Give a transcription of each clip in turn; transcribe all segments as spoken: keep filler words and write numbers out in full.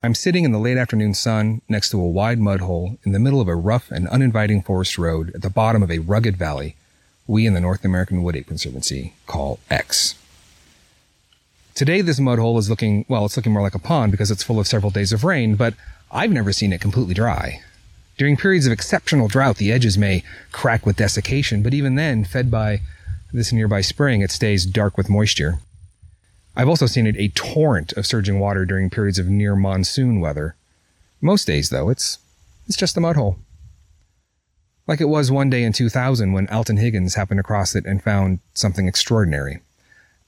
I'm sitting in the late afternoon sun next to a wide mud hole in the middle of a rough and uninviting forest road at the bottom of a rugged valley we in the North American Wood Ape Conservancy call X. Today this mud hole is looking, well, it's looking more like a pond because it's full of several days of rain, but I've never seen it completely dry. During periods of exceptional drought, the edges may crack with desiccation, but even then, fed by this nearby spring, it stays dark with moisture. I've also seen it a torrent of surging water during periods of near monsoon weather. Most days, though, it's it's just a mud hole. Like it was one day in two thousand when Alton Higgins happened across it and found something extraordinary.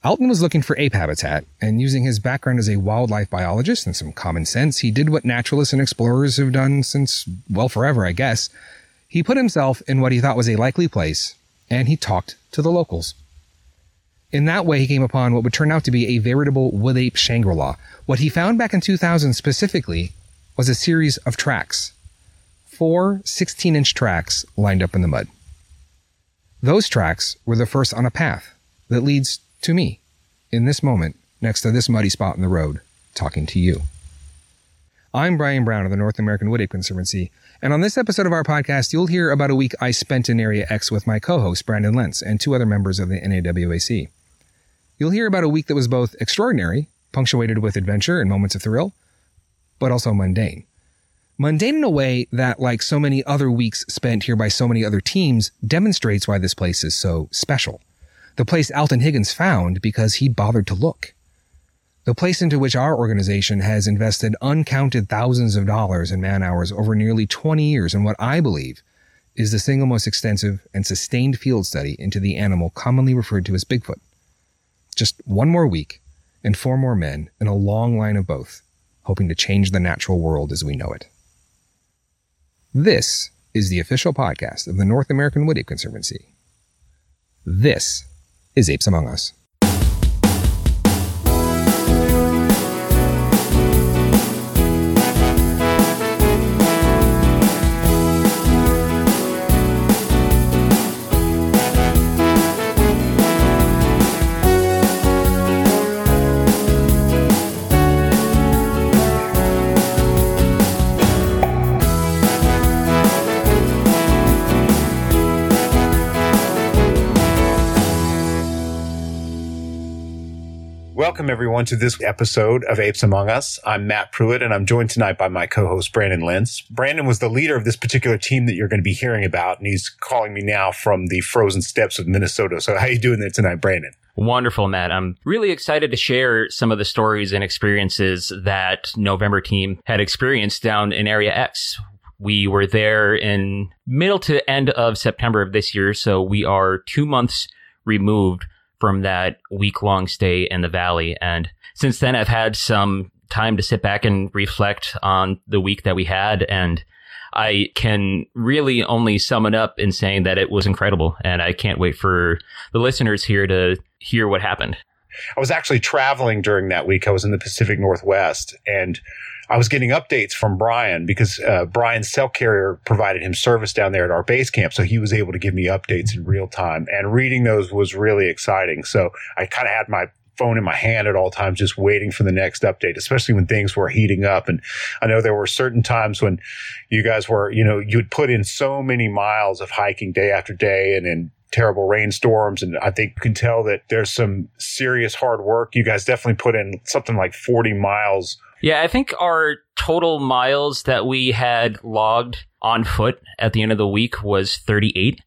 Alton was looking for ape habitat, and using his background as a wildlife biologist and some common sense, he did what naturalists and explorers have done since, well, forever, I guess. He put himself in what he thought was a likely place, and he talked to the locals. In that way, he came upon what would turn out to be a veritable wood ape Shangri-La. What he found back in two thousand specifically was a series of tracks. Four sixteen-inch tracks lined up in the mud. Those tracks were the first on a path that leads to me, in this moment, next to this muddy spot in the road, talking to you. I'm Brian Brown of the North American Wood Ape Conservancy, and on this episode of our podcast, you'll hear about a week I spent in Area X with my co-host, Brandon Lentz, and two other members of the N A W A C. You'll hear about a week that was both extraordinary, punctuated with adventure and moments of thrill, but also mundane. Mundane in a way that, like so many other weeks spent here by so many other teams, demonstrates why this place is so special. The place Alton Higgins found because he bothered to look. The place into which our organization has invested uncounted thousands of dollars in man-hours over nearly twenty years in what I believe is the single most extensive and sustained field study into the animal commonly referred to as Bigfoot. Just one more week and four more men in a long line of both, hoping to change the natural world as we know it. This is the official podcast of the North American Wood Ape Conservancy. This is Apes Among Us. Welcome, everyone, to this episode of Apes Among Us. I'm Matt Pruitt, and I'm joined tonight by my co-host, Brandon Lentz. Brandon was the leader of this particular team that you're going to be hearing about, and he's calling me now from the frozen steppes of Minnesota. So how are you doing there tonight, Brandon? Wonderful, Matt. I'm really excited to share some of the stories and experiences that November team had experienced down in Area X. We were there in middle to end of September of this year, so we are two months removed from that week-long stay in the valley. And since then, I've had some time to sit back and reflect on the week that we had. And I can really only sum it up in saying that it was incredible. And I can't wait for the listeners here to hear what happened. I was actually traveling during that week. I was in the Pacific Northwest, and I was getting updates from Brian because uh, Brian's cell carrier provided him service down there at our base camp. So he was able to give me updates in real time, and reading those was really exciting. So I kind of had my phone in my hand at all times, just waiting for the next update, especially when things were heating up. And I know there were certain times when you guys were, you know, you'd put in so many miles of hiking day after day and in terrible rainstorms. And I think you can tell that there's some serious hard work. You guys definitely put in something like forty miles. Yeah, I think our total miles that we had logged on foot at the end of the week was thirty-eight.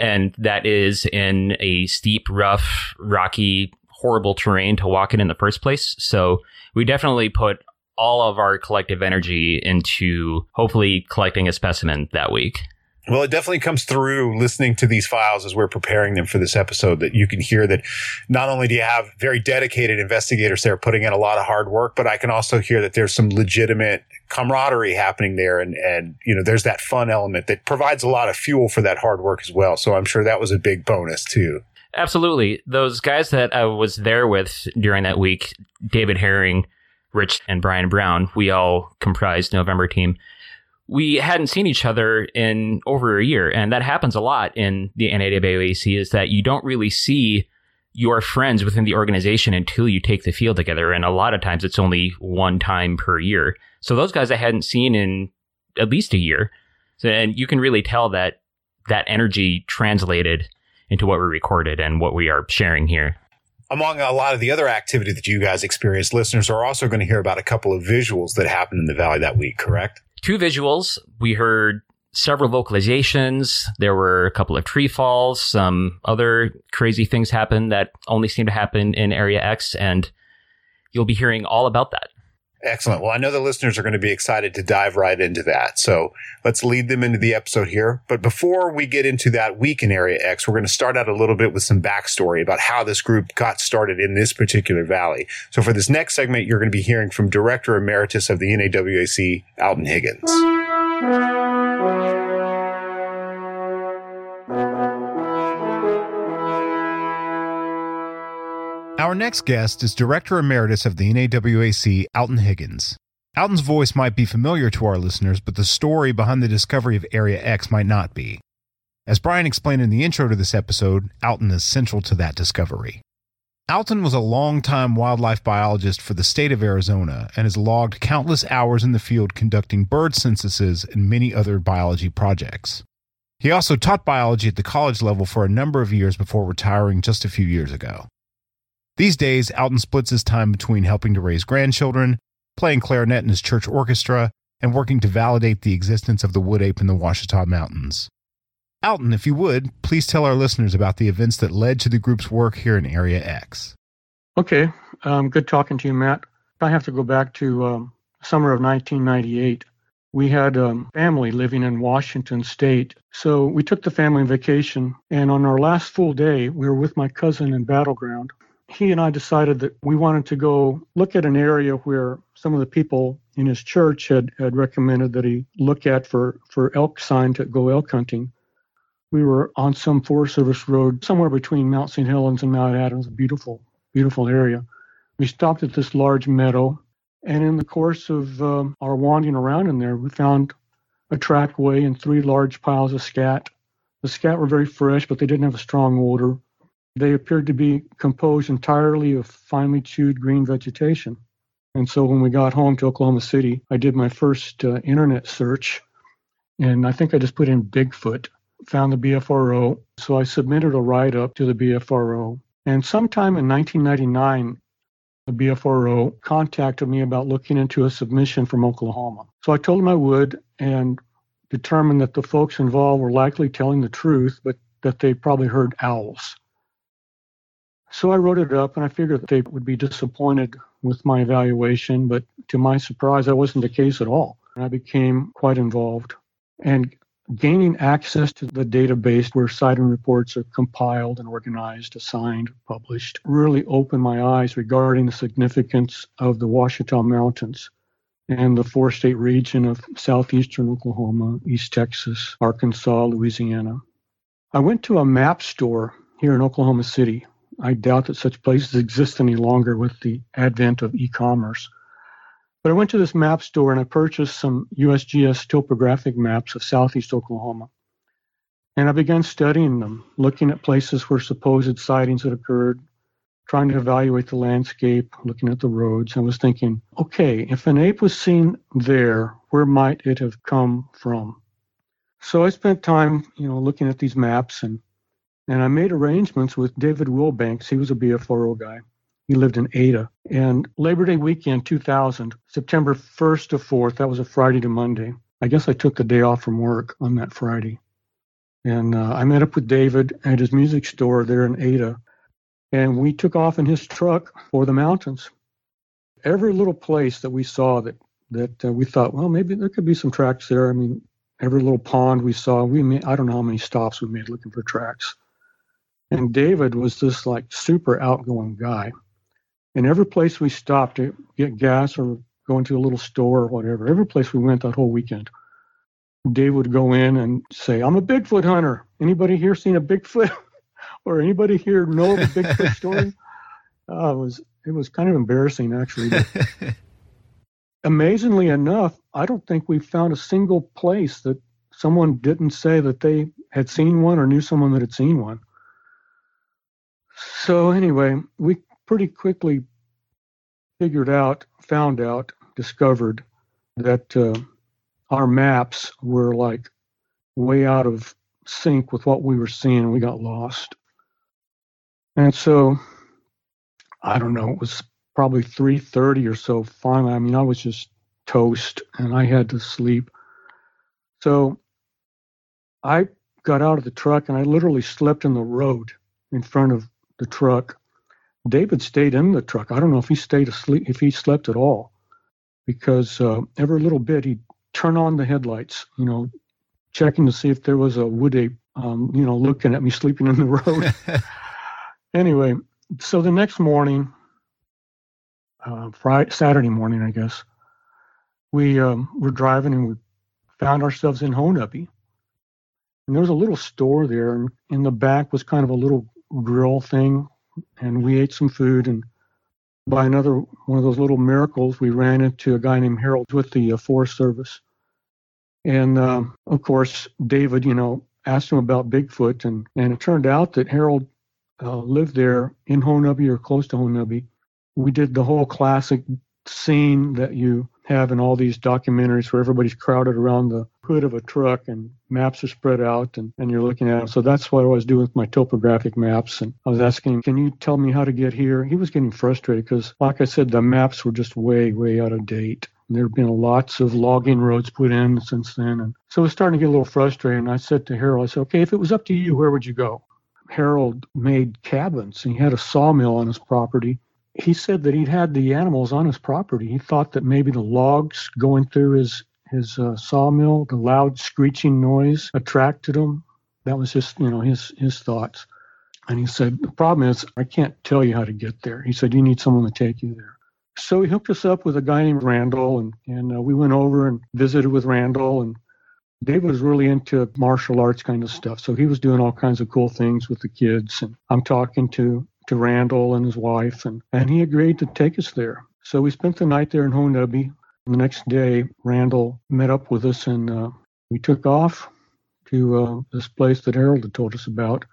And that is in a steep, rough, rocky, horrible terrain to walk in in the first place. So we definitely put all of our collective energy into hopefully collecting a specimen that week. Well, it definitely comes through listening to these files as we're preparing them for this episode, that you can hear that not only do you have very dedicated investigators there putting in a lot of hard work, but I can also hear that there's some legitimate camaraderie happening there. And, and you know, there's that fun element that provides a lot of fuel for that hard work as well. So I'm sure that was a big bonus, too. Absolutely. Those guys that I was there with during that week, David Herring, Rich, and Brian Brown, we all comprised November team. We hadn't seen each other in over a year, and that happens a lot in the N A W A C, is that you don't really see you are friends within the organization until you take the field together. And a lot of times it's only one time per year. So those guys I hadn't seen in at least a year. So, and you can really tell that that energy translated into what we recorded and what we are sharing here. Among a lot of the other activity that you guys experienced, listeners are also going to hear about a couple of visuals that happened in the valley that week, correct? Two visuals. We heard several vocalizations. There were a couple of tree falls. Some other crazy things happened that only seem to happen in Area X, and you'll be hearing all about that. Excellent. Well, I know the listeners are going to be excited to dive right into that. So let's lead them into the episode here. But before we get into that week in Area X, we're going to start out a little bit with some backstory about how this group got started in this particular valley. So for this next segment, you're going to be hearing from Director Emeritus of the N A W A C, Alton Higgins. Our next guest is Director Emeritus of the N A W A C, Alton Higgins. Alton's voice might be familiar to our listeners, but the story behind the discovery of Area X might not be. As Brian explained in the intro to this episode, Alton is central to that discovery. Alton was a longtime wildlife biologist for the state of Arizona and has logged countless hours in the field conducting bird censuses and many other biology projects. He also taught biology at the college level for a number of years before retiring just a few years ago. These days, Alton splits his time between helping to raise grandchildren, playing clarinet in his church orchestra, and working to validate the existence of the wood ape in the Ouachita Mountains. Alton, if you would, please tell our listeners about the events that led to the group's work here in Area X. Okay. Um, good talking to you, Matt. I have to go back to um, summer of nineteen ninety-eight. We had a um, family living in Washington State, so we took the family vacation, and on our last full day, we were with my cousin in Battleground. He and I decided that we wanted to go look at an area where some of the people in his church had, had recommended that he look at for, for elk sign to go elk hunting. We were on some Forest Service road somewhere between Mount Saint Helens and Mount Adams, a beautiful, beautiful area. We stopped at this large meadow, and in the course of um, our wandering around in there, we found a trackway and three large piles of scat. The scat were very fresh, but they didn't have a strong odor. They appeared to be composed entirely of finely chewed green vegetation. And so when we got home to Oklahoma City, I did my first uh, internet search, and I think I just put in Bigfoot, found the B F R O. So I submitted a write-up to the B F R O. And sometime in nineteen ninety-nine, the B F R O contacted me about looking into a submission from Oklahoma. So I told them I would and determined that the folks involved were likely telling the truth, but that they probably heard owls. So I wrote it up, and I figured that they would be disappointed with my evaluation, but to my surprise, that wasn't the case at all. And I became quite involved. And gaining access to the database where sighting reports are compiled and organized, assigned, published, really opened my eyes regarding the significance of the Ouachita Mountains and the four-state region of southeastern Oklahoma, East Texas, Arkansas, Louisiana. I went to a map store here in Oklahoma City. I doubt that such places exist any longer with the advent of e-commerce. But I went to this map store and I purchased some U S G S topographic maps of southeast Oklahoma. And I began studying them, looking at places where supposed sightings had occurred, trying to evaluate the landscape, looking at the roads. I was thinking, okay, if an ape was seen there, where might it have come from? So I spent time, you know, looking at these maps and And I made arrangements with David Wilbanks. He was a B F R O guy. He lived in Ada. And Labor Day weekend two thousand, September first to fourth, that was a Friday to Monday. I guess I took the day off from work on that Friday. And uh, I met up with David at his music store there in Ada. And we took off in his truck for the mountains. Every little place that we saw that, that uh, we thought, well, maybe there could be some tracks there. I mean, every little pond we saw, we made, I don't know how many stops we made looking for tracks. And David was this like super outgoing guy. And every place we stopped to get gas or go into a little store or whatever, every place we went that whole weekend, Dave would go in and say, I'm a Bigfoot hunter. Anybody here seen a Bigfoot? Or anybody here know of a Bigfoot story? Uh, it was, it was kind of embarrassing, actually. But amazingly enough, I don't think we found a single place that someone didn't say that they had seen one or knew someone that had seen one. So anyway, we pretty quickly figured out, found out, discovered that uh, our maps were like way out of sync with what we were seeing. We got lost. And so, I don't know, it was probably three thirty or so finally. I mean, I was just toast and I had to sleep. So I got out of the truck and I literally slept in the road in front of the truck. David stayed in the truck. I don't know if he stayed asleep, if he slept at all, because uh, every little bit he'd turn on the headlights, you know, checking to see if there was a wood ape, um, you know, looking at me sleeping in the road. Anyway, so the next morning, uh, Friday, Saturday morning, I guess, we um, were driving and we found ourselves in Honubi. And there was a little store there, and in the back was kind of a little grill thing, and we ate some food. And by another one of those little miracles, we ran into a guy named Harold with the uh, Forest Service. And, um, of course, David, you know, asked him about Bigfoot, and, and it turned out that Harold uh, lived there in Honubi or close to Honubi. We did the whole classic scene that you have in all these documentaries where everybody's crowded around the hood of a truck and maps are spread out and, and you're looking at them. So that's what I was doing with my topographic maps. And I was asking him, can you tell me how to get here? He was getting frustrated because, like I said, the maps were just way, way out of date. And there have been lots of logging roads put in since then. And so it was starting to get a little frustrating. And I said to Harold, I said, okay, if it was up to you, where would you go? Harold made cabins and he had a sawmill on his property. He said that he'd had the animals on his property. He thought that maybe the logs going through his his uh, sawmill, the loud screeching noise, attracted them. That was just, you know, his his thoughts. And he said, the problem is, I can't tell you how to get there. He said, you need someone to take you there. So he hooked us up with a guy named Randall, and, and uh, we went over and visited with Randall. And David was really into martial arts kind of stuff. So he was doing all kinds of cool things with the kids. And I'm talking to to Randall and his wife, and, and he agreed to take us there. So we spent the night there in Honubi. And the next day, Randall met up with us, and uh, we took off to uh, this place that Harold had told us about.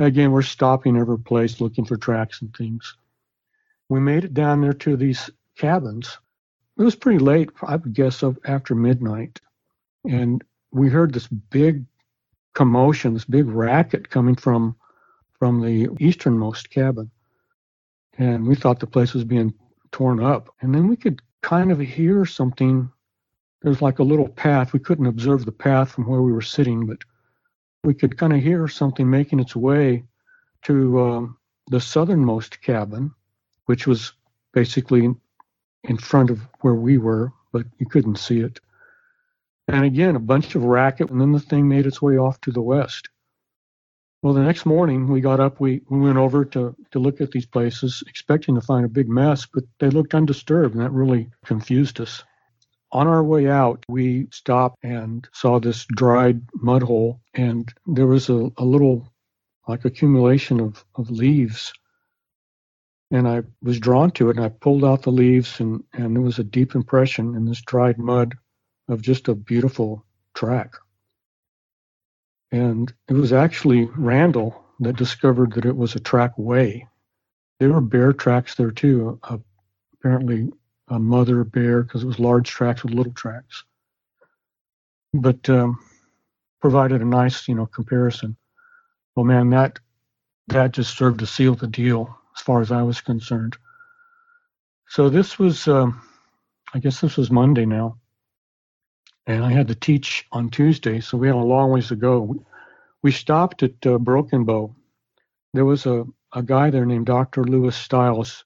And again, we're stopping every place looking for tracks and things. We made it down there to these cabins. It was pretty late, I would guess, after midnight. And we heard this big commotion, this big racket coming from from the easternmost cabin. And we thought the place was being torn up. And then we could kind of hear something. There's like a little path. We couldn't observe the path from where we were sitting, but we could kind of hear something making its way to um, the southernmost cabin, which was basically in front of where we were, but you couldn't see it. And again, a bunch of racket, and then the thing made its way off to the west. Well, the next morning we got up, we, we went over to, to look at these places, expecting to find a big mess, but they looked undisturbed, and that really confused us. On our way out, we stopped and saw this dried mud hole, and there was a, a little like accumulation of, of leaves. And I was drawn to it, and I pulled out the leaves, and, and there was a deep impression in this dried mud of just a beautiful track. And it was actually Randall that discovered that it was a trackway. There were bear tracks there, too, uh, apparently a mother bear, because it was large tracks with little tracks. But um, provided a nice, you know, comparison. Well, man, that that just served to seal the deal as far as I was concerned. So this was, um, I guess this was Monday now. And I had to teach on Tuesday, so we had a long ways to go. We stopped at uh, Broken Bow. There was a, a guy there named Doctor Lewis Stiles.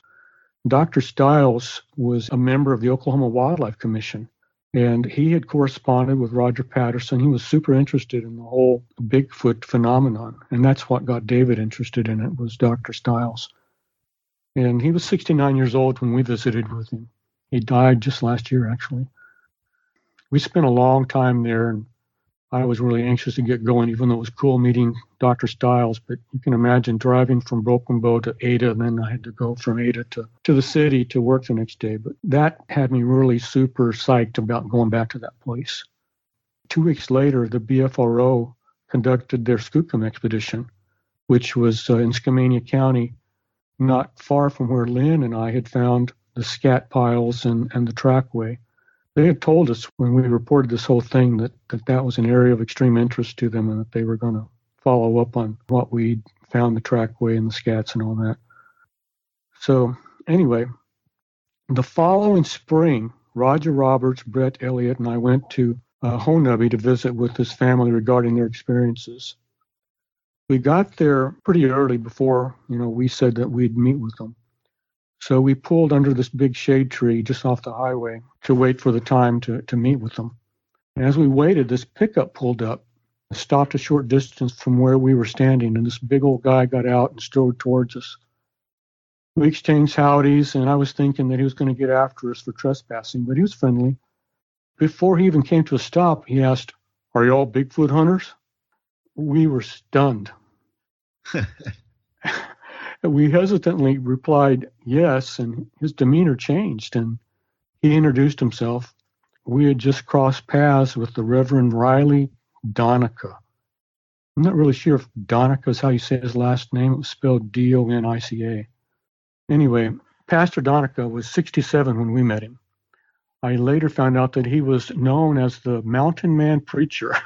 Doctor Stiles was a member of the Oklahoma Wildlife Commission, and he had corresponded with Roger Patterson. He was super interested in the whole Bigfoot phenomenon, and that's what got David interested in it, was Doctor Stiles. And he was sixty-nine years old when we visited with him. He died just last year, actually. We spent a long time there, and I was really anxious to get going, even though it was cool meeting Doctor Stiles. But you can imagine driving from Broken Bow to Ada, and then I had to go from Ada to, to the city to work the next day. But that had me really super psyched about going back to that place. Two weeks later, the B F R O conducted their Skookum expedition, which was uh, in Skamania County, not far from where Lynn and I had found the scat piles and, and the trackway. They had told us when we reported this whole thing that, that that was an area of extreme interest to them and that they were going to follow up on what we'd found, the trackway and the scats and all that. So anyway, the following spring, Roger Roberts, Brett Elliott, and I went to uh, Honubi to visit with his family regarding their experiences. We got there pretty early before, you know, we said that we'd meet with them. So we pulled under this big shade tree just off the highway to wait for the time to, to meet with them. And as we waited, this pickup pulled up, stopped a short distance from where we were standing, and this big old guy got out and strode towards us. We exchanged howdies, and I was thinking that he was going to get after us for trespassing, but he was friendly. Before he even came to a stop, he asked, "Are you all Bigfoot hunters?" We were stunned. We hesitantly replied yes, and his demeanor changed, and he introduced himself. We had just crossed paths with the Reverend Riley Donica. I'm not really sure if Donica is how you say his last name. It was spelled D O N I C A. Anyway, Pastor Donica was sixty-seven when we met him. I later found out that he was known as the Mountain Man Preacher.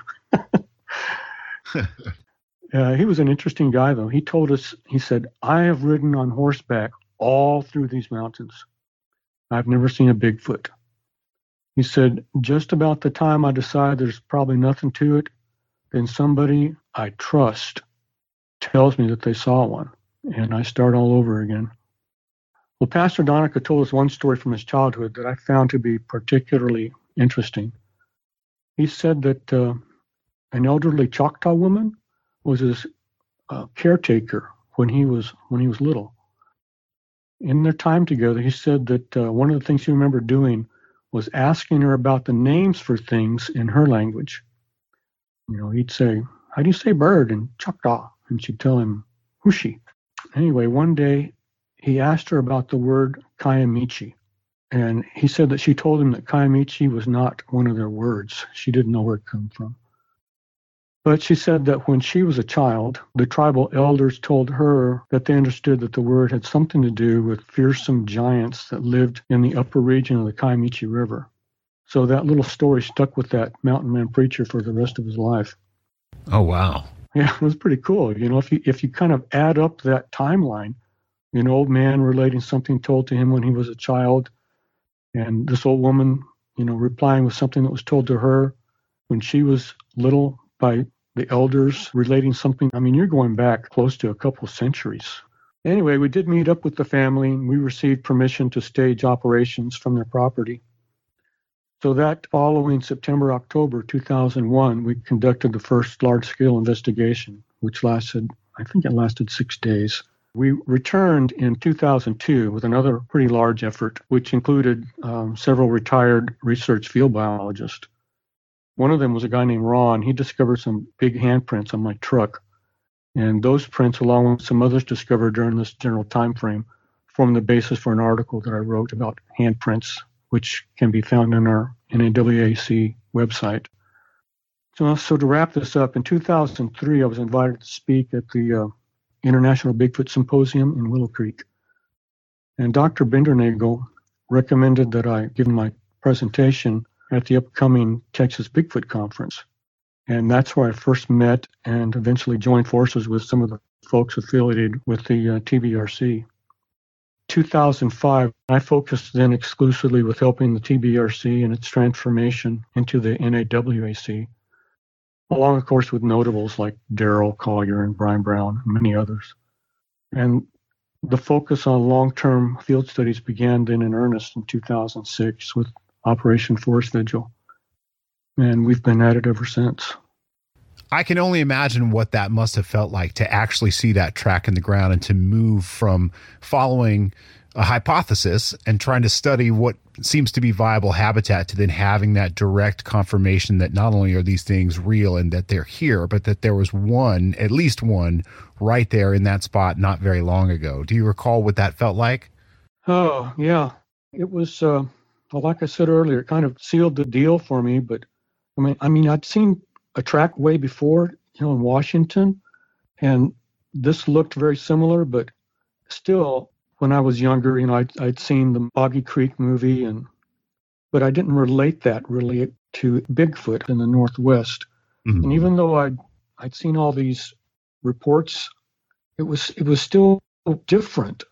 Uh, he was an interesting guy, though. He told us, he said, "I have ridden on horseback all through these mountains. I've never seen a Bigfoot." He said, "Just about the time I decide there's probably nothing to it, then somebody I trust tells me that they saw one, and I start all over again." Well, Pastor Donica told us one story from his childhood that I found to be particularly interesting. He said that uh, an elderly Choctaw woman was his uh, caretaker when he was when he was little. In their time together, he said that uh, one of the things he remembered doing was asking her about the names for things in her language. You know, he'd say, "How do you say bird in Choctaw?" And she'd tell him, "Hooshi." Anyway, one day he asked her about the word Kiamichi, and he said that she told him that Kiamichi was not one of their words. She didn't know where it came from. But she said that when she was a child, the tribal elders told her that they understood that the word had something to do with fearsome giants that lived in the upper region of the Kiamichi River. So that little story stuck with that mountain man preacher for the rest of his life. Oh, wow. Yeah, it was pretty cool. You know, if you, if you kind of add up that timeline, an old man relating something told to him when he was a child, and this old woman, you know, replying with something that was told to her when she was little by the elders relating something. I mean, you're going back close to a couple centuries. Anyway, we did meet up with the family, and we received permission to stage operations from their property. So that following September, October two thousand one, we conducted the first large-scale investigation, which lasted, I think it lasted six days. We returned in two thousand two with another pretty large effort, which included um, several retired research field biologists. One of them was a guy named Ron. He discovered some big handprints on my truck. And those prints, along with some others discovered during this general time frame, formed the basis for an article that I wrote about handprints, which can be found on our N A W A C website. So, so to wrap this up, in two thousand three, I was invited to speak at the uh, International Bigfoot Symposium in Willow Creek. And Doctor Bendernagel recommended that I give my presentation at the upcoming Texas Bigfoot Conference. And that's where I first met and eventually joined forces with some of the folks affiliated with the uh, T B R C. two thousand five, I focused then exclusively with helping the T B R C and its transformation into the N A W A C, along, of course, with notables like Daryl Collier and Brian Brown and many others. And the focus on long-term field studies began then in earnest in two thousand six with Operation Forest Vigil, and we've been at it ever since. I can only imagine what that must have felt like to actually see that track in the ground and to move from following a hypothesis and trying to study what seems to be viable habitat to then having that direct confirmation that not only are these things real and that they're here, but that there was one, at least one, right there in that spot not very long ago. Do you recall what that felt like? Oh, yeah. It was... Uh... Well, like I said earlier, it kind of sealed the deal for me. But I mean, I mean, I'd seen a track way before, you know, in Washington, and this looked very similar. But still, when I was younger, you know, I'd, I'd seen the Boggy Creek movie, and but I didn't relate that really to Bigfoot in the Northwest. Mm-hmm. And even though I'd, I'd seen all these reports, it was it was still different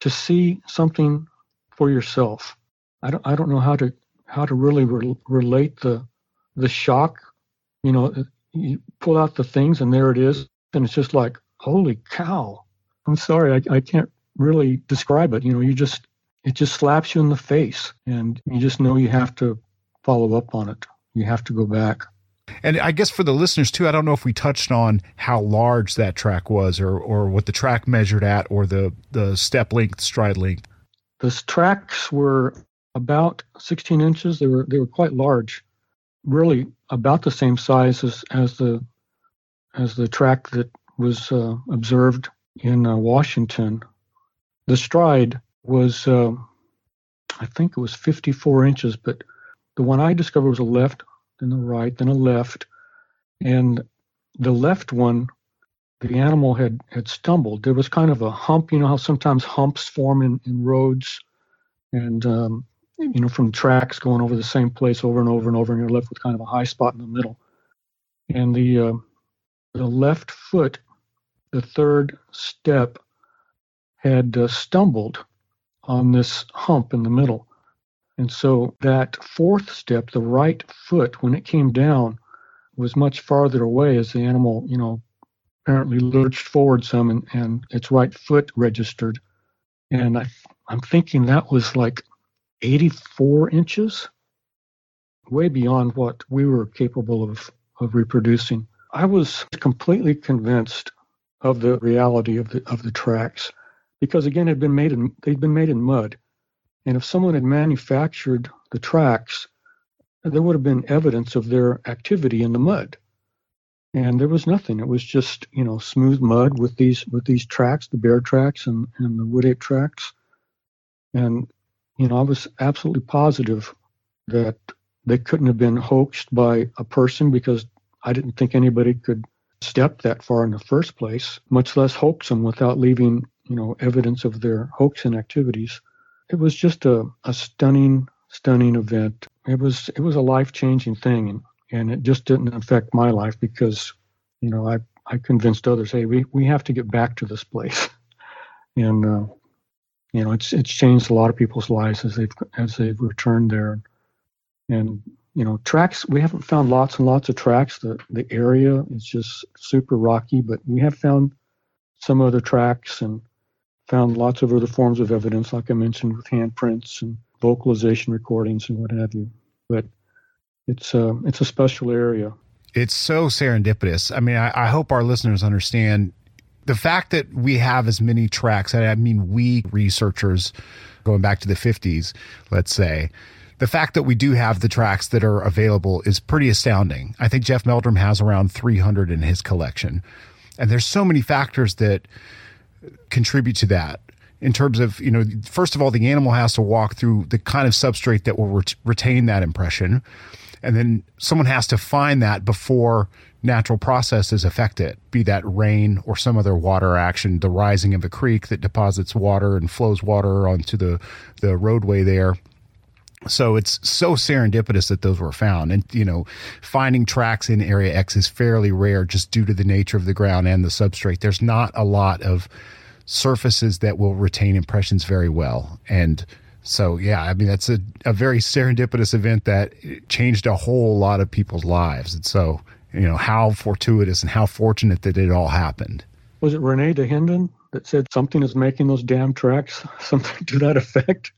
to see something for yourself. I don't I don't know how to how to really re- relate the the shock. You know, you pull out the things and there it is, and it's just like, holy cow! I'm sorry, I, I can't really describe it. You know, you just it just slaps you in the face, and you just know you have to follow up on it. You have to go back. And I guess for the listeners, too, I don't know if we touched on how large that track was or, or what the track measured at or the, the step length, stride length. The tracks were about sixteen inches. They were they were quite large, really about the same size as, as, the, as the track that was uh, observed in uh, Washington. The stride was, uh, I think it was fifty-four inches, but the one I discovered was a left, then a right, then a left. And the left one, the animal had, had stumbled. There was kind of a hump. You know how sometimes humps form in, in roads and, um, you know, from tracks going over the same place over and over and over, and you're left with kind of a high spot in the middle. And the, uh, the left foot, the third step, had uh, stumbled on this hump in the middle. And so that fourth step, the right foot, when it came down, was much farther away as the animal, you know, apparently lurched forward some and, and its right foot registered. And I, I'm thinking that was like eighty-four inches, way beyond what we were capable of, of reproducing. I was completely convinced of the reality of the of the tracks because, again, it'd been made in, they'd been made in mud. And if someone had manufactured the tracks, there would have been evidence of their activity in the mud. And there was nothing. It was just, you know, smooth mud with these with these tracks, the bear tracks and, and the wood ape tracks. And, you know, I was absolutely positive that they couldn't have been hoaxed by a person because I didn't think anybody could step that far in the first place, much less hoax them without leaving, you know, evidence of their hoaxing activities. It was just a, a stunning, stunning event. It was it was a life-changing thing, and, and it just didn't affect my life because, you know, I, I convinced others, hey, we, we have to get back to this place. And, uh, you know, it's it's changed a lot of people's lives as they've, as they've returned there. And, you know, tracks, we haven't found lots and lots of tracks. The, the area is just super rocky, but we have found some other tracks and found lots of other forms of evidence, like I mentioned, with handprints and vocalization recordings and what have you. But it's a, it's a special area. It's so serendipitous. I mean, I, I hope our listeners understand the fact that we have as many tracks. I mean, we researchers going back to the fifties, let's say, the fact that we do have the tracks that are available is pretty astounding. I think Jeff Meldrum has around three hundred in his collection. And there's so many factors that contribute to that in terms of, you know, first of all, the animal has to walk through the kind of substrate that will ret- retain that impression. And then someone has to find that before natural processes affect it, be that rain or some other water action, the rising of a creek that deposits water and flows water onto the, the roadway there. So it's so serendipitous that those were found. And, you know, finding tracks in Area X is fairly rare just due to the nature of the ground and the substrate. There's not a lot of surfaces that will retain impressions very well. And so, yeah, I mean, that's a, a very serendipitous event that changed a whole lot of people's lives. And so, you know, how fortuitous and how fortunate that it all happened. Was it Renee de Hendon that said something is making those damn tracks, something to that effect?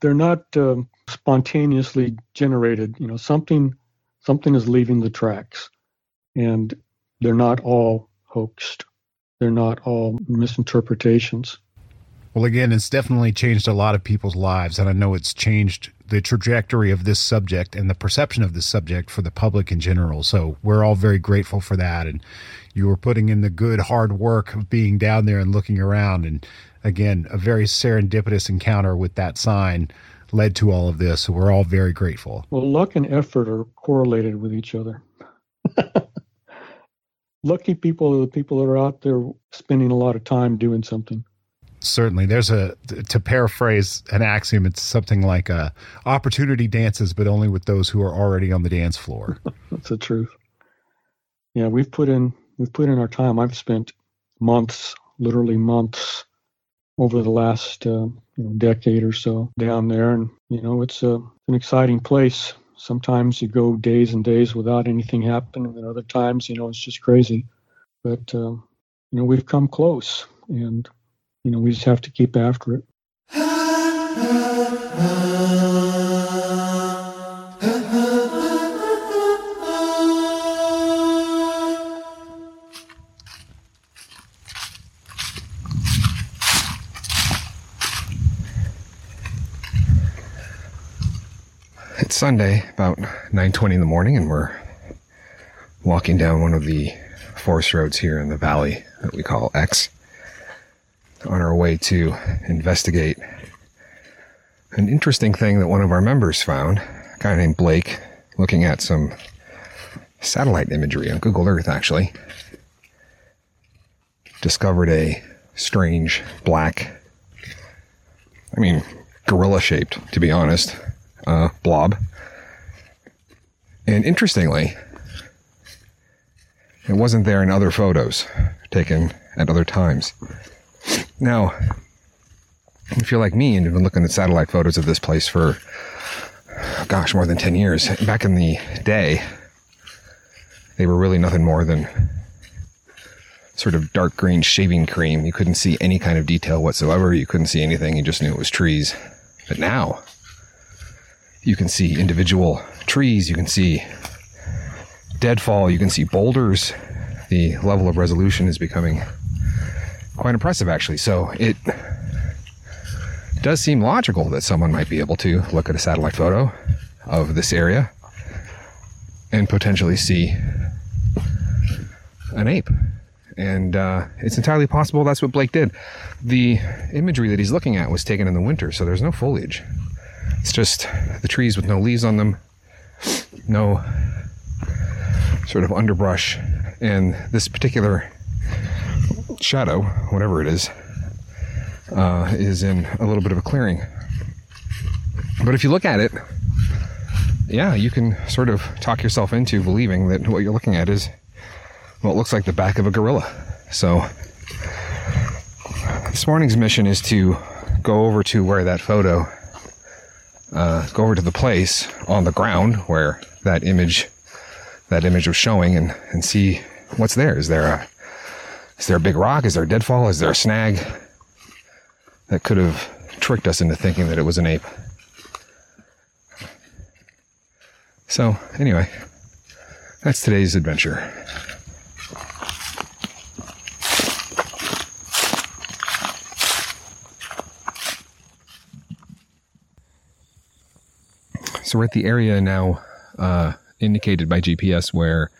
They're not uh, spontaneously generated. You know, something something is leaving the tracks, and they're not all hoaxed. They're not all misinterpretations. Well, again, it's definitely changed a lot of people's lives, and I know it's changed the trajectory of this subject and the perception of this subject for the public in general. So we're all very grateful for that, and you were putting in the good, hard work of being down there and looking around, and again, a very serendipitous encounter with that sign led to all of this. So we're all very grateful. Well, luck and effort are correlated with each other. Lucky people are the people that are out there spending a lot of time doing something. certainly. There's a, to paraphrase an axiom, it's something like uh, opportunity dances, but only with those who are already on the dance floor. That's the truth. Yeah, we've put in, we've put in our time. I've spent months, literally months, over the last uh, you know, decade or so down there. And, you know, it's a, an exciting place. Sometimes you go days and days without anything happening, and other times, you know, it's just crazy. But, uh, you know, we've come close, and, you know, we just have to keep after it. It's Sunday, about nine twenty in the morning, and we're walking down one of the forest roads here in the valley that we call X, on our way to investigate an interesting thing that one of our members found, a guy named Blake, looking at some satellite imagery on Google Earth, actually. Discovered a strange black, I mean, gorilla-shaped, to be honest, uh, blob. And interestingly, it wasn't there in other photos taken at other times. Now, if you're like me and you've been looking at satellite photos of this place for, gosh, more than ten years, back in the day, they were really nothing more than sort of dark green shaving cream. You couldn't see any kind of detail whatsoever. You couldn't see anything. You just knew it was trees. But now, you can see individual trees. You can see deadfall. You can see boulders. The level of resolution is becoming quite impressive, actually. So it does seem logical that someone might be able to look at a satellite photo of this area and potentially see an ape. And uh, it's entirely possible that's what Blake did. The imagery that he's looking at was taken in the winter, so there's no foliage. It's just the trees with no leaves on them, no sort of underbrush, and this particular shadow, whatever it is, uh, is in a little bit of a clearing. But if you look at it, yeah, you can sort of talk yourself into believing that what you're looking at is what looks like the back of a gorilla. So this morning's mission is to go over to where that photo, uh, go over to the place on the ground where that image, that image was showing, and, and see what's there. Is there a Is there a big rock? Is there a deadfall? Is there a snag that could have tricked us into thinking that it was an ape? So, anyway, that's today's adventure. So we're at the area now uh, indicated by G P S where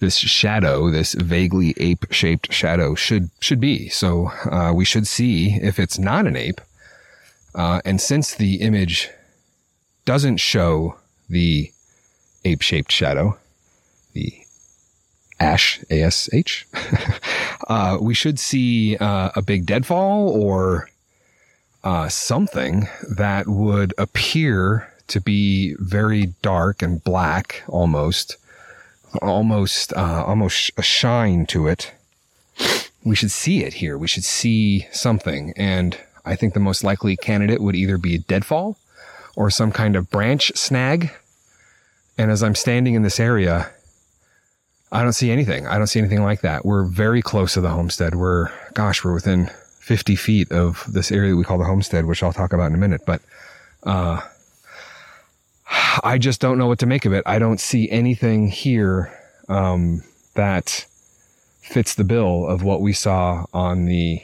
this shadow, this vaguely ape-shaped shadow should should be. So uh, we should see if it's not an ape. Uh, and since the image doesn't show the ape-shaped shadow, the ash, A S H, uh, we should see uh, a big deadfall or uh, something that would appear to be very dark and black almost. Almost, uh, almost a shine to it. We should see it here. We should see something. And I think the most likely candidate would either be a deadfall or some kind of branch snag. And as I'm standing in this area, I don't see anything. I don't see anything like that. We're very close to the homestead. We're, gosh, we're within fifty feet of this area that we call the homestead, which I'll talk about in a minute. But, uh, I just don't know what to make of it. I don't see anything here um, that fits the bill of what we saw on the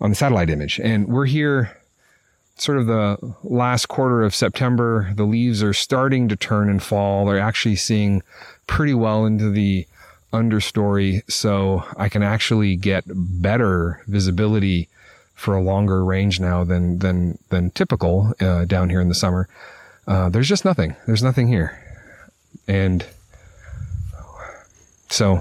on the satellite image. And we're here sort of the last quarter of September. The leaves are starting to turn and fall. They're actually seeing pretty well into the understory, so I can actually get better visibility for a longer range now than, than, than typical uh, down here in the summer. Uh, there's just nothing. There's nothing here. And so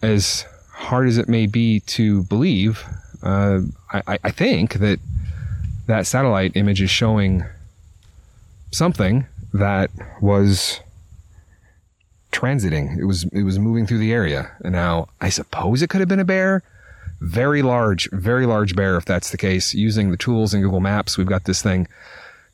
as hard as it may be to believe, uh, I, I think that that satellite image is showing something that was transiting. It was it was moving through the area. And now I suppose it could have been a bear. Very large, very large bear, if that's the case. Using the tools in Google Maps, we've got this thing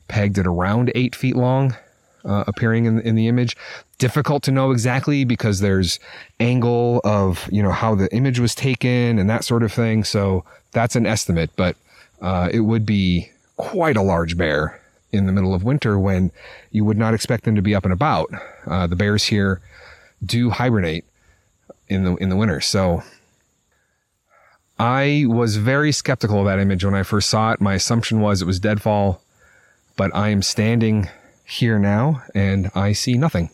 pegged at around eight feet long, uh, appearing in, in the image. Difficult to know exactly because there's angle of, you know, how the image was taken and that sort of thing. So that's an estimate, but uh, it would be quite a large bear in the middle of winter when you would not expect them to be up and about. Uh, the bears here do hibernate in the in the winter, so... I was very skeptical of that image when I first saw it. My assumption was it was deadfall, but I am standing here now and I see nothing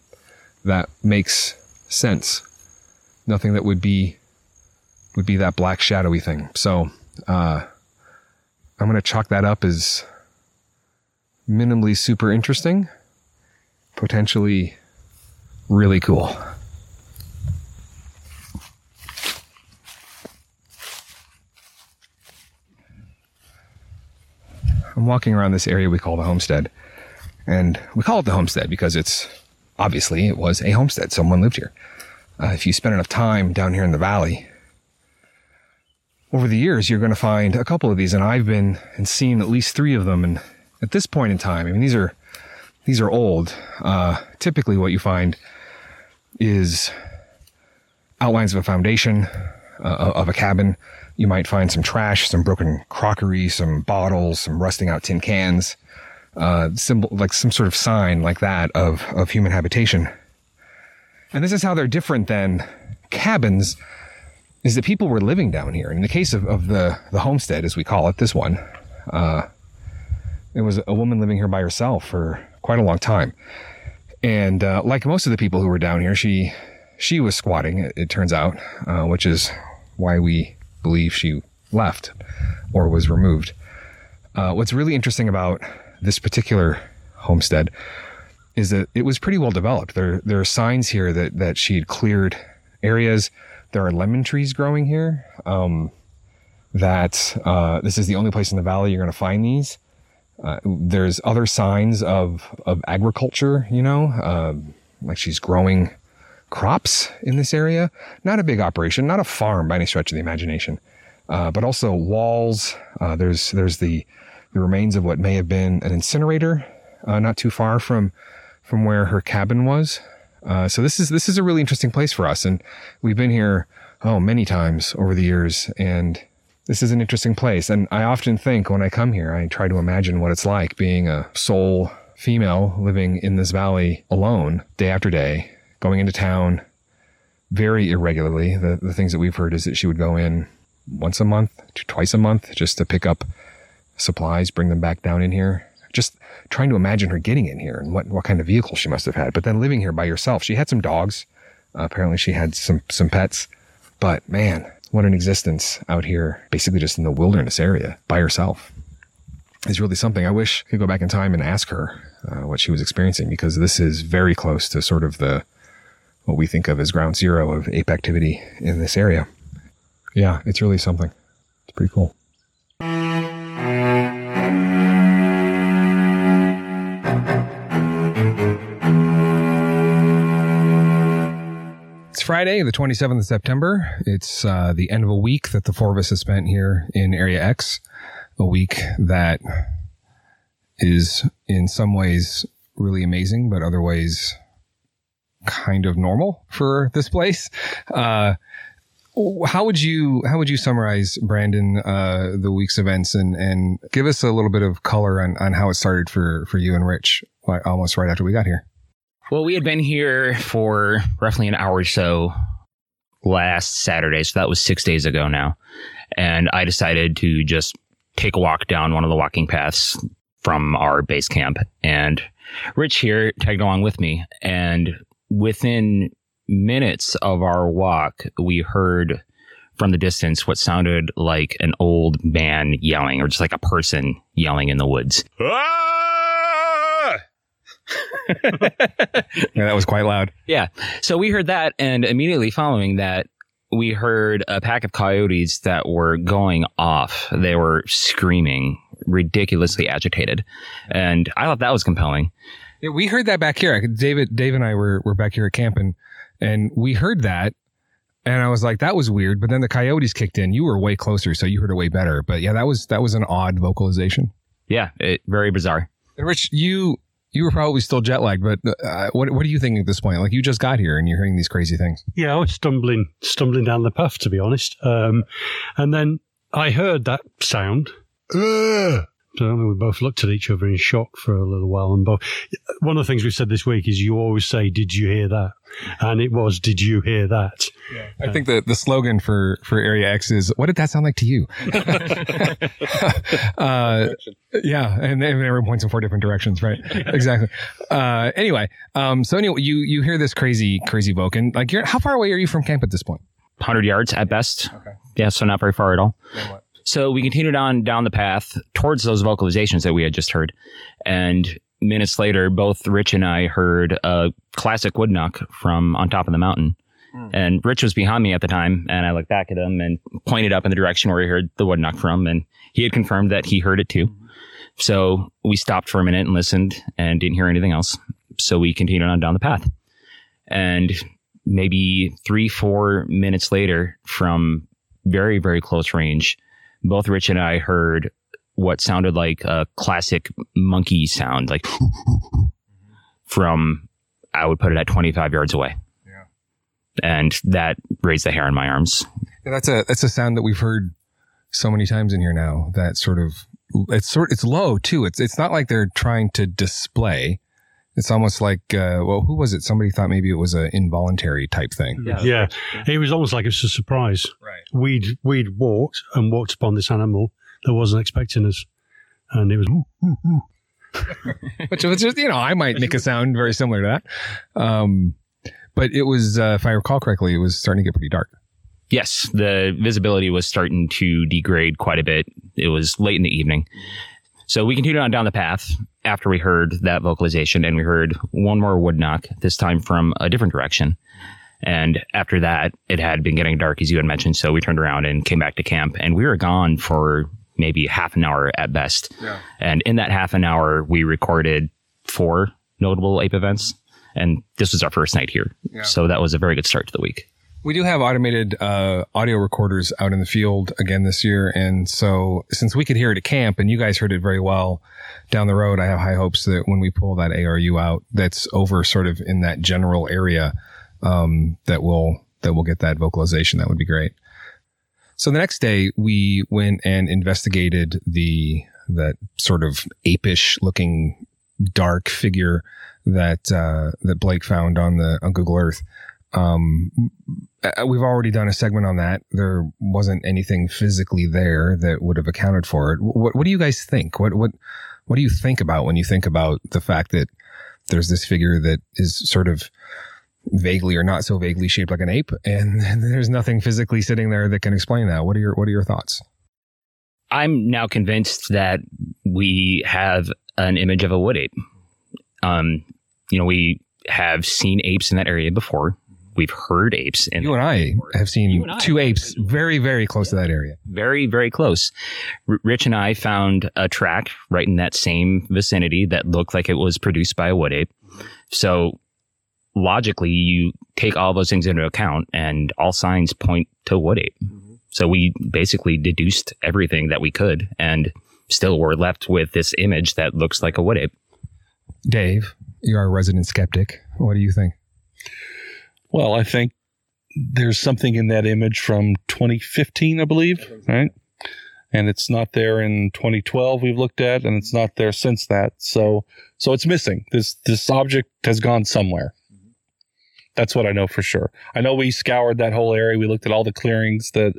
that makes sense. Nothing that would be would be that black shadowy thing. So uh, I'm going to chalk that up as minimally super interesting, potentially really cool. I'm walking around this area we call the homestead, and we call it the homestead because it's obviously it was a homestead. Someone lived here. Uh, if you spend enough time down here in the valley over the years, you're going to find a couple of these, and I've been and seen at least three of them. And at this point in time, I mean, these are, these are old. Uh, typically what you find is outlines of a foundation, uh, of a cabin. You might find some trash, some broken crockery, some bottles, some rusting out tin cans, uh, symbol, like some sort of sign like that of, of human habitation. And this is how they're different than cabins, is that people were living down here. In the case of, of the, the homestead, as we call it, this one, uh, it was a woman living here by herself for quite a long time. And uh, like most of the people who were down here, she, she was squatting, it, it turns out, uh, which is why we... believe she left or was removed. Uh, what's really interesting about this particular homestead is that it was pretty well developed. There, there are signs here that, that she had cleared areas. There are lemon trees growing here. Um, that, uh, this is the only place in the valley you're going to find these. Uh, there's other signs of, of agriculture, you know, um, like she's growing crops in this area. Not a big operation, not a farm by any stretch of the imagination, uh, but also walls. Uh, there's there's the, the remains of what may have been an incinerator, uh, not too far from from where her cabin was. Uh, so this is this is a really interesting place for us, and we've been here oh many times over the years. And this is an interesting place. And I often think when I come here, I try to imagine what it's like being a sole female living in this valley alone, day after day. Going into town very irregularly. The, the things that we've heard is that she would go in once a month to twice a month just to pick up supplies, bring them back down in here. Just trying to imagine her getting in here and what, what kind of vehicle she must have had. But then living here by herself. She had some dogs. Uh, apparently she had some, some pets. But man, what an existence out here, basically just in the wilderness area by herself. It's really something. I wish I could go back in time and ask her uh, what she was experiencing, because this is very close to sort of the what we think of as ground zero of ape activity in this area. Yeah, it's really something. It's pretty cool. It's Friday, the twenty-seventh of September. It's uh, the end of a week that the four of us have spent here in Area X. A week that is in some ways really amazing, but other ways... kind of normal for this place. Uh, how would you how would you summarize, Brandon, uh, the week's events, and and give us a little bit of color on, on how it started for for you and Rich, like almost right after we got here? Well, we had been here for roughly an hour or so last Saturday, so that was six days ago now, and I decided to just take a walk down one of the walking paths from our base camp, and Rich here tagged along with me, and within minutes of our walk, we heard from the distance what sounded like an old man yelling, or just like a person yelling in the woods. Ah! Yeah, that was quite loud. Yeah. So we heard that, and immediately following that, we heard a pack of coyotes that were going off. They were screaming, ridiculously agitated. And I thought that was compelling. Yeah, we heard that back here. David, Dave and I were, were back here at camp, and, and we heard that. And I was like, that was weird. But then the coyotes kicked in. You were way closer, so you heard it way better. But yeah, that was that was an odd vocalization. Yeah, it, very bizarre. And Rich, you you were probably still jet lagged, but uh, what what do you think at this point? Like, you just got here and you're hearing these crazy things. Yeah, I was stumbling stumbling down the path, to be honest. Um, and then I heard that sound. Ugh! So we both looked at each other in shock for a little while. And both, one of the things we've said this week is you always say, did you hear that? And it was, did you hear that? Yeah. I uh, think the, the slogan for, for Area X is, what did that sound like to you? uh, yeah. And, and everyone points in four different directions, right? Exactly. Uh, anyway. Um, so anyway, you, you hear this crazy, crazy voc. And like, you're, how far away are you from camp at this point? one hundred yards at best. Okay. Yeah. So not very far at all. Then what? So we continued on down the path towards those vocalizations that we had just heard. And minutes later, both Rich and I heard a classic wood knock from on top of the mountain. Mm. And Rich was behind me at the time. And I looked back at him and pointed up in the direction where he heard the wood knock from. And he had confirmed that he heard it too. So we stopped for a minute and listened and didn't hear anything else. So we continued on down the path. And maybe three, four minutes later, from very, very close range, both Rich and I heard what sounded like a classic monkey sound, like from, I would put it at twenty-five yards away. Yeah. And that raised the hair on my arms. Yeah, that's a that's a sound that we've heard so many times in here now. That sort of it's sort it's low too. It's it's not like they're trying to display. It's almost like, uh, well, who was it? Somebody thought maybe it was an involuntary type thing. Yeah. yeah. It was almost like it was a surprise. Right. We'd, we'd walked and walked upon this animal that wasn't expecting us. And it was, ooh, ooh, ooh. Which was just, you know, I might make a sound very similar to that. Um, but it was, uh, if I recall correctly, it was starting to get pretty dark. Yes. The visibility was starting to degrade quite a bit. It was late in the evening. So we continued on down the path after we heard that vocalization, and we heard one more wood knock, this time from a different direction. And after that, it had been getting dark, as you had mentioned. So we turned around and came back to camp, and we were gone for maybe half an hour at best. Yeah. And in that half an hour, we recorded four notable ape events. And this was our first night here. Yeah. So that was a very good start to the week. We do have automated uh, audio recorders out in the field again this year. And so since we could hear it at camp and you guys heard it very well down the road, I have high hopes that when we pull that A R U out that's over sort of in that general area, um, that we'll, that we'll get that vocalization. That would be great. So the next day we went and investigated the, that sort of apish looking dark figure that, uh, that Blake found on the, on Google Earth. Um, we've already done a segment on that. There wasn't anything physically there that would have accounted for it. What, what do you guys think? What, what, what do you think about when you think about the fact that there's this figure that is sort of vaguely or not so vaguely shaped like an ape, and there's nothing physically sitting there that can explain that? What are your, what are your thoughts? I'm now convinced that we have an image of a wood ape. Um, you know, we have seen apes in that area before. We've heard apes. In you and I have seen two apes very, very close yeah. to that area. Very, very close. R- Rich and I found a track right in that same vicinity that looked like it was produced by a wood ape. So logically, you take all those things into account and all signs point to wood ape. Mm-hmm. So we basically deduced everything that we could, and still we're left with this image that looks like a wood ape. Dave, you're our resident skeptic. What do you think? Well, I think there's something in that image from twenty fifteen, I believe, right? And it's not there in twenty twelve we've looked at, and it's not there since that. So so it's missing. This this object has gone somewhere. That's what I know for sure. I know we scoured that whole area. We looked at all the clearings that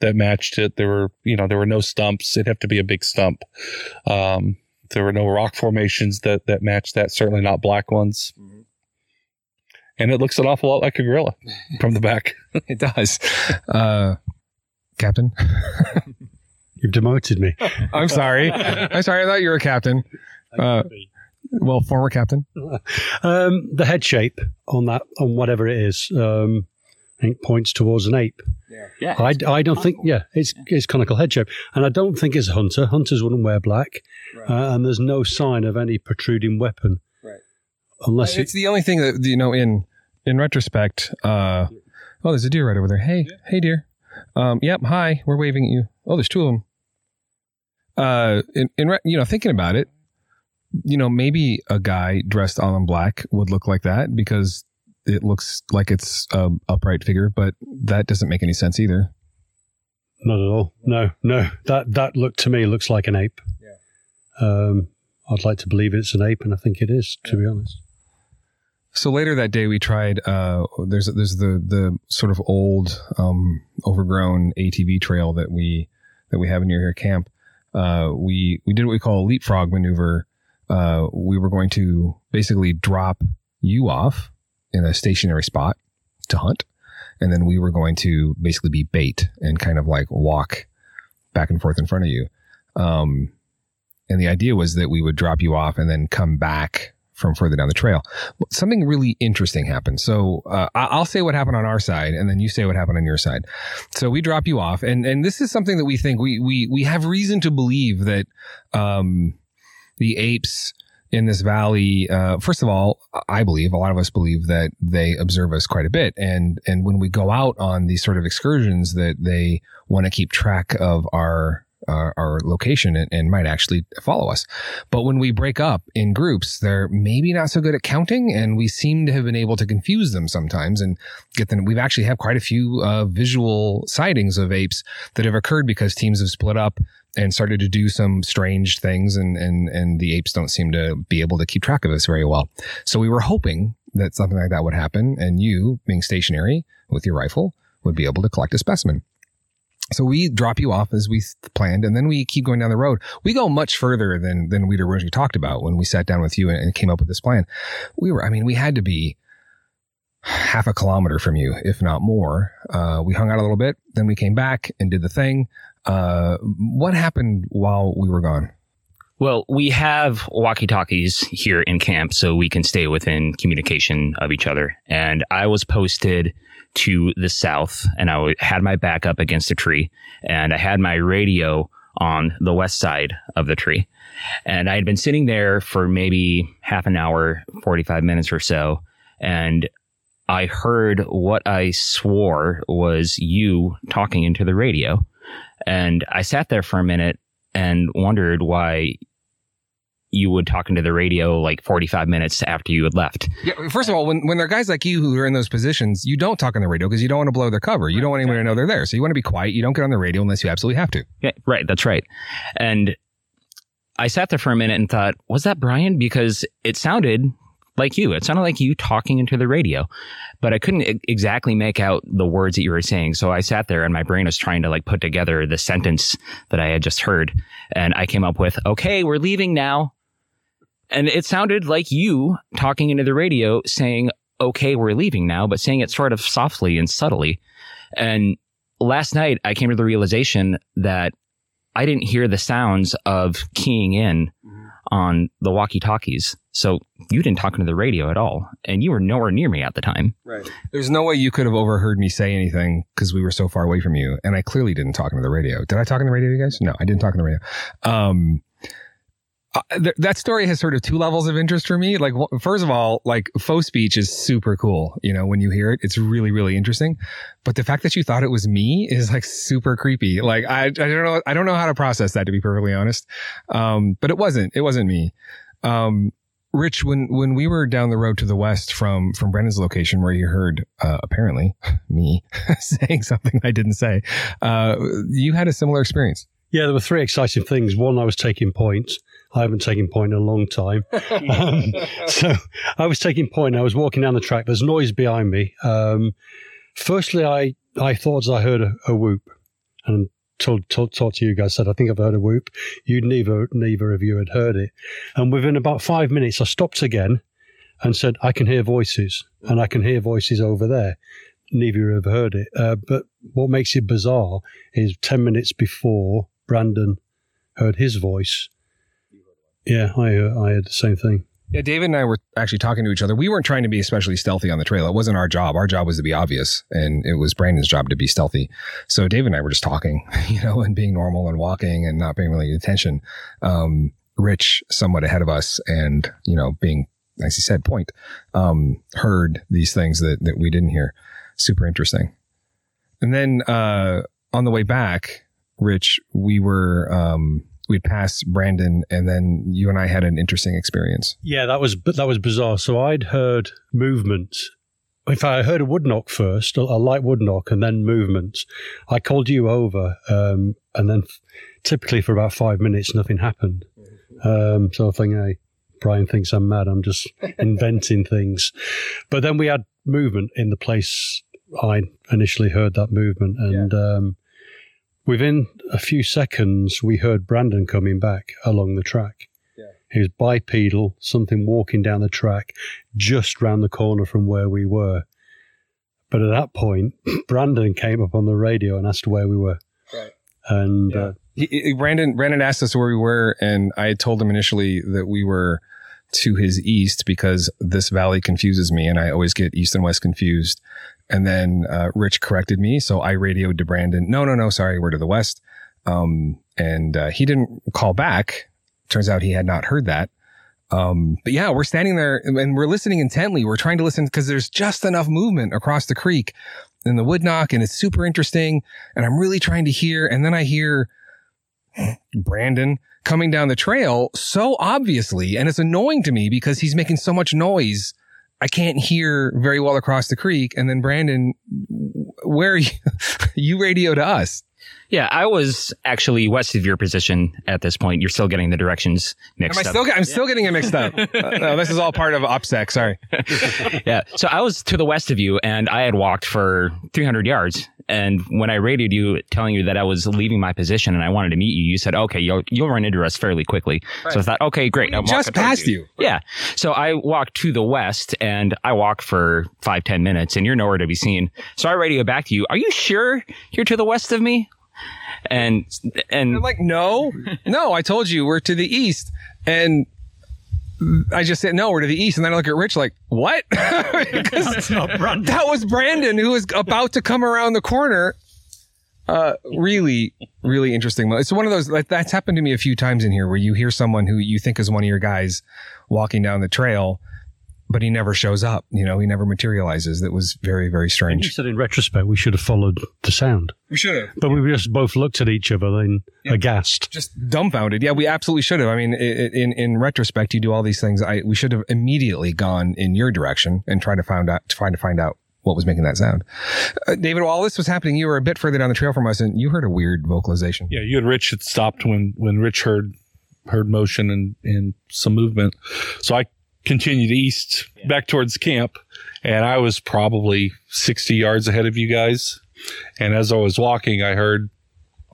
that matched it. There were, you know, there were no stumps. It'd have to be a big stump. Um, there were no rock formations that, that matched that, certainly not black ones. Mm-hmm. And it looks an awful lot like a gorilla from the back. It does. Uh, captain? You've demoted me. I'm sorry. I'm sorry. I thought you were a captain. Uh, well, former captain. Um, the head shape on that, on whatever it is, um, I think points towards an ape. Yeah, yeah I, I don't conical. think, yeah, it's yeah. it's conical head shape. And I don't think it's a hunter. Hunters wouldn't wear black. Right. Uh, and there's no sign of any protruding weapon. Right. Unless it's it, the only thing that, you know, in in retrospect, uh, oh, there's a deer right over there. Hey, yeah. hey, deer. Um, yep, hi, we're waving at you. Oh, there's two of them. Uh, in, in re- you know, thinking about it, you know, maybe a guy dressed all in black would look like that because it looks like it's an upright figure, but that doesn't make any sense either. Not at all. No, no. That that look to me looks like an ape. Yeah. Um, I'd like to believe it's an ape, and I think it is, to yeah. be honest. So later that day, we tried. Uh, there's there's the the sort of old, um, overgrown A T V trail that we that we have near here camp. Uh, we we did what we call a leapfrog maneuver. Uh, we were going to basically drop you off in a stationary spot to hunt, and then we were going to basically be bait and kind of like walk back and forth in front of you. Um, and the idea was that we would drop you off and then come back from further down the trail. Something really interesting happened. So uh, I'll say what happened on our side, and then you say what happened on your side. So we drop you off, and and this is something that we think we we we have reason to believe that um, the apes in this valley. Uh, first of all, I believe a lot of us believe that they observe us quite a bit, and and when we go out on these sort of excursions, that they want to keep track of our. Uh, our location and, and might actually follow us. But when we break up in groups, they're maybe not so good at counting, and we seem to have been able to confuse them sometimes and get them. We've actually had quite a few uh, visual sightings of apes that have occurred because teams have split up and started to do some strange things, and and and the apes don't seem to be able to keep track of us very well. So we were hoping that something like that would happen, and you, being stationary with your rifle, would be able to collect a specimen. So we drop you off as we planned, and then we keep going down the road. We go much further than than we'd originally talked about when we sat down with you and, and came up with this plan. We were, I mean, we had to be half a kilometer from you, if not more. Uh, we hung out a little bit, then we came back and did the thing. Uh, what happened while we were gone? Well, we have walkie-talkies here in camp, so we can stay within communication of each other. And I was posted to the south, and I had my back up against a tree, and I had my radio on the west side of the tree. And I had been sitting there for maybe half an hour, forty-five minutes or so, and I heard what I swore was you talking into the radio. And I sat there for a minute and wondered why you would talk into the radio like forty-five minutes after you had left. Yeah. First of all, when, when there are guys like you who are in those positions, you don't talk on the radio because you don't want to blow their cover. You right. don't want anyone to know they're there. So you want to be quiet. You don't get on the radio unless you absolutely have to. Yeah, right. That's right. And I sat there for a minute and thought, was that Brian? Because it sounded like you. It sounded like you talking into the radio, but I couldn't e- exactly make out the words that you were saying. So I sat there and my brain was trying to like put together the sentence that I had just heard. And I came up with, okay, we're leaving now. And it sounded like you talking into the radio saying, okay, we're leaving now, but saying it sort of softly and subtly. And last night I came to the realization that I didn't hear the sounds of keying in on the walkie-talkies. So you didn't talk into the radio at all, and you were nowhere near me at the time. Right. There's no way you could have overheard me say anything because we were so far away from you, and I clearly didn't talk into the radio. Did I talk into the radio, you guys? No, I didn't talk into the radio. Um... Uh, th- that story has sort of two levels of interest for me. Like, wh- first of all, like faux speech is super cool. You know, when you hear it, it's really, really interesting. But the fact that you thought it was me is like super creepy. Like, I, I don't know, I don't know how to process that, to be perfectly honest. Um, but it wasn't, it wasn't me. Um, Rich, when, when we were down the road to the west from, from Brandon's location where you heard, uh, apparently me saying something I didn't say, uh, you had a similar experience. Yeah, there were three exciting things. One, I was taking points. I haven't taken point in a long time. Um, so I was taking point. I was walking down the track. There's noise behind me. Um, firstly, I, I thought I heard a, a whoop, and told, told, talked to you guys, said, I think I've heard a whoop. You neither, neither of you had heard it. And within about five minutes, I stopped again and said, I can hear voices, and I can hear voices over there. Neither of you have heard it. Uh, but what makes it bizarre is ten minutes before, Brandon heard his voice. Yeah, I, uh, I heard the same thing. Yeah, David and I were actually talking to each other. We weren't trying to be especially stealthy on the trail. It wasn't our job. Our job was to be obvious, and it was Brandon's job to be stealthy. So David and I were just talking, you know, and being normal and walking and not paying really attention. Um, Rich, somewhat ahead of us, and, you know, being, as he said, point, um, heard these things that, that we didn't hear. Super interesting. And then uh, on the way back, Rich, we were... Um, we'd passed Brandon, and then you and I had an interesting experience. Yeah, that was that was bizarre. So I'd heard movement. In fact, I heard a wood knock first, a light wood knock, and then movement. I called you over, um, and then f- typically for about five minutes, nothing happened. Um, so I think, hey, Brian thinks I'm mad. I'm just inventing things. But then we had movement in the place I initially heard that movement, and yeah. um within a few seconds, we heard Brandon coming back along the track. Yeah. He was bipedal, something walking down the track just round the corner from where we were. But at that point, Brandon came up on the radio and asked where we were. Right. And yeah. uh, he, he, Brandon, Brandon asked us where we were, and I told him initially that we were to his east because this valley confuses me, and I always get east and west confused. And then uh, Rich corrected me, so I radioed to Brandon. No, no, no, sorry, we're to the west. Um, and uh, he didn't call back. Turns out he had not heard that. Um, but yeah, we're standing there and we're listening intently. We're trying to listen because there's just enough movement across the creek in the wood knock, and it's super interesting. And I'm really trying to hear. And then I hear Brandon coming down the trail so obviously, and it's annoying to me because he's making so much noise. I can't hear very well across the creek. And then Brandon, where are you? You radio to us. Yeah, I was actually west of your position at this point. You're still getting the directions mixed Am I up. Still get, I'm yeah. still getting it mixed up. uh, no, this is all part of OPSEC. Sorry. Yeah. So I was to the west of you, and I had walked for three hundred yards. And when I radioed you telling you that I was leaving my position and I wanted to meet you, you said, okay, you'll, you'll run into us fairly quickly. Right. So I thought, okay, great. I just past you. you. Yeah. So I walked to the west, and I walked for five, ten minutes, and you're nowhere to be seen. So I radioed back to you. Are you sure you're to the west of me? And, and I'm like, no, no, I told you we're to the east. And I just said, no, we're to the east. And then I look at Rich like, what? Because that was Brandon, who was about to come around the corner. Uh, really, really interesting. It's one of those, like, that's happened to me a few times in here where you hear someone who you think is one of your guys walking down the trail, but he never shows up. You know, he never materializes. That was very, very strange. You said in retrospect, we should have followed the sound. We should have. But we just both looked at each other and yeah. aghast. Just dumbfounded. Yeah, we absolutely should have. I mean, in, in retrospect, you do all these things. I, we should have immediately gone in your direction and tried to find out, trying to find out what was making that sound. Uh, David, while this was happening, you were a bit further down the trail from us, and you heard a weird vocalization. Yeah, you and Rich had stopped when, when Rich heard, heard motion and, and some movement. So I continued east yeah. back towards camp, and I was probably sixty yards ahead of you guys. And as I was walking, I heard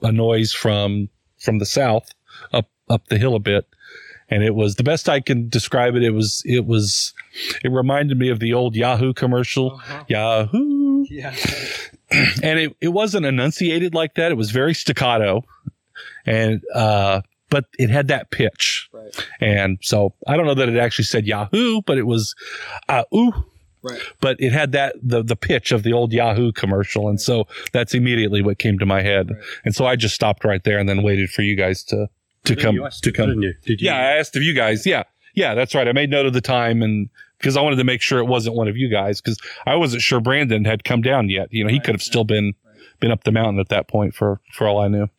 a noise from from the south up up the hill a bit, and it was the best I can describe it. It was it was it reminded me of the old Yahoo commercial, uh-huh. Yahoo. Yeah. And it it wasn't enunciated like that. It was very staccato, and uh, but it had that pitch. Right. And so I don't know that it actually said Yahoo, but it was uh, ooh. Right. But it had that the, the pitch of the old Yahoo commercial. And so that's immediately what came to my head. Right. And so I just stopped right there and then waited for you guys to, to come. You asked to come. Didn't you? Did you? Yeah, I asked of you guys. Yeah. Yeah, that's right. I made note of the time, and because I wanted to make sure it wasn't one of you guys, because I wasn't sure Brandon had come down yet. You know, he right. could have still been right. been up the mountain at that point for, for all I knew.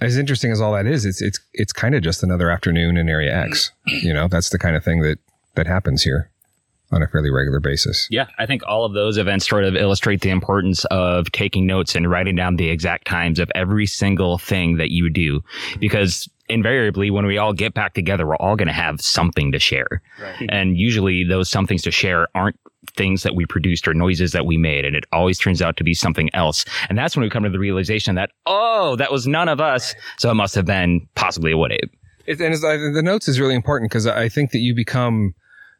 As interesting as all that is, it's it's it's kind of just another afternoon in Area X. You know, that's the kind of thing that, that happens here on a fairly regular basis. Yeah, I think all of those events sort of illustrate the importance of taking notes and writing down the exact times of every single thing that you do, because invariably when we all get back together, we're all going to have something to share. Right. And usually those somethings to share aren't things that we produced or noises that we made, and it always turns out to be something else. And that's when we come to the realization that, oh, that was none of us, so it must have been possibly a wood ape. It, and it's, uh, the notes is really important because I think that you become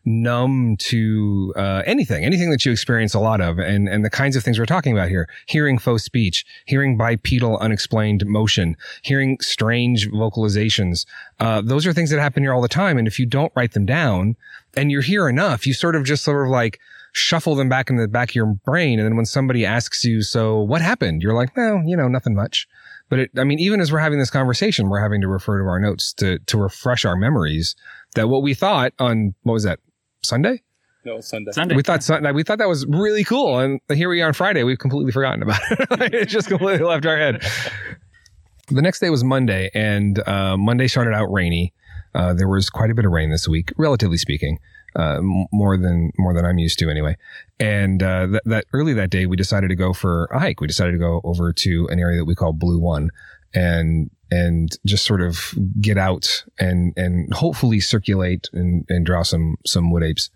numb to uh, anything, anything that you experience a lot of, and, and the kinds of things we're talking about here. Hearing faux speech, hearing bipedal unexplained motion, hearing strange vocalizations. Uh, those are things that happen here all the time. And if you don't write them down and you're here enough, you sort of just sort of like shuffle them back in the back of your brain. And then when somebody asks you, so what happened? You're like, well, you know, nothing much. But it, I mean, even as we're having this conversation, we're having to refer to our notes to, to refresh our memories that what we thought on, what was that? Sunday? No, Sunday. Sunday. We thought Sunday. We thought that was really cool, and here we are on Friday. We've completely forgotten about it. It just completely left our head. The next day was Monday, and uh, Monday started out rainy. Uh, there was quite a bit of rain this week, relatively speaking, uh, more than more than I'm used to, anyway. And uh, that, that early that day, we decided to go for a hike. We decided to go over to an area that we call Blue One, and. And just sort of get out and, and hopefully circulate and, and draw some, some wood apes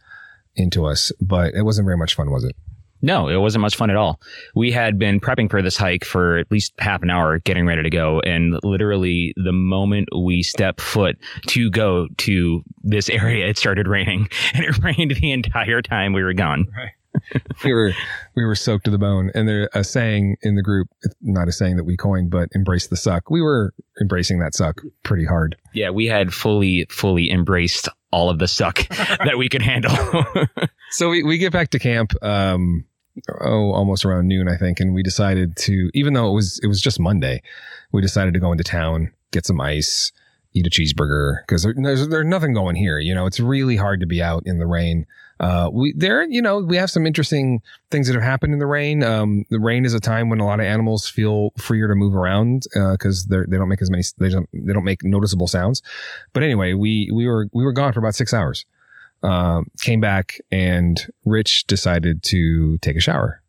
into us. But it wasn't very much fun, was it? No, it wasn't much fun at all. We had been prepping for this hike for at least half an hour, getting ready to go. And literally the moment we stepped foot to go to this area, it started raining. And it rained the entire time we were gone. Right. we were we were soaked to the bone, and there's a saying in the group, not a saying that we coined, but embrace the suck. We were embracing that suck pretty hard. Yeah, we had fully fully embraced all of the suck that we could handle. So we, we get back to camp um oh almost around noon, I think, and we decided to, even though it was it was just Monday, we decided to go into town, get some ice, eat a cheeseburger, because there, there's there's nothing going here. You know, it's really hard to be out in the rain. Uh, we there, you know, we have some interesting things that have happened in the rain. Um, the rain is a time when a lot of animals feel freer to move around, uh, cause they're, they don't make as many, they don't, they don't make noticeable sounds. But anyway, we, we were, we were gone for about six hours, um, came back, and Rich decided to take a shower.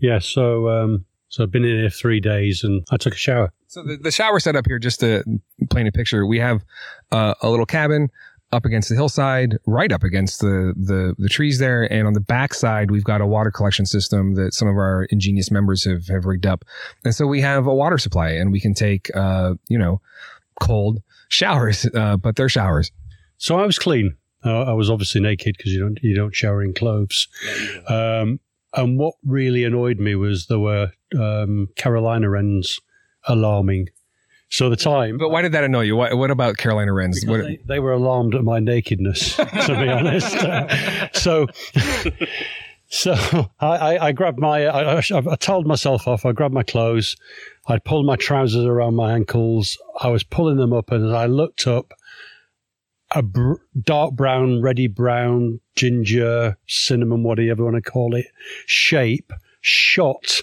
Yeah. So, um, so I've been in here three days and I took a shower. So the, the shower set up here, just to paint a picture, we have, uh, a little cabin up against the hillside, right up against the, the, the trees there. And on the backside, we've got a water collection system that some of our ingenious members have, have rigged up. And so we have a water supply, and we can take, uh, you know, cold showers, uh, but they're showers. So I was clean. Uh, I was obviously naked, because you don't, you don't shower in clothes. Um, and what really annoyed me was there were um, Carolina wrens alarming. So the time. But why did that annoy you? What, what about Carolina wrens? What, they, they were alarmed at my nakedness, to be honest. Uh, so, so I, I grabbed my, I, I told myself off. I grabbed my clothes. I pulled my trousers around my ankles. I was pulling them up, and as I looked up, a br- dark brown, reddy brown, ginger, cinnamon, whatever you want to call it, shape shot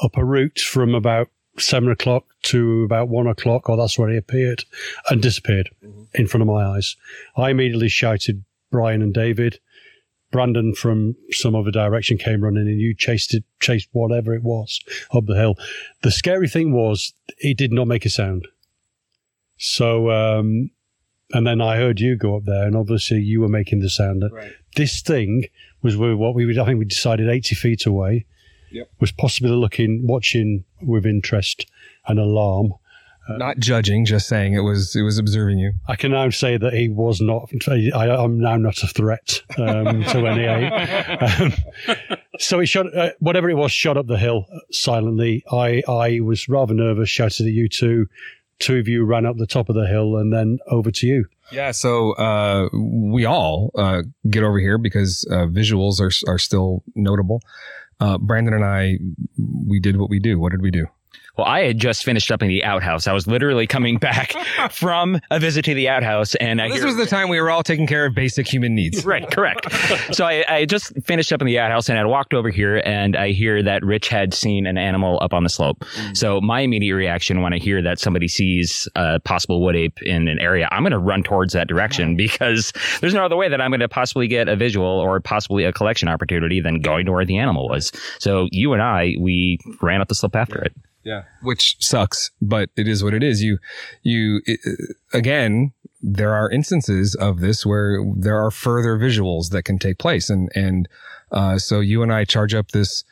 up a root from about seven o'clock to about one o'clock, or that's where he appeared, and disappeared mm-hmm. in front of my eyes. I immediately shouted, Brian and David. Brandon from some other direction came running, and you chased it, chased whatever it was up the hill. The scary thing was, it did not make a sound. So, um, and then I heard you go up there, and obviously you were making the sound. Right. This thing was what we would, I think we decided eighty feet away. Yep. Was possibly looking, watching with interest and alarm. Uh, not judging, just saying it was it was observing you. I can now say that he was not, I, I'm now not a threat um, to any ape. Um, so he shot, uh, whatever it was, shot up the hill silently. I, I was rather nervous, shouted at you two. Two of you ran up the top of the hill, and then over to you. Yeah, so uh, we all uh, get over here because uh, visuals are are still notable. Uh, Brandon and I, we did what we do. What did we do? Well, I had just finished up in the outhouse. I was literally coming back from a visit to the outhouse. And well, I this hear- was the time we were all taking care of basic human needs. Right, correct. So I, I just finished up in the outhouse, and I walked over here, and I hear that Rich had seen an animal up on the slope. Mm-hmm. So my immediate reaction when I hear that somebody sees a possible wood ape in an area, I'm going to run towards that direction mm-hmm. because there's no other way that I'm going to possibly get a visual or possibly a collection opportunity than going to where the animal was. So you and I, we ran up the slope after yeah. it. Yeah, which sucks, but it is what it is. You, you, it, again, there are instances of this where there are further visuals that can take place. And, and, uh, so you and I charge up this,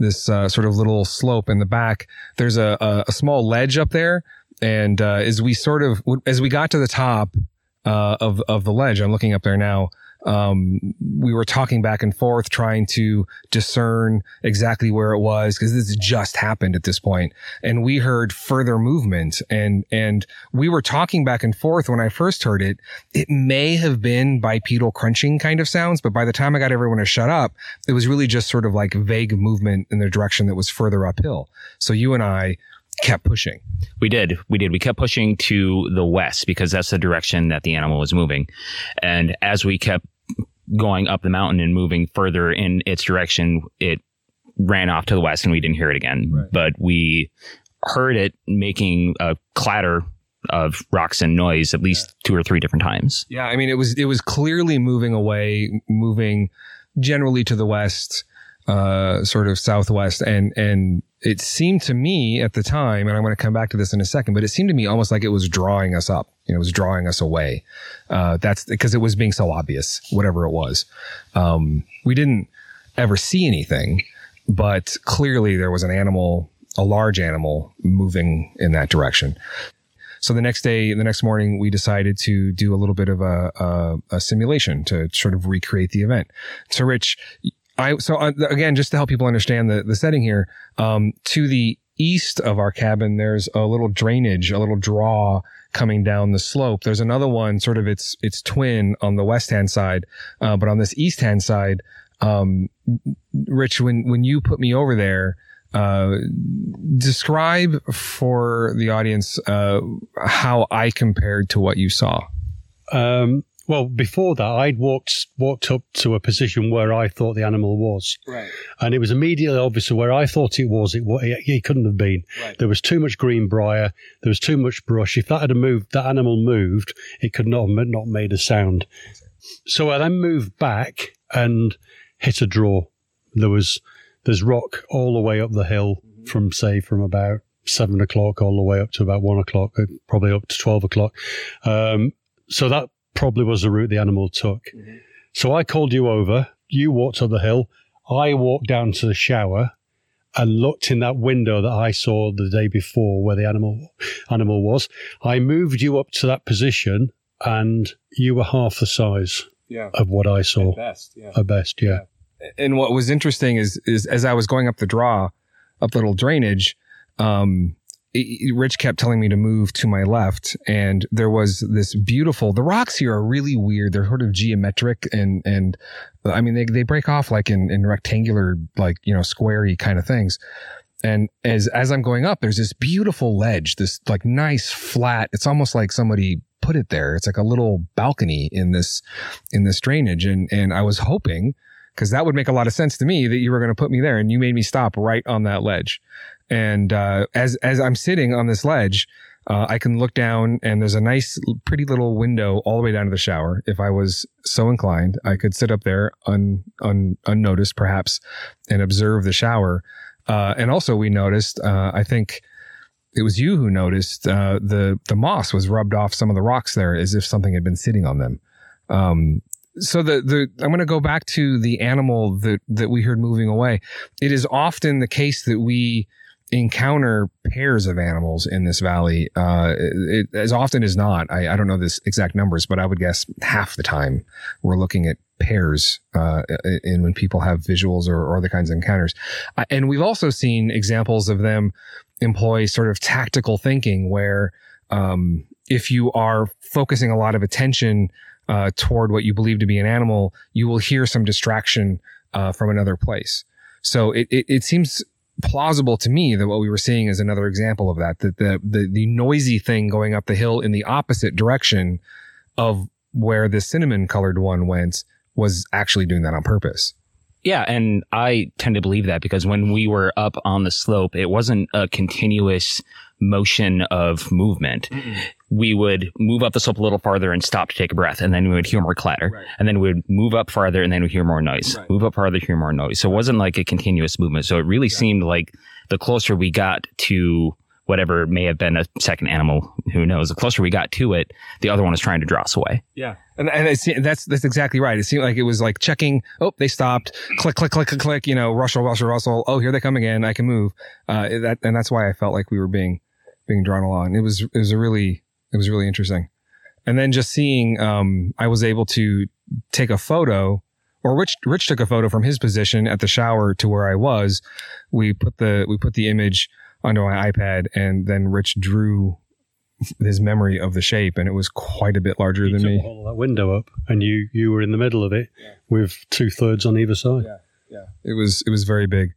this, uh, sort of little slope in the back. There's a, a, a small ledge up there. And, uh, as we sort of, as we got to the top, uh, of, of the ledge, I'm looking up there now. Um, we were talking back and forth, trying to discern exactly where it was, because this just happened at this point. And we heard further movement, and, and we were talking back and forth. When I first heard it, it may have been bipedal crunching kind of sounds, but by the time I got everyone to shut up, it was really just sort of like vague movement in the direction that was further uphill. So you and I kept pushing. We did. We did. We kept pushing to the west, because that's the direction that the animal was moving. And as we kept going up the mountain and moving further in its direction, it ran off to the west and we didn't hear it again. Right. But we heard it making a clatter of rocks and noise at least yeah. two or three different times. Yeah. I mean, it was, it was clearly moving away, moving generally to the west, uh, sort of southwest. And, and it seemed to me at the time, and I'm going to come back to this in a second, but it seemed to me almost like it was drawing us up. You know, it was drawing us away. Uh, that's because it was being so obvious, whatever it was. Um, we didn't ever see anything, but clearly there was an animal, a large animal, moving in that direction. So the next day, the next morning, we decided to do a little bit of a, a, a simulation to sort of recreate the event. So Rich, I, so uh, again, just to help people understand the, the setting here, um, to the east of our cabin, there's a little drainage, a little draw coming down the slope. There's another one, sort of its, its twin on the west hand side. Uh, but on this east hand side, um, Rich, when, when you put me over there, uh, describe for the audience, uh, how I compared to what you saw. Um, Well, before that, I'd walked walked up to a position where I thought the animal was. Right. And it was immediately obvious where I thought it was, it, it, it couldn't have been. Right. There was too much green briar. There was too much brush. If that had moved, that animal moved, it could not have not made a sound. So I then moved back and hit a draw. There was There's rock all the way up the hill mm-hmm. from, say, from about seven o'clock all the way up to about one o'clock, probably up to twelve o'clock. Um, so that probably was the route the animal took. Mm-hmm. So I called you over, you walked up the hill, I walked down to the shower and looked in that window that I saw the day before where the animal animal was. I moved you up to that position and you were half the size yeah. of what I saw. At best, yeah. At best, yeah. yeah. And what was interesting is, is as I was going up the draw, up the little drainage, um, Rich kept telling me to move to my left, and there was this beautiful, the rocks here are really weird. They're sort of geometric, and, and I mean, they, they break off like in, in rectangular, like, you know, squarey kind of things. And as, as I'm going up, there's this beautiful ledge, this like nice flat, it's almost like somebody put it there. It's like a little balcony in this, in this drainage. And, and I was hoping, because that would make a lot of sense to me, that you were going to put me there, and you made me stop right on that ledge. And, uh, as, as I'm sitting on this ledge, uh, I can look down and there's a nice, pretty little window all the way down to the shower. If I was so inclined, I could sit up there un, un, unnoticed perhaps and observe the shower. Uh, and also we noticed, uh, I think it was you who noticed, uh, the, the moss was rubbed off some of the rocks there as if something had been sitting on them. Um, So the, the, I'm going to go back to the animal that, that we heard moving away. It is often the case that we encounter pairs of animals in this valley. Uh, it, as often as not, I, I don't know this exact numbers, but I would guess half the time we're looking at pairs, uh, in when people have visuals or, or other kinds of encounters. And we've also seen examples of them employ sort of tactical thinking where, um, if you are focusing a lot of attention Uh, toward what you believe to be an animal, you will hear some distraction uh, from another place. So it, it, it seems plausible to me that what we were seeing is another example of that, that the, the, the noisy thing going up the hill in the opposite direction of where the cinnamon colored one went was actually doing that on purpose. Yeah, and I tend to believe that because when we were up on the slope, it wasn't a continuous motion of movement. Mm-hmm. We would move up the slope a little farther and stop to take a breath, and then we would hear more clatter. Right. And then we would move up farther, and then we hear more noise. Right. Move up farther, hear more noise. So it wasn't like a continuous movement. So it really yeah. seemed like the closer we got to whatever may have been a second animal, who knows, the closer we got to it, the other one was trying to draw us away. Yeah. And, and it's, that's that's exactly right. It seemed like it was like checking. Oh, they stopped. Click, click, click, click, click. You know, rustle, rustle, rustle. Oh, here they come again. I can move. Uh, that, and that's why I felt like we were being being drawn along. It was it was a really... It was really interesting. And then just seeing, um, I was able to take a photo, or Rich, Rich took a photo from his position at the shower to where I was. We put the, we put the image onto my iPad, and then Rich drew his memory of the shape, and it was quite a bit larger you than took me. All that window up, and you you were in the middle of it, yeah, with two thirds on either side. Yeah, yeah. It was it was very big.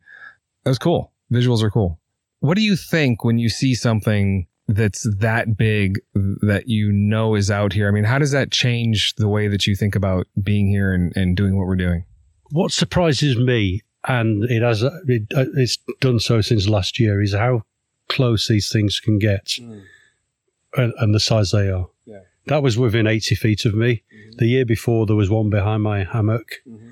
That was cool. Visuals are cool. What do you think when you see something that's that big that you know is out here? I mean, how does that change the way that you think about being here and, and doing what we're doing? What surprises me, and it has it, it's done so since last year, is how close these things can get. Mm. And, and the size they are. Yeah. That was within eighty feet of me. Mm-hmm. The year before, there was one behind my hammock. Mm-hmm.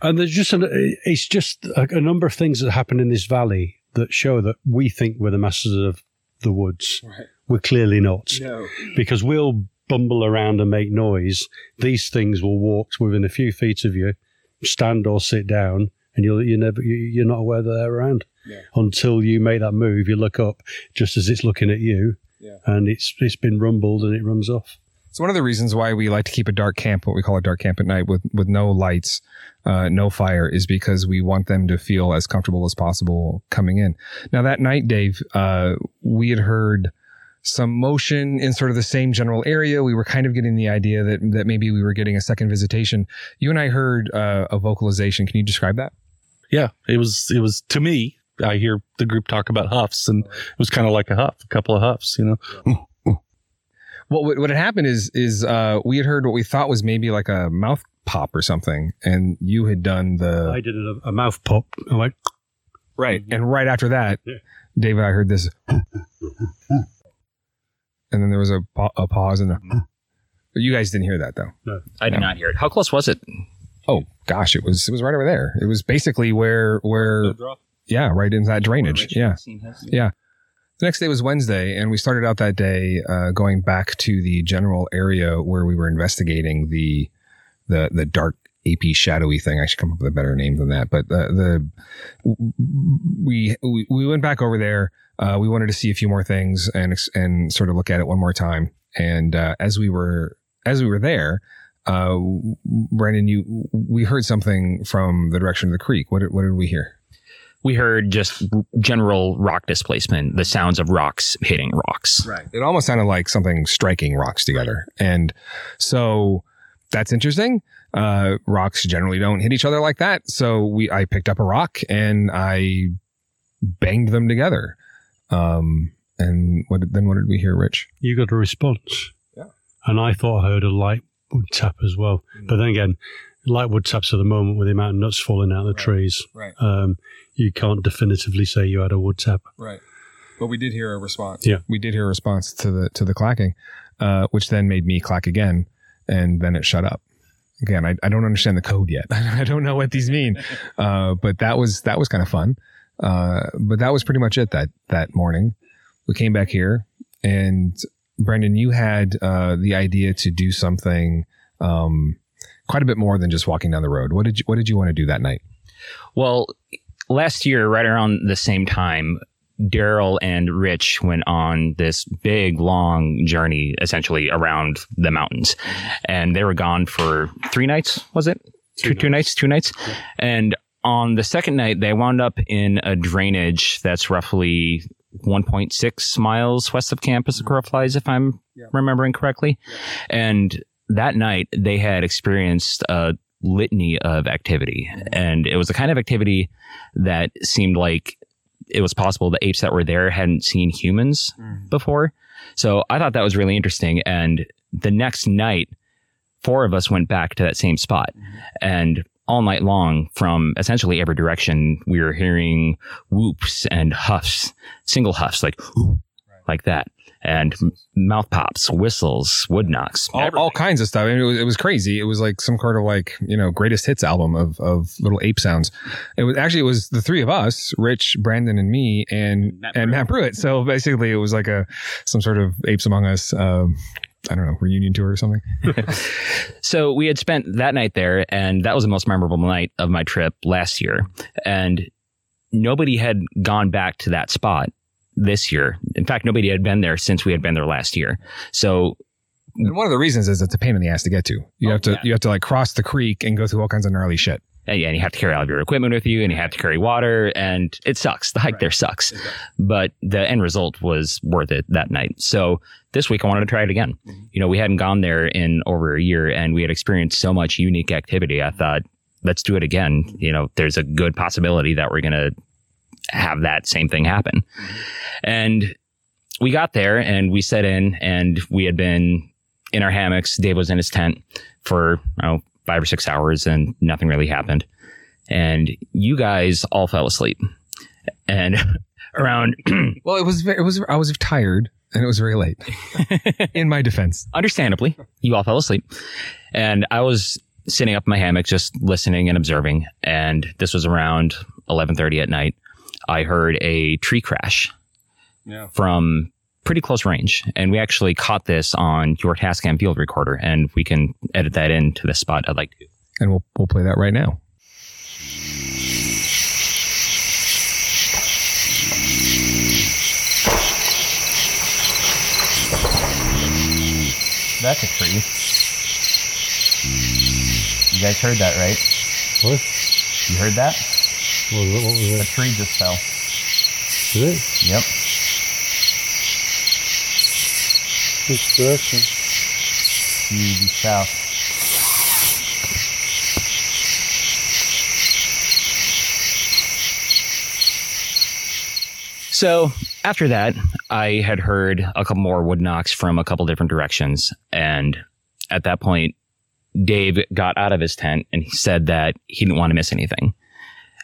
And there's just an, it's just a, a number of things that happen in this valley that show that we think we're the masters of the woods. Right. We're clearly not. No. Because we'll bumble around and make noise. These things will walk within a few feet of you, stand or sit down, and you'll, you never, you, you're not aware that they're around. Yeah. Until you make that move, you look up just as it's looking at you. Yeah. And it's it's been rumbled and it runs off. It's one of the reasons why we like to keep a dark camp, what we call a dark camp at night, with, with no lights, uh, no fire, is because we want them to feel as comfortable as possible coming in. Now, that night, Dave, uh, we had heard some motion in sort of the same general area. We were kind of getting the idea that, that maybe we were getting a second visitation. You and I heard uh, a vocalization. Can you describe that? Yeah, it was it was to me. I hear the group talk about huffs, and it was kind of like a huff, a couple of huffs, you know. Ooh, ooh. What what had happened is is uh, we had heard what we thought was maybe like a mouth pop or something, and you had done the. I did a, a mouth pop, I'm like, right, mm-hmm. And right after that, yeah. David, I heard this, and then there was a a pause, and a, you guys didn't hear that though. No, I did no. not hear it. How close was it? Oh gosh, it was it was right over there. It was basically where where. Yeah, right in that drainage. Yeah. Yeah. The next day was Wednesday, and we started out that day uh, going back to the general area where we were investigating the the the dark, apey, shadowy thing. I should come up with a better name than that. But uh, the we, we we went back over there. Uh, we wanted to see a few more things and and sort of look at it one more time. And uh, as we were as we were there, uh, Brandon, you we heard something from the direction of the creek. What did, what did we hear? We heard just general rock displacement, the sounds of rocks hitting rocks. Right. It almost sounded like something striking rocks together. Right. And so that's interesting. Uh, rocks generally don't hit each other like that. So we, I picked up a rock and I banged them together. Um, and what, then what did we hear, Rich? You got a response. Yeah. And I thought I heard a light wood tap as well. Mm-hmm. But then again, light wood taps at the moment with the amount of nuts falling out of the right. trees. Right. Um, you can't definitively say you had a wood tap. Right. But we did hear a response. Yeah. We did hear a response to the to the clacking, uh, which then made me clack again, and then it shut up. Again, I, I don't understand the code yet. I don't know what these mean. Uh, but that was that was kind of fun. Uh, but that was pretty much it that, that morning. We came back here, and Brandon, you had uh, the idea to do something um, quite a bit more than just walking down the road. What did you, what did you want to do that night? Well, last year, right around the same time, Daryl and Rich went on this big, long journey, essentially around the mountains. And they were gone for three nights, was it? Two, two, two nights. nights, two nights. Yeah. And on the second night, they wound up in a drainage that's roughly one point six miles west of Camp as the crow flies, if I'm yeah. remembering correctly. Yeah. And that night, they had experienced a litany of activity, and it was the kind of activity that seemed like it was possible the apes that were there hadn't seen humans mm. before. So I thought that was really interesting, and the next night four of us went back to that same spot, mm. and all night long from essentially every direction we were hearing whoops and huffs, single huffs like ooh, right. like that, and mouth pops, whistles, wood knocks, all, all kinds of stuff. I mean, it was, it was crazy. It was like some kind of like, you know, greatest hits album of, of little ape sounds. It was actually, it was the three of us, Rich, Brandon, and me, and Matt and Pruitt. Matt Pruitt. So basically it was like a, some sort of Apes Among Us, um, I don't know, reunion tour or something. So we had spent that night there, and that was the most memorable night of my trip last year. And nobody had gone back to that spot this year. In fact, nobody had been there since we had been there last year. So And one of the reasons is it's a pain in the ass to get to. You oh, have to yeah. you have to like cross the creek and go through all kinds of gnarly shit. And, yeah, and you have to carry all of your equipment with you, and you have to carry water, and it sucks. The hike right. there sucks. But the end result was worth it that night. So this week I wanted to try it again. Mm-hmm. You know, we hadn't gone there in over a year, and we had experienced so much unique activity. I thought, let's do it again. You know, there's a good possibility that we're going to have that same thing happen. And we got there, and we set in, and we had been in our hammocks. Dave was in his tent for, I don't know, five or six hours, and nothing really happened. And you guys all fell asleep. And around... well, it was, it was, I was tired, and it was very late. In my defense. Understandably, you all fell asleep. And I was sitting up in my hammock, just listening and observing. And this was around eleven thirty at night. I heard a tree crash yeah. from pretty close range. And we actually caught this on your Tascam field recorder, and we can edit that into the spot I'd like to. And we'll we'll play that right now. That's a tree. You guys heard that, right? What? You heard that? What was, what was that? A tree just fell. Did it? Yep. Which direction? To the south. So after that, I had heard a couple more wood knocks from a couple different directions. And at that point, Dave got out of his tent and he said that he didn't want to miss anything.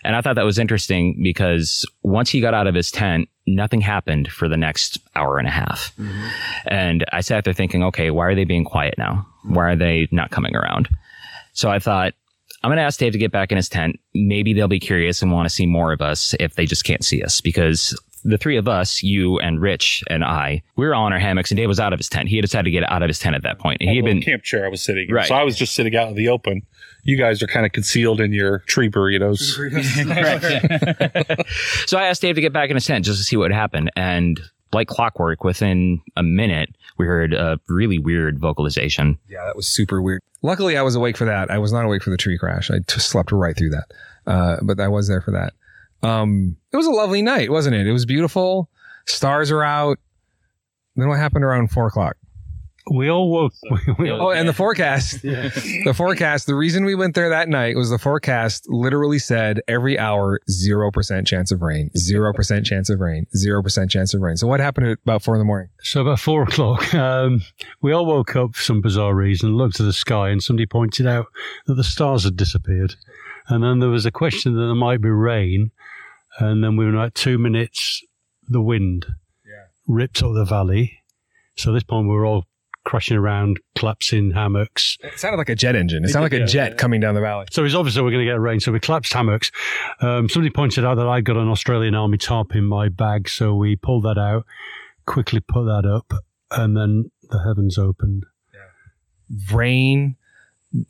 And I thought that was interesting because once he got out of his tent, nothing happened for the next hour and a half. Mm-hmm. And I sat there thinking, okay, why are they being quiet now? Why are they not coming around? So I thought, I'm going to ask Dave to get back in his tent. Maybe they'll be curious and want to see more of us if they just can't see us. Because the three of us, you and Rich and I, we were all in our hammocks, and Dave was out of his tent. He had decided to get out of his tent at that point. And he had been camp chair I was sitting in. Right. So I was just sitting out in the open. You guys are kind of concealed in your tree burritos. So I asked Dave to get back in his tent just to see what happened. And like clockwork, within a minute, we heard a really weird vocalization. Yeah, that was super weird. Luckily, I was awake for that. I was not awake for the tree crash. I just slept right through that. Uh, but I was there for that. Um, it was a lovely night, wasn't it? It was beautiful. Stars are out. Then what happened around four o'clock? We all woke. So, we, we all, oh, and the forecast. Yeah. The forecast. The reason we went there that night was the forecast literally said every hour, zero percent chance of rain, zero percent chance of rain, zero percent chance of rain. So what happened at about four in the morning? So about four o'clock, um, we all woke up for some bizarre reason, looked to the sky, and somebody pointed out that the stars had disappeared. And then there was a question that there might be rain. And then we were like two minutes, the wind yeah. ripped up the valley. So at this point, we were all crashing around, collapsing hammocks. It sounded like a jet engine. It sounded like yeah, a jet yeah. coming down the valley. So it was obvious that we were going to get rain. So we collapsed hammocks. Um, somebody pointed out that I got an Australian Army tarp in my bag. So we pulled that out, quickly put that up, and then the heavens opened. Yeah. Rain,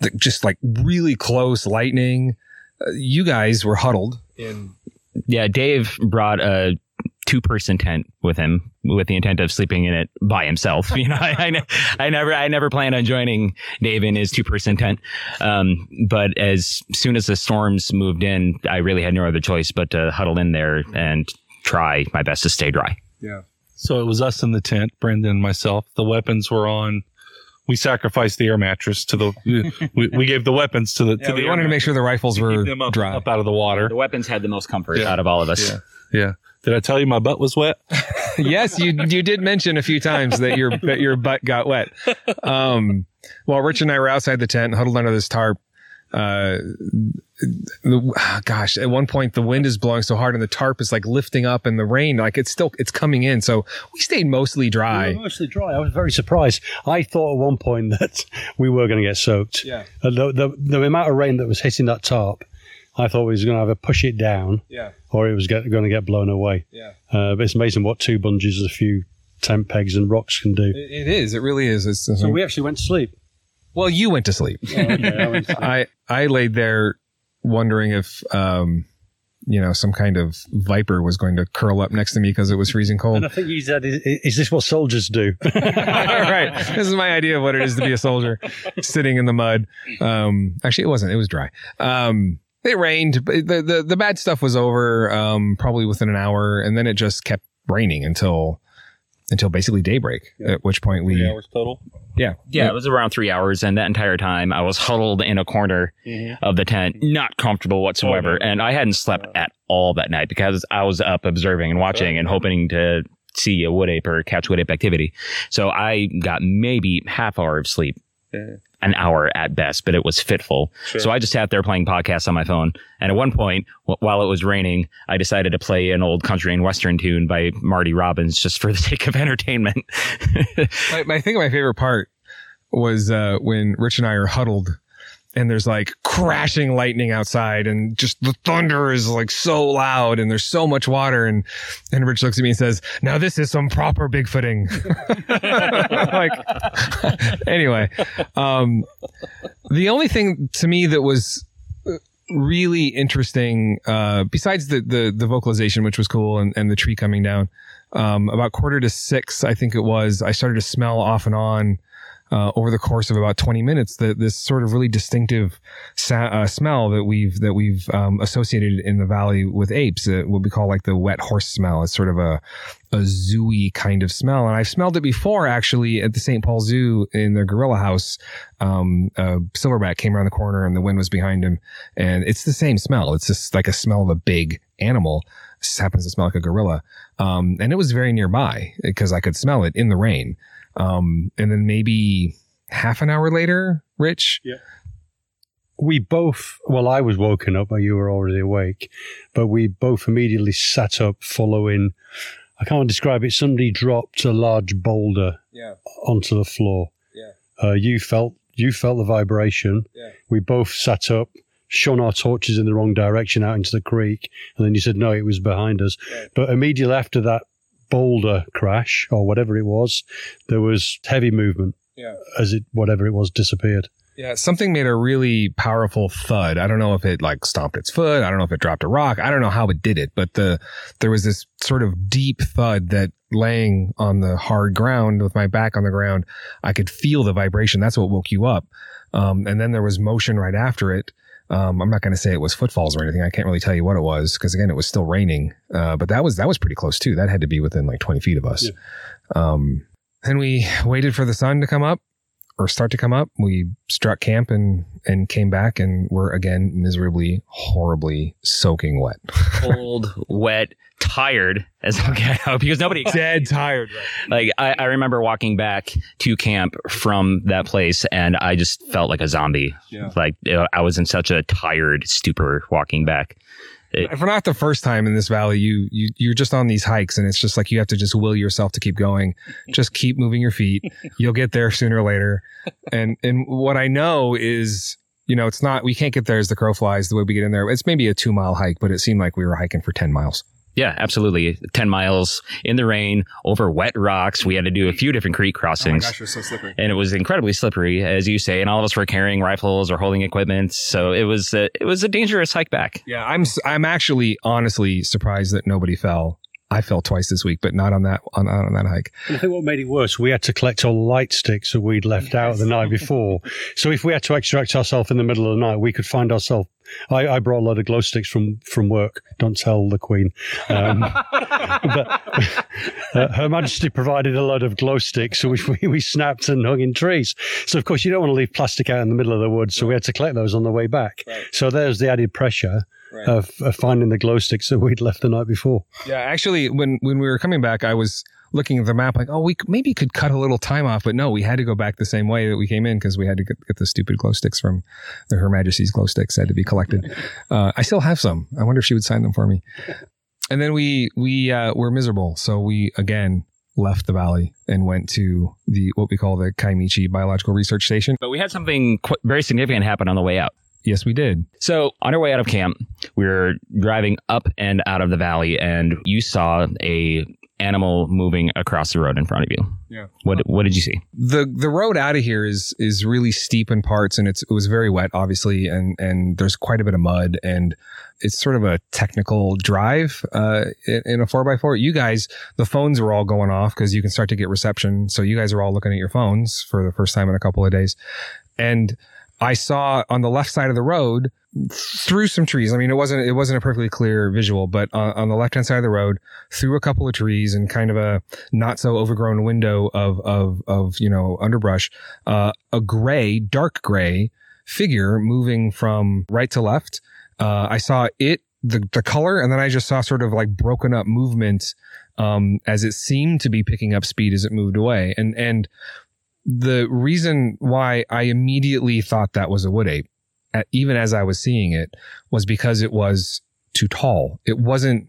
th- just like really close lightning. Uh, you guys were huddled in... Yeah, Dave brought a two-person tent with him with the intent of sleeping in it by himself. You know, I, I, ne- I never I never planned on joining Dave in his two-person tent. Um, but as soon as the storms moved in, I really had no other choice but to huddle in there and try my best to stay dry. Yeah. So it was us in the tent, Brendan and myself. The weapons were on. We sacrificed the air mattress to the. we, we gave the weepons to the. Yeah, to we the wanted to make sure the rifles to were them up, dry, up out of the water. The weapons had the most comfort yeah. out of all of us. Yeah. yeah. Did I tell you my butt was wet? Yes, you you did mention a few times that your that your butt got wet. Um, while Rich and I were outside the tent, huddled under this tarp. Uh, the, gosh, at one point the wind is blowing so hard and the tarp is like lifting up and the rain, like it's still, it's coming in. So we stayed mostly dry. We were mostly dry. I was very surprised. I thought at one point that we were going to get soaked. Yeah. The, the, the amount of rain that was hitting that tarp, I thought we was going to have to push it down yeah. or it was going to get blown away. Yeah. Uh, but it's amazing what two bungees, a few tent pegs and rocks can do. It, it is. It really is. It's, it's, so we actually went to sleep. Well, you went to sleep. Oh, okay. I, went to sleep. I I laid there wondering if um, you know, some kind of viper was going to curl up next to me because it was freezing cold. And I think you said, is, is this what soldiers do? Right. This is my idea of what it is to be a soldier, sitting in the mud. Um, actually, it wasn't. It was dry. Um, it rained. But the, the, the bad stuff was over um, probably within an hour. And then it just kept raining until until basically daybreak, yeah. At which point we... Three hours total? Yeah. Yeah, it was around three hours. And that entire time, I was huddled in a corner mm-hmm. of the tent, not comfortable whatsoever. Oh, no. And I hadn't slept uh, at all that night because I was up observing and watching uh, and hoping to see a wood ape or catch wood ape activity. So I got maybe half hour of sleep, uh, an hour at best, but it was fitful. Sure. So I just sat there playing podcasts on my phone. And at one point, w- while it was raining, I decided to play an old country and western tune by Marty Robbins just for the sake of entertainment. I, I think my favorite part was uh, when Rich and I are huddled and there's like crashing lightning outside and just the thunder is like so loud and there's so much water. And, and Rich looks at me and says, now this is some proper Bigfooting. Like, anyway, um, the only thing to me that was really interesting, uh, besides the, the, the vocalization, which was cool, and, and the tree coming down, um, about quarter to six, I think it was, I started to smell off and on. Uh, over the course of about twenty minutes, the, this sort of really distinctive sa- uh, smell that we've that we've um, associated in the valley with apes, uh, what we call like the wet horse smell. It's sort of a, a zooey kind of smell. And I've smelled it before, actually, at the Saint Paul Zoo in their gorilla house. Um, a silverback came around the corner and the wind was behind him. And it's the same smell. It's just like a smell of a big animal. It just happens to smell like a gorilla. Um, and it was very nearby because I could smell it in the rain. Um, and then maybe half an hour later, Rich. Yeah. We both, well, I was woken up, but you were already awake, but we both immediately sat up following, I can't describe it. Somebody dropped a large boulder yeah. onto the floor. Yeah. Uh, you felt, you felt the vibration. Yeah. We both sat up, shone our torches in the wrong direction out into the creek. And then you said, no, it was behind us. Yeah. But immediately after that boulder crash or whatever it was, there was heavy movement yeah. as it whatever it was disappeared. Yeah, something made a really powerful thud. I don't know if it like stomped its foot. I don't know if it dropped a rock. I don't know how it did it, but the there was this sort of deep thud that laying on the hard ground with my back on the ground, I could feel the vibration. That's what woke you up. Um, and then there was motion right after it. Um, I'm not going to say it was footfalls or anything. I can't really tell you what it was because, again, it was still raining. Uh, but that was that was pretty close, too. That had to be within like twenty feet of us. Yeah. Um, then we waited for the sun to come up or start to come up. We struck camp and, and came back and were, again, miserably, horribly soaking wet. Cold, wet, tired as I'll get out because nobody... Dead tired. Right? Like, I, I remember walking back to camp from that place and I just felt like a zombie. Yeah. Like, I was in such a tired stupor walking back. It, For not the first time in this valley, you, you, you're just on these hikes and it's just like you have to just will yourself to keep going. Just keep moving your feet. You'll get there sooner or later. And and what I know is... You know, it's not, we can't get there as the crow flies the way we get in there. It's maybe a two mile hike, but it seemed like we were hiking for ten miles. Yeah, absolutely. ten miles in the rain over wet rocks. We had to do a few different creek crossings. Oh my gosh, it was so slippery. And it was incredibly slippery, as you say. And all of us were carrying rifles or holding equipment. So it was a, it was a dangerous hike back. Yeah, I'm I'm actually honestly surprised that nobody fell. I fell twice this week, but not on that on, on that hike. And I think what made it worse, we had to collect all the light sticks that we'd left yes. out the night before. So if we had to extract ourselves in the middle of the night, we could find ourselves. I, I brought a lot of glow sticks from, from work. Don't tell the Queen. Um, but uh, Her Majesty provided a lot of glow sticks, so we, we, we snapped and hung in trees. So, of course, you don't want to leave plastic out in the middle of the woods, so we had to collect those on the way back. Right. So there's the added pressure. Right. Of, of finding the glow sticks that we'd left the night before. Yeah, actually, when, when we were coming back, I was looking at the map like, oh, we maybe could cut a little time off. But no, we had to go back the same way that we came in because we had to get, get the stupid glow sticks from the Her Majesty's glow sticks had to be collected. uh, I still have some. I wonder if she would sign them for me. And then we, we uh, were miserable. So we, again... left the valley and went to the what we call the Kiamichi Biological Research Station. But we had something qu- very significant happen on the way out. Yes, we did. So on our way out of camp, we were driving up and out of the valley and you saw a animal moving across the road in front of you. Yeah. What what did you see? The the road out of here is is really steep in parts, and it's it was very wet, obviously, and and there's quite a bit of mud, and it's sort of a technical drive uh, in, in a four by four. You guys, the phones were all going off because you can start to get reception, so you guys are all looking at your phones for the first time in a couple of days. And I saw on the left side of the road through some trees. I mean, it wasn't it wasn't a perfectly clear visual, but on, on the left-hand side of the road, through a couple of trees and kind of a not so overgrown window of of of you know underbrush, uh, a gray, dark gray figure moving from right to left. Uh, I saw it, the the color, and then I just saw sort of like broken up movement um, as it seemed to be picking up speed as it moved away, and and. The reason why I immediately thought that was a wood ape, even as I was seeing it, was because it was too tall. It wasn't,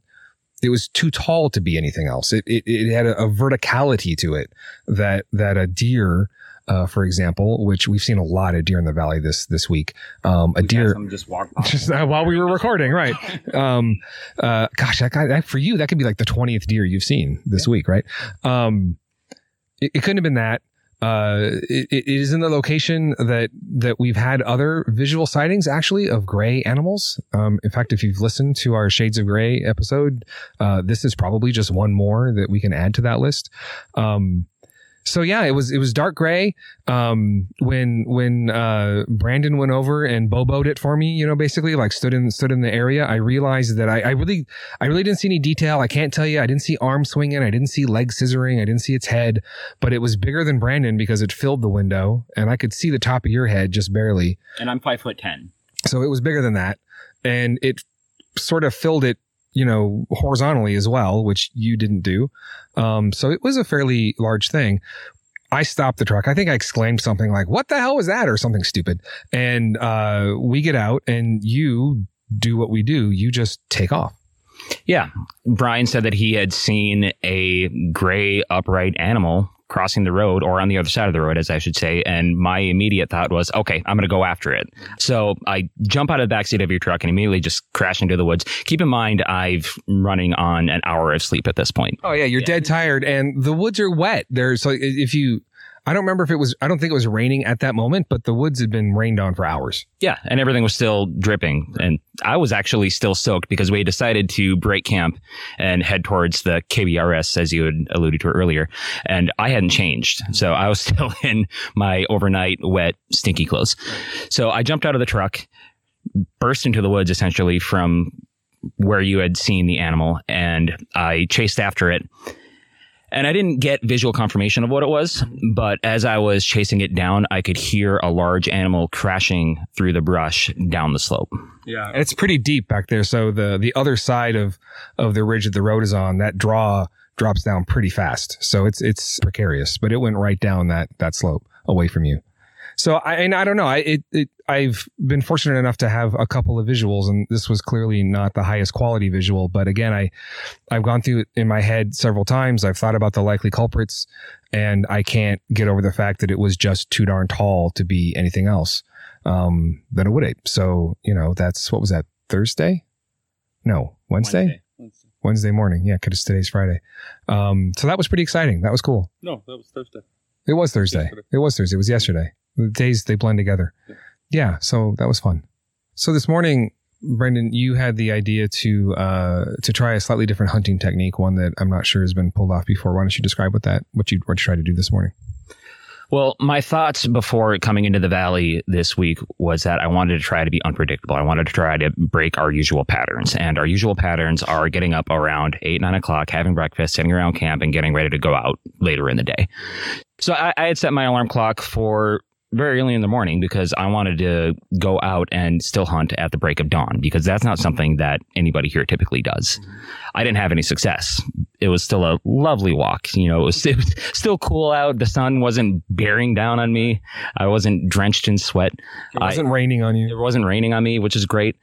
it was too tall to be anything else. It it, it had a, a verticality to it that, that a deer, uh, for example, which we've seen a lot of deer in the valley this, this week. Um, a we deer just walked just, uh, while we were recording. Right. um, uh, gosh, that, that for you, that could be like the twentieth deer you've seen this yeah. week. Right. Um, it, it couldn't have been that. Uh, it, it is in the location that, that we've had other visual sightings, actually, of gray animals. Um, in fact, if you've listened to our Shades of Gray episode, uh, this is probably just one more that we can add to that list. Um, so yeah, it was, it was dark gray. Um, when, when, uh, Brandon went over and boboed it for me, you know, basically like stood in, stood in the area. I realized that I, I really, I really didn't see any detail. I can't tell you. I didn't see arm swinging. I didn't see leg scissoring. I didn't see its head, but it was bigger than Brandon because it filled the window and I could see the top of your head just barely. And I'm five foot ten. So it was bigger than that. And it sort of filled it, you know, horizontally as well, which you didn't do. Um, so it was a fairly large thing. I stopped the truck. I think I exclaimed something like, what the hell was that? Or something stupid. And, uh, we get out and you do what we do. You just take off. Yeah. Brian said that he had seen a gray upright animal crossing the road, or on the other side of the road, as I should say. And my immediate thought was, okay, I'm going to go after it. So I jump out of the backseat of your truck and immediately just crash into the woods. Keep in mind, I've running on an hour of sleep at this point. Oh yeah. You're yeah. dead tired and the woods are wet. There's so if you, I don't remember if it was, I don't think it was raining at that moment, but the woods had been rained on for hours. Yeah. And everything was still dripping. And I was actually still soaked because we decided to break camp and head towards the K B R S, as you had alluded to earlier. And I hadn't changed. So I was still in my overnight wet, stinky clothes. So I jumped out of the truck, burst into the woods, essentially from where you had seen the animal, and I chased after it. And I didn't get visual confirmation of what it was, but as I was chasing it down, I could hear a large animal crashing through the brush down the slope. Yeah, and it's pretty deep back there. So the the other side of, of the ridge that the road is on, that draw drops down pretty fast. So it's it's precarious, but it went right down that that slope away from you. So I and I don't know. I it, it I've been fortunate enough to have a couple of visuals, and this was clearly not the highest quality visual. But again, I I've gone through it in my head several times. I've thought about the likely culprits, and I can't get over the fact that it was just too darn tall to be anything else um, than a wood ape. So you know, that's what was that Thursday? No, Wednesday. Wednesday. Wednesday. Wednesday morning. Yeah, because today's Friday. Um, so that was pretty exciting. That was cool. No, that was Thursday. It was Thursday. Yesterday. It was Thursday. It was yesterday. The days, they blend together. Yeah, so that was fun. So this morning, Brendan, you had the idea to uh, to try a slightly different hunting technique, one that I'm not sure has been pulled off before. Why don't you describe what that what you what you tried to do this morning? Well, my thoughts before coming into the valley this week was that I wanted to try to be unpredictable. I wanted to try to break our usual patterns. And our usual patterns are getting up around eight, nine o'clock, having breakfast, sitting around camp, and getting ready to go out later in the day. So I, I had set my alarm clock for very early in the morning because I wanted to go out and still hunt at the break of dawn, because that's not something that anybody here typically does. I didn't have any success. It was still a lovely walk. You know, it was, it was still cool out. The sun wasn't bearing down on me. I wasn't drenched in sweat. It wasn't I, raining on you. It wasn't raining on me, which is great.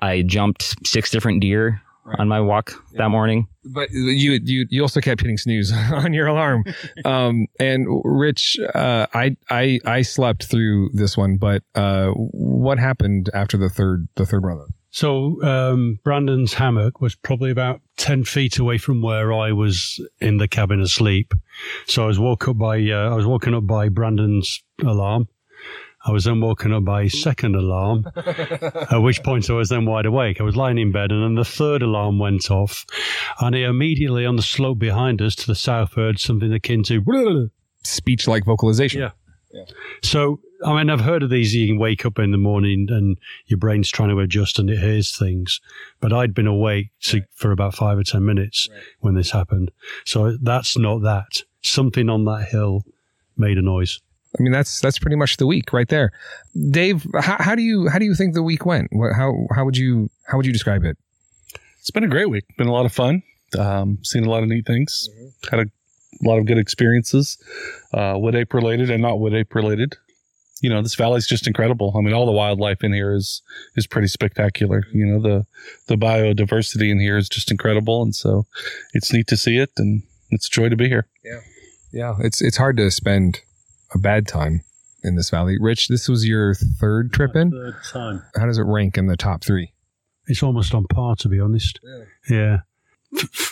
I jumped six different deer right. on my walk yeah. that morning. But you you you also kept hitting snooze on your alarm. Um, and Rich, uh, I I I slept through this one. But uh, what happened after the third the third round? So um, Brandon's hammock was probably about ten feet away from where I was in the cabin asleep. So I was woke up by uh, I was woken up by Brandon's alarm. I was then woken up by second alarm, at which point I was then wide awake. I was lying in bed, and then the third alarm went off, and it immediately on the slope behind us to the south heard something akin to speech-like vocalization. Yeah. Yeah. So, I mean, I've heard of these. You can wake up in the morning and your brain's trying to adjust and it hears things. But I'd been awake to, right. for about five or ten minutes right. when this happened. So that's not that. Something on that hill made a noise. I mean, that's that's pretty much the week right there. Dave, how, how do you how do you think the week went? How how would you how would you describe it? It's been a great week. Been a lot of fun. Um, seen a lot of neat things. Mm-hmm. Had a A lot of good experiences, uh, wood ape related and not wood ape related. You know, this valley's just incredible. I mean, all the wildlife in here is is pretty spectacular. You know, the the biodiversity in here is just incredible, and so it's neat to see it, and it's a joy to be here. Yeah, yeah. It's it's hard to spend a bad time in this valley. Rich, this was your third trip in. Third time. How does it rank in the top three? It's almost on par, to be honest. Yeah. yeah.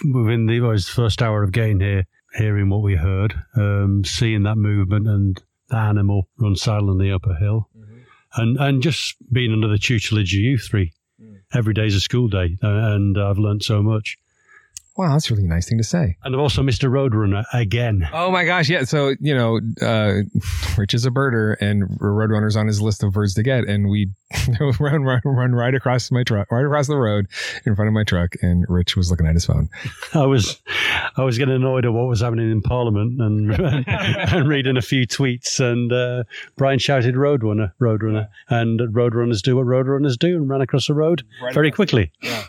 Within the, well, it was the first hour of getting here. Hearing what we heard, um, seeing that movement and the animal run silently up a hill, mm-hmm. and and just being under the tutelage of you three. Mm. Every day's a school day, and I've learned so much. Wow, that's a really nice thing to say. And I've also missed a roadrunner again. Oh my gosh, yeah. So, you know, uh, Rich is a birder, and roadrunner's on his list of birds to get, and we run, run run right across my truck, right across the road in front of my truck, and Rich was looking at his phone. I was, I was getting annoyed at what was happening in Parliament, and and reading a few tweets, and uh, Brian shouted "Roadrunner, roadrunner," and roadrunners do what roadrunners do, and ran across the road right very across. quickly. Yeah.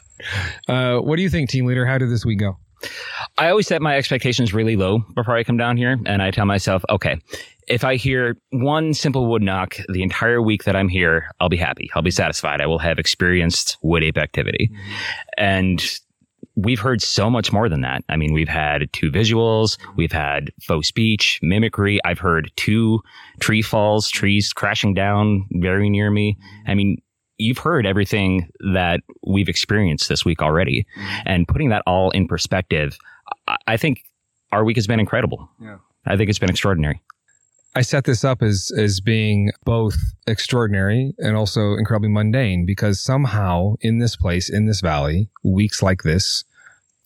Uh, what do you think, team leader? How did this week go? I always set my expectations really low before I come down here, and I tell myself, okay, if I hear one simple wood knock the entire week that I'm here, I'll be happy. I'll be satisfied. I will have experienced wood ape activity. Mm-hmm. And we've heard so much more than that. I mean, we've had two visuals, we've had faux speech, mimicry. I've heard two tree falls, trees crashing down very near me. I mean, you've heard everything that we've experienced this week already. And putting that all in perspective, I think our week has been incredible. Yeah. I think it's been extraordinary. I set this up as, as being both extraordinary and also incredibly mundane, because somehow in this place, in this valley, weeks like this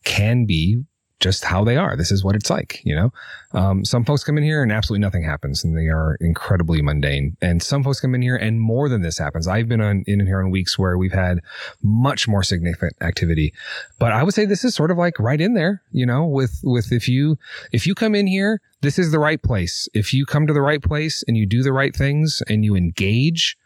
can be just how they are. This is what it's like, you know? Um, some folks come in here and absolutely nothing happens, and they are incredibly mundane. And some folks come in here and more than this happens. I've been on, in here on weeks where we've had much more significant activity, but I would say this is sort of like right in there, you know, with, with, if you, if you come in here, this is the right place. If you come to the right place and you do the right things and you engage,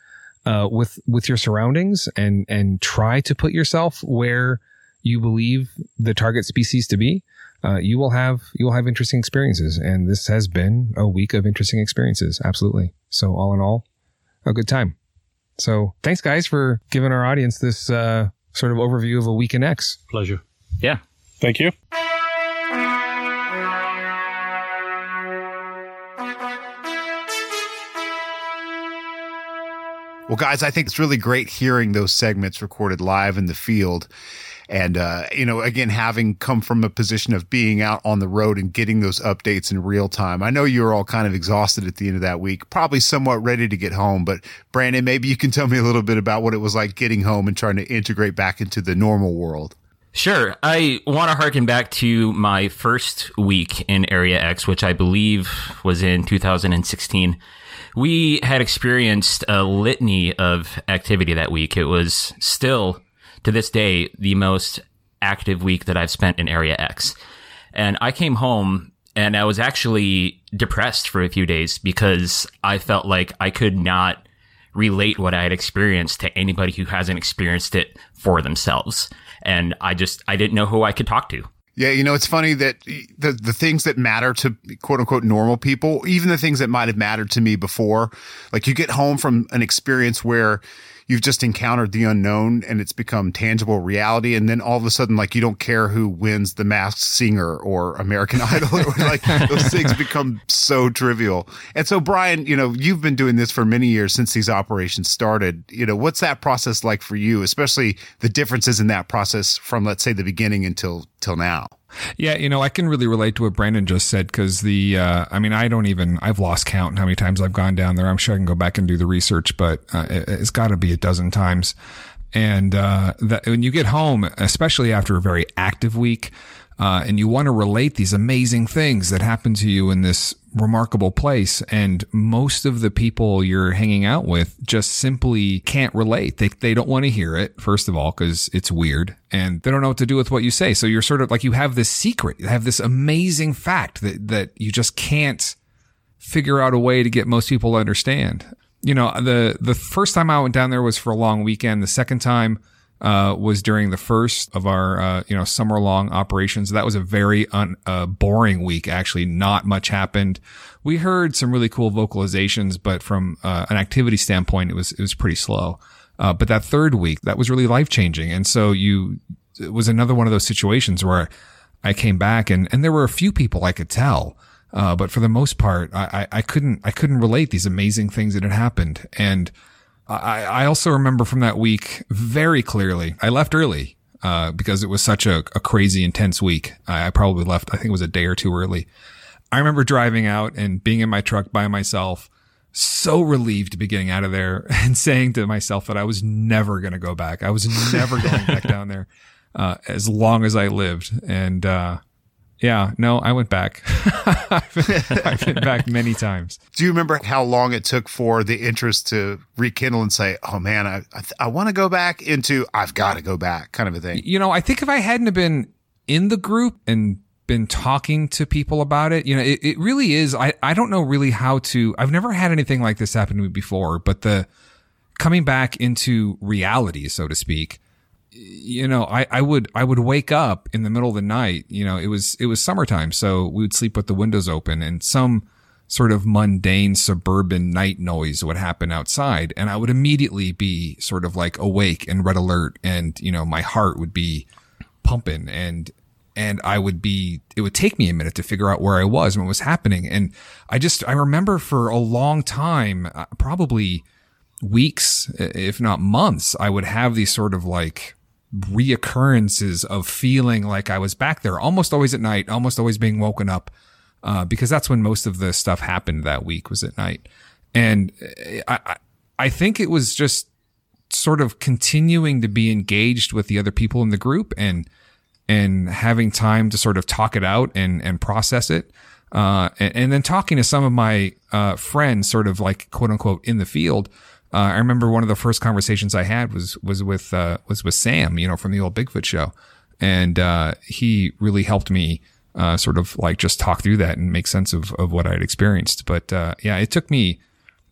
uh, with, with your surroundings and, and try to put yourself where you believe the target species to be, Uh, you will have you will have interesting experiences, and this has been a week of interesting experiences. Absolutely. So all in all, a good time. So thanks, guys, for giving our audience this uh, sort of overview of a week in X. Pleasure. Yeah. Thank you. Well, guys, I think it's really great hearing those segments recorded live in the field. And, uh, you know, again, having come from a position of being out on the road and getting those updates in real time. I know you were all kind of exhausted at the end of that week, probably somewhat ready to get home. But Brandon, maybe you can tell me a little bit about what it was like getting home and trying to integrate back into the normal world. Sure. I want to harken back to my first week in Area X, which I believe was in two thousand sixteen. We had experienced a litany of activity that week. It was still, to this day, the most active week that I've spent in Area X. And I came home and I was actually depressed for a few days because I felt like I could not relate what I had experienced to anybody who hasn't experienced it for themselves. And I just, I didn't know who I could talk to. Yeah, you know, it's funny that the the things that matter to quote unquote normal people, even the things that might have mattered to me before, like you get home from an experience where you've just encountered the unknown and it's become tangible reality. And then all of a sudden, like, you don't care who wins The Masked Singer or American Idol. Like, those things become so trivial. And so, Brian, you know, you've been doing this for many years since these operations started. You know, what's that process like for you, especially the differences in that process from, let's say, the beginning until till now? Yeah, you know, I can really relate to what Brandon just said, because the, uh, I mean, I don't even, I've lost count how many times I've gone down there. I'm sure I can go back and do the research, but uh, it, it's got to be a dozen times. And uh, that, when you get home, especially after a very active week, uh, and you want to relate these amazing things that happen to you in this remarkable place, and most of the people you're hanging out with just simply can't relate. They they don't want to hear it, first of all, because it's weird, and they don't know what to do with what you say. So you're sort of like, you have this secret, you have this amazing fact that that you just can't figure out a way to get most people to understand. You know, the, the first time I went down there was for a long weekend. The second time uh, was during the first of our, uh, you know, summer long operations. That was a very un, uh, boring week, actually. Not much happened. We heard some really cool vocalizations, but from uh, an activity standpoint, it was, it was pretty slow. Uh, but that third week, that was really life changing. And so you, it was another one of those situations where I came back and, and there were a few people I could tell. Uh, but for the most part, I, I, I couldn't, I couldn't relate these amazing things that had happened. And I, I also remember from that week very clearly, I left early, uh, because it was such a, a crazy, intense week. I, I probably left, I think it was a day or two early. I remember driving out and being in my truck by myself, so relieved to be getting out of there, and saying to myself that I was never going to go back. I was never going back down there, uh, as long as I lived. And, uh, Yeah, no, I went back. I've, been, I've been back many times. Do you remember how long it took for the interest to rekindle and say, oh, man, I I, th- I want to go back, into I've got to go back kind of a thing? You know, I think if I hadn't have been in the group and been talking to people about it, you know, it, it really is. I, I don't know really how to. I've never had anything like this happen to me before, but the coming back into reality, so to speak. You know, I, I would, I would wake up in the middle of the night. You know, it was, it was summertime. So we would sleep with the windows open, and some sort of mundane suburban night noise would happen outside. And I would immediately be sort of like awake and red alert. And, you know, my heart would be pumping, and, and I would be, it would take me a minute to figure out where I was and what was happening. And I just, I remember for a long time, probably weeks, if not months, I would have these sort of like reoccurrences of feeling like I was back there, almost always at night, almost always being woken up, uh, because that's when most of the stuff happened that week, was at night. And I, I think it was just sort of continuing to be engaged with the other people in the group, and, and having time to sort of talk it out and, and process it. Uh, and, and then talking to some of my, uh, friends sort of like quote unquote in the field. Uh, I remember one of the first conversations I had was, was with, uh, was with Sam, you know, from the old Bigfoot show. And, uh, he really helped me, uh, sort of like just talk through that and make sense of, of what I had experienced. But, uh, yeah, it took me,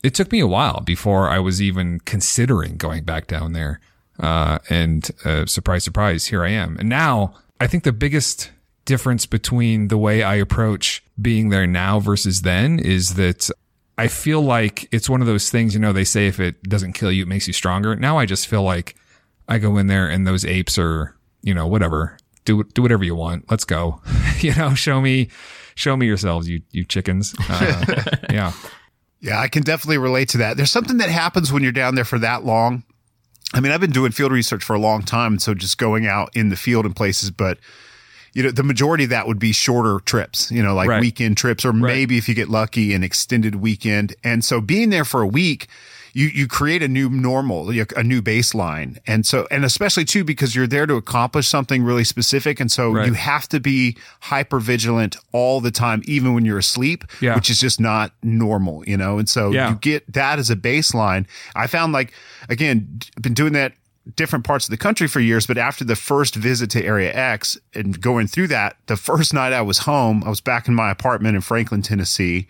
it took me a while before I was even considering going back down there. Uh, and, uh, surprise, surprise, here I am. And now I think the biggest difference between the way I approach being there now versus then is that I feel like it's one of those things, you know, they say if it doesn't kill you, it makes you stronger. Now I just feel like I go in there and those apes are, you know, whatever, do do whatever you want. Let's go. You know, show me, show me yourselves, you, you chickens. Uh, yeah. Yeah. I can definitely relate to that. There's something that happens when you're down there for that long. I mean, I've been doing field research for a long time, and so just going out in the field in places, but you know, the majority of that would be shorter trips, you know, like right. weekend trips, or right. maybe if you get lucky, an extended weekend. And so being there for a week, you, you create a new normal, a new baseline. And so, and especially too, because you're there to accomplish something really specific. And so right. you have to be hyper vigilant all the time, even when you're asleep, yeah. which is just not normal, you know? And so yeah. you get that as a baseline. I found, like, again, I've been doing that different parts of the country for years, but after the first visit to Area X and going through that, the first night I was home, I was back in my apartment in Franklin, Tennessee.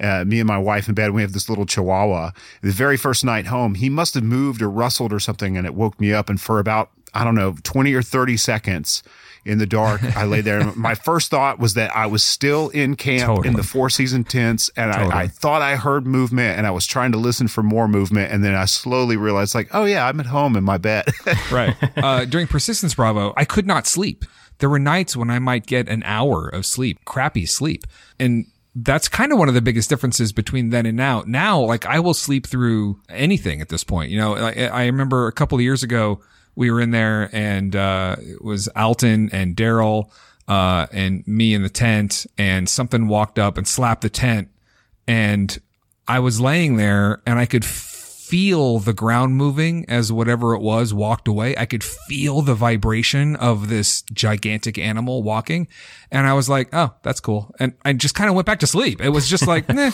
Uh, me and my wife in bed, we have this little chihuahua. The very first night home, he must have moved or rustled or something, and it woke me up. And for about I don't know, twenty or thirty seconds in the dark. I lay there. My first thought was that I was still in camp totally. in the Four Season tents, and totally. I, I thought I heard movement, and I was trying to listen for more movement, and then I slowly realized, like, oh, yeah, I'm at home in my bed. Right. Uh, during Persistence Bravo, I could not sleep. There were nights when I might get an hour of sleep, crappy sleep, and that's kind of one of the biggest differences between then and now. Now, like, I will sleep through anything at this point. You know, I, I remember a couple of years ago, we were in there, and uh, it was Alton and Daryl uh, and me in the tent, and something walked up and slapped the tent. And I was laying there, and I could feel the ground moving as whatever it was walked away. I could feel the vibration of this gigantic animal walking. And I was like, oh, that's cool. And I just kind of went back to sleep. It was just like, nah.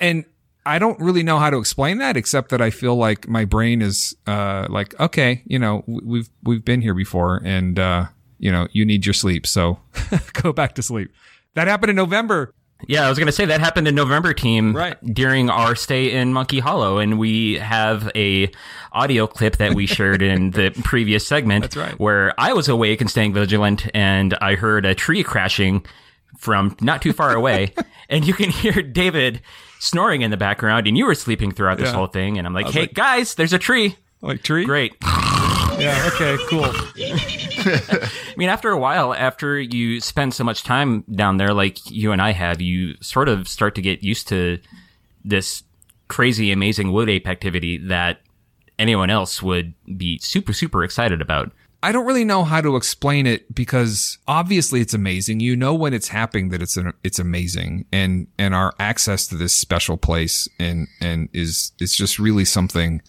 And I don't really know how to explain that, except that I feel like my brain is uh, like, okay, you know, we've, we've been here before, and uh, you know, you need your sleep. So go back to sleep. That happened in November. Yeah, I was going to say that happened in November, team, right, during our stay in Monkey Hollow, and we have a audio clip that we shared in the previous segment. That's right. Where I was awake and staying vigilant, and I heard a tree crashing from not too far away, and you can hear David snoring in the background, and you were sleeping throughout this yeah. whole thing, and I'm like, hey, like, guys, there's a tree. Like, tree? Great. Yeah, okay, cool. I mean, after a while, after you spend so much time down there like you and I have, you sort of start to get used to this crazy, amazing wood ape activity that anyone else would be super, super excited about. I don't really know how to explain it, because obviously it's amazing. You know when it's happening that it's an, it's amazing, and and our access to this special place and and is it's just really something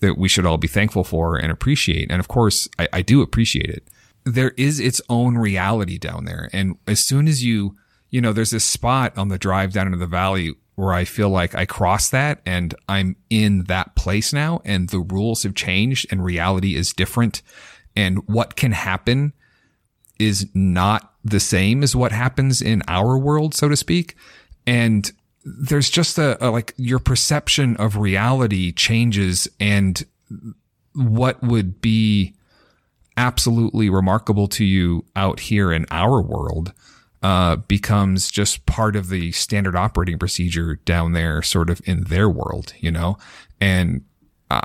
that we should all be thankful for and appreciate. And of course, I, I do appreciate it. There is its own reality down there. And as soon as you, you know, there's this spot on the drive down into the valley where I feel like I crossed that and I'm in that place now, and the rules have changed and reality is different. And what can happen is not the same as what happens in our world, so to speak. And there's just a, a, like, your perception of reality changes, and what would be absolutely remarkable to you out here in our world, uh, becomes just part of the standard operating procedure down there, sort of in their world, you know? And I,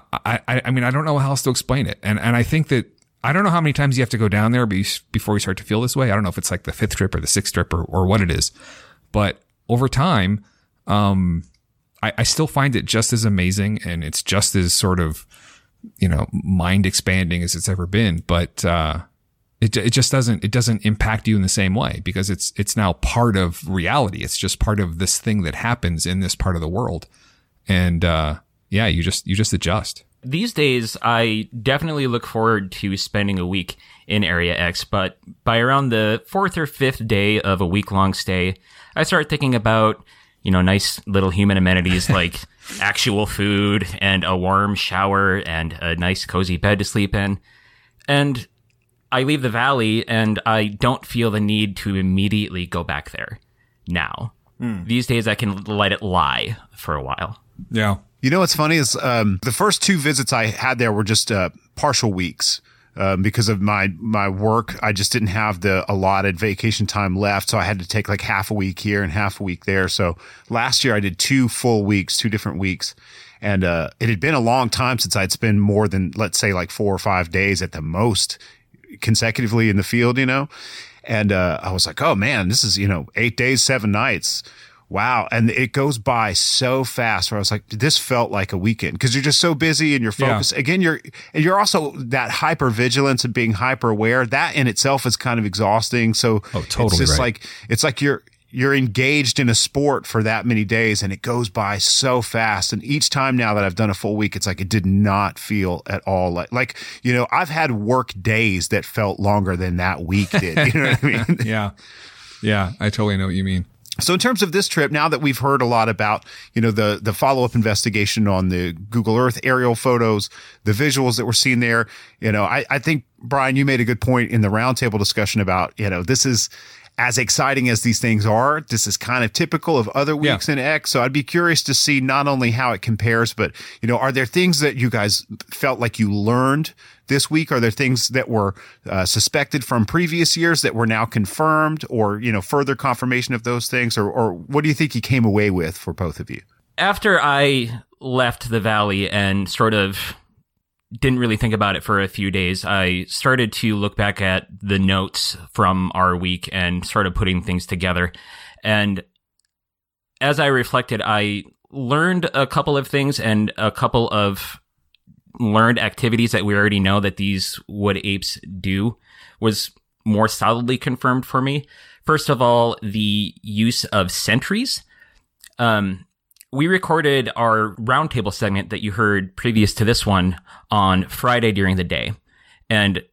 I, I mean, I don't know how else to explain it. And, and I think that, I don't know how many times you have to go down there before you start to feel this way. I don't know if it's like the fifth trip or the sixth trip or, or what it is, but over time, Um, I, I still find it just as amazing, and it's just as sort of, you know, mind expanding as it's ever been. But, uh, it, it just doesn't, it doesn't impact you in the same way, because it's, it's now part of reality. It's just part of this thing that happens in this part of the world. And, uh, yeah, you just, you just adjust. These days, I definitely look forward to spending a week in Area X, but by around the fourth or fifth day of a week long stay, I start thinking about, you know, nice little human amenities like actual food and a warm shower and a nice cozy bed to sleep in. And I leave the valley, and I don't feel the need to immediately go back there now. Mm. These days I can let it lie for a while. Yeah. You know, what's funny is um, the first two visits I had there were just uh, partial weeks. Um, because of my, my work, I just didn't have the allotted vacation time left. So I had to take like half a week here and half a week there. So last year I did two full weeks, two different weeks. And, uh, it had been a long time since I'd spent more than, let's say, like four or five days at the most consecutively in the field, you know? And, uh, I was like, oh man, this is, you know, eight days, seven nights. Wow. And it goes by so fast where I was like, this felt like a weekend, because you're just so busy and you're focused. Yeah. Again, you're, and you're also that hyper vigilance and being hyper aware, that in itself is kind of exhausting. So oh, totally it's just right. like, it's like you're, you're engaged in a sport for that many days, and it goes by so fast. And each time now that I've done a full week, it's like, it did not feel at all like, like, you know, I've had work days that felt longer than that week did. You know what I mean? Yeah. Yeah. I totally know what you mean. So in terms of this trip, now that we've heard a lot about, you know, the, the follow-up investigation on the Google Earth aerial photos, the visuals that were seen there, you know, I, I think, Brian, you made a good point in the roundtable discussion about, you know, this is as exciting as these things are, this is kind of typical of other weeks yeah. in X. So I'd be curious to see not only how it compares, but, you know, are there things that you guys felt like you learned this week? Are there things that were uh, suspected from previous years that were now confirmed, or, you know, further confirmation of those things? Or, or what do you think you came away with for both of you? After I left the valley and sort of didn't really think about it for a few days, I started to look back at the notes from our week and started putting things together. And as I reflected, I learned a couple of things and a couple of learned activities that we already know that these wood apes do was more solidly confirmed for me. First of all, the use of sentries. Um, We recorded our roundtable segment that you heard previous to this one on Friday during the day. And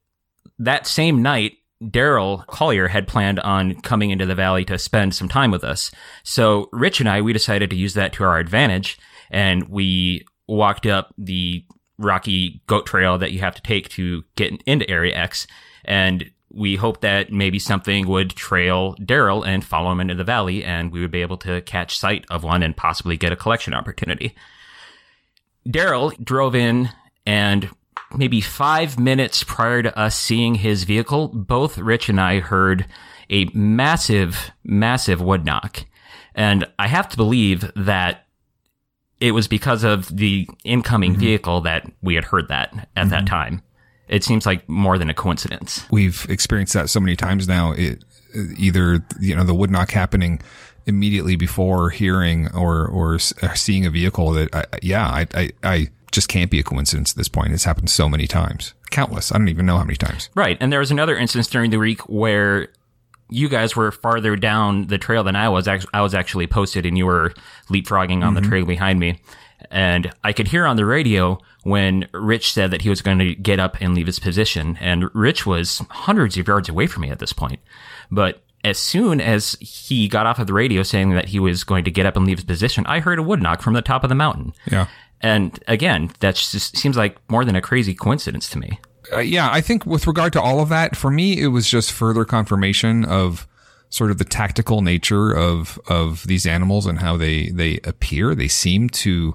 that same night, Daryl Collier had planned on coming into the valley to spend some time with us. So Rich and I, we decided to use that to our advantage. And we walked up the rocky goat trail that you have to take to get into Area X. And we hoped that maybe something would trail Daryl and follow him into the valley, and we would be able to catch sight of one and possibly get a collection opportunity. Daryl drove in, and maybe five minutes prior to us seeing his vehicle, both Rich and I heard a massive, massive wood knock. And I have to believe that it was because of the incoming mm-hmm. vehicle that we had heard that at mm-hmm. that time. It seems like more than a coincidence. We've experienced that so many times now. It either, you know, the wood knock happening immediately before hearing or, or seeing a vehicle that, I, yeah, I, I, I just can't be a coincidence at this point. It's happened so many times. Countless. I don't even know how many times. Right. And there was another instance during the week where you guys were farther down the trail than I was. I was actually posted and you were leapfrogging on mm-hmm. the trail behind me. And I could hear on the radio when Rich said that he was going to get up and leave his position. And Rich was hundreds of yards away from me at this point. But as soon as he got off of the radio saying that he was going to get up and leave his position, I heard a wood knock from the top of the mountain. Yeah. And again, that just seems like more than a crazy coincidence to me. Uh, yeah, I think with regard to all of that, for me, it was just further confirmation of sort of the tactical nature of, of these animals and how they, they appear. They seem to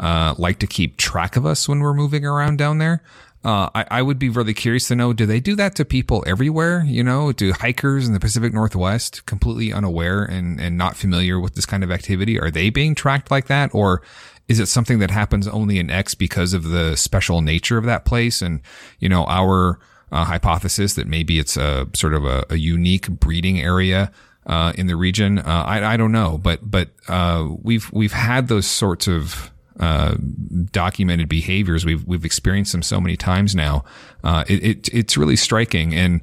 uh, like to keep track of us when we're moving around down there. Uh, I, I would be really curious to know, do they do that to people everywhere? You know, do hikers in the Pacific Northwest, completely unaware and, and not familiar with this kind of activity, are they being tracked like that? Or is it something that happens only in X because of the special nature of that place? And, you know, our Uh, hypothesis that maybe it's a sort of a, a unique breeding area uh, in the region. Uh, I, I don't know, but but uh, we've we've had those sorts of uh, documented behaviors. We've we've experienced them so many times now. Uh, it, it it's really striking, and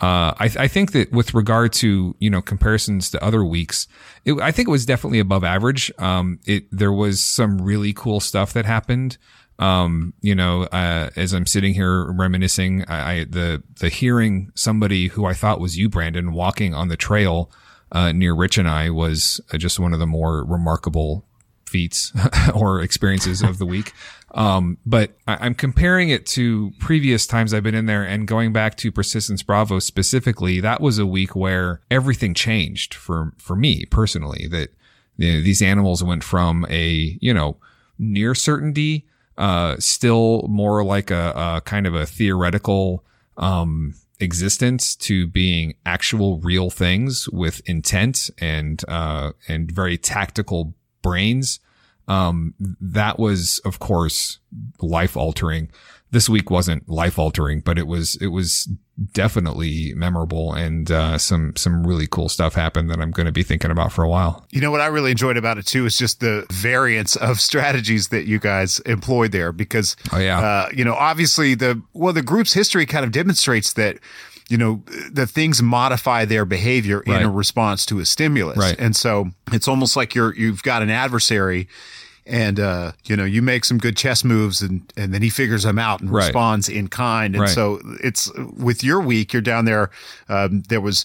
uh, I, I think that with regard to, you know, comparisons to other weeks, it, I think it was definitely above average. Um, it there was some really cool stuff that happened. Um, you know, uh, as I'm sitting here reminiscing, I, I, the, the hearing somebody who I thought was you, Brandon, walking on the trail, uh, near Rich and I was just one of the more remarkable feats or experiences of the week. Um, but I, I'm comparing it to previous times I've been in there, and going back to Persistence Bravo specifically, that was a week where everything changed for, for me personally, that, you know, these animals went from a, you know, near certainty, Uh, still more like a, a kind of a theoretical, um, existence to being actual real things with intent and, uh, and very tactical brains. Um, that was, of course, life altering. This week wasn't life altering, but it was, it was definitely memorable, and uh, some, some really cool stuff happened that I'm going to be thinking about for a while. You know, what I really enjoyed about it too is just the variance of strategies that you guys employed there, because, oh, yeah. uh, you know, obviously the, well, the group's history kind of demonstrates that, you know, the things modify their behavior right. in a response to a stimulus. Right. And so it's almost like you're, you've got an adversary. And, uh, you know, you make some good chess moves, and, and then he figures them out and right. responds in kind. And right. so it's with your week, you're down there. Um, there was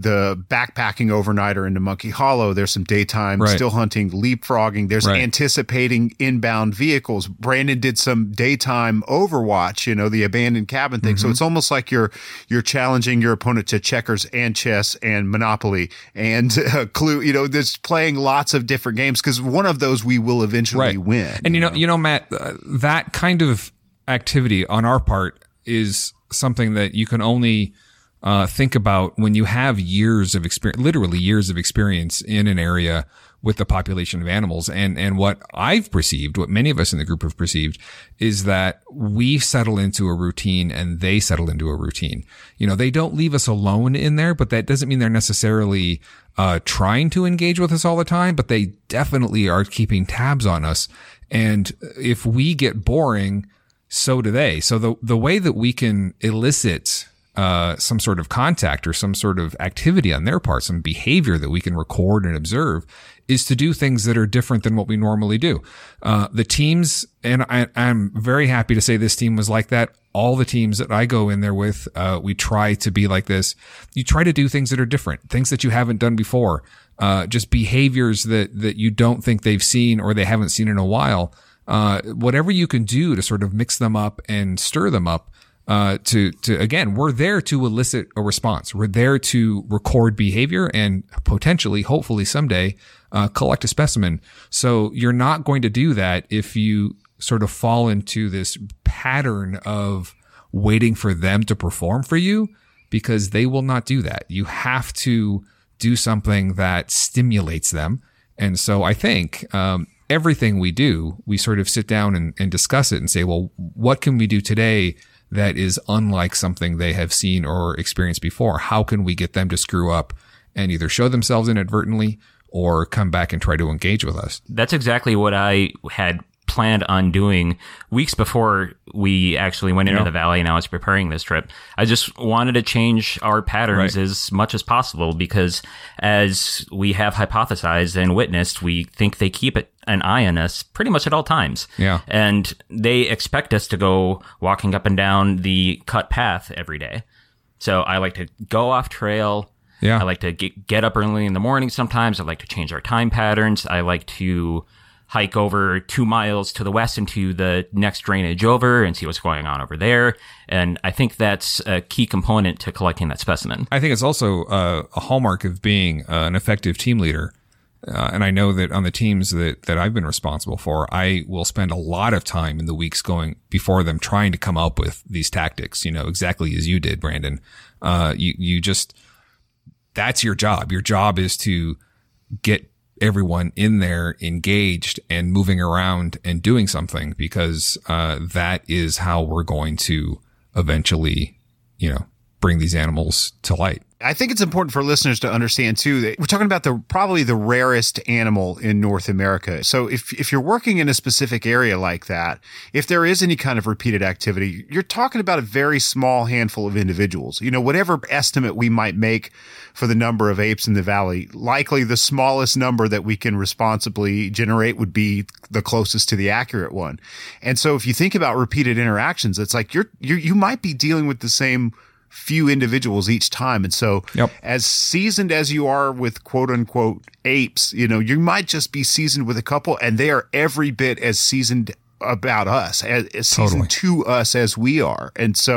the backpacking overnighter into Monkey Hollow. There's some daytime right. still hunting, leapfrogging. There's right. anticipating inbound vehicles. Brandon did some daytime overwatch, you know, the abandoned cabin thing. Mm-hmm. So it's almost like you're you're challenging your opponent to checkers and chess and Monopoly and uh, Clue. You know, there's playing lots of different games because one of those we will eventually right. win. And you know, know? you know, Matt, uh, that kind of activity on our part is something that you can only Uh, think about when you have years of experience, literally years of experience in an area with the population of animals. And, and what I've perceived, what many of us in the group have perceived, is that we settle into a routine and they settle into a routine. You know, they don't leave us alone in there, but that doesn't mean they're necessarily uh, trying to engage with us all the time, but they definitely are keeping tabs on us. And if we get boring, so do they. So the, the way that we can elicit Uh, some sort of contact or some sort of activity on their part, some behavior that we can record and observe, is to do things that are different than what we normally do. Uh, the teams, and I, I'm very happy to say this team was like that. All the teams that I go in there with, uh, we try to be like this. You try to do things that are different, things that you haven't done before, uh, just behaviors that, that you don't think they've seen or they haven't seen in a while. Uh, whatever you can do to sort of mix them up and stir them up. Uh, to, to, again, we're there to elicit a response. We're there to record behavior and potentially, hopefully someday, uh, collect a specimen. So you're not going to do that if you sort of fall into this pattern of waiting for them to perform for you, because they will not do that. You have to do something that stimulates them. And so I think, um, everything we do, we sort of sit down and, and discuss it and say, well, what can we do today that is unlike something they have seen or experienced before? How can we get them to screw up and either show themselves inadvertently or come back and try to engage with us? That's exactly what I had planned on doing weeks before we actually went into yeah. the valley and I was preparing this trip. I just wanted to change our patterns right. as much as possible, because as we have hypothesized and witnessed, we think they keep it an eye on us pretty much at all times. Yeah. And they expect us to go walking up and down the cut path every day. So I like to go off trail. Yeah. I like to get, get up early in the morning sometimes. I like to change our time patterns. I like to hike over two miles to the west into the next drainage over and see what's going on over there. And I think that's a key component to collecting that specimen. I think it's also uh, a hallmark of being uh, an effective team leader. Uh, and I know that on the teams that, that I've been responsible for, I will spend a lot of time in the weeks going before them trying to come up with these tactics, you know, exactly as you did, Brandon. Uh, you, you just, that's your job. Your job is to get everyone in there engaged and moving around and doing something, because, uh, that is how we're going to eventually, you know, bring these animals to light. I think it's important for listeners to understand, too, that we're talking about the probably the rarest animal in North America. So if if you're working in a specific area like that, if there is any kind of repeated activity, you're talking about a very small handful of individuals. You know, whatever estimate we might make for the number of apes in the valley, likely the smallest number that we can responsibly generate would be the closest to the accurate one. And so if you think about repeated interactions, it's like you're, you're you might be dealing with the same few individuals each time. And so yep. as seasoned as you are with quote unquote apes, you know, you might just be seasoned with a couple, and they are every bit as seasoned about us, as, as totally. seasoned to us as we are. And so,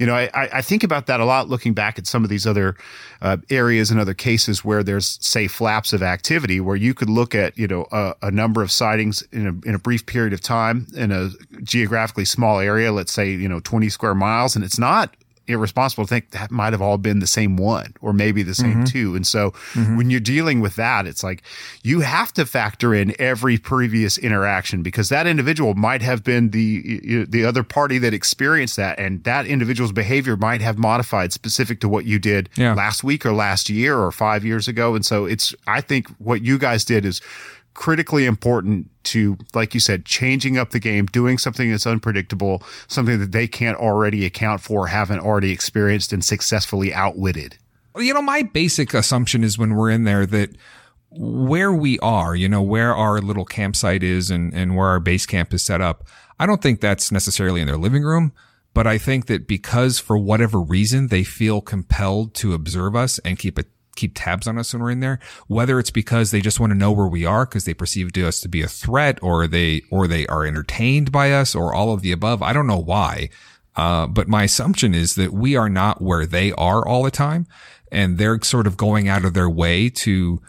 you know, I, I think about that a lot looking back at some of these other uh, areas and other cases where there's, say, flaps of activity where you could look at, you know, a, a number of sightings in a, in a brief period of time in a geographically small area, let's say, you know, twenty square miles, and it's not irresponsible to think that might have all been the same one or maybe the same mm-hmm. two. And so mm-hmm. when you're dealing with that, it's like you have to factor in every previous interaction, because that individual might have been the you know, the other party that experienced that, and that individual's behavior might have modified specific to what you did yeah. last week or last year or five years ago. And so it's I think what you guys did is critically important to, like you said, changing up the game, doing something that's unpredictable, something that they can't already account for, haven't already experienced, and successfully outwitted. You know, my basic assumption is when we're in there that where we are, you know, where our little campsite is and, and where our base camp is set up, I don't think that's necessarily in their living room. But I think that because for whatever reason, they feel compelled to observe us and keep a, keep tabs on us when we're in there, whether it's because they just want to know where we are because they perceive us to be a threat, or they, or they are entertained by us, or all of the above. I don't know why. Uh, but my assumption is that we are not where they are all the time, and they're sort of going out of their way to,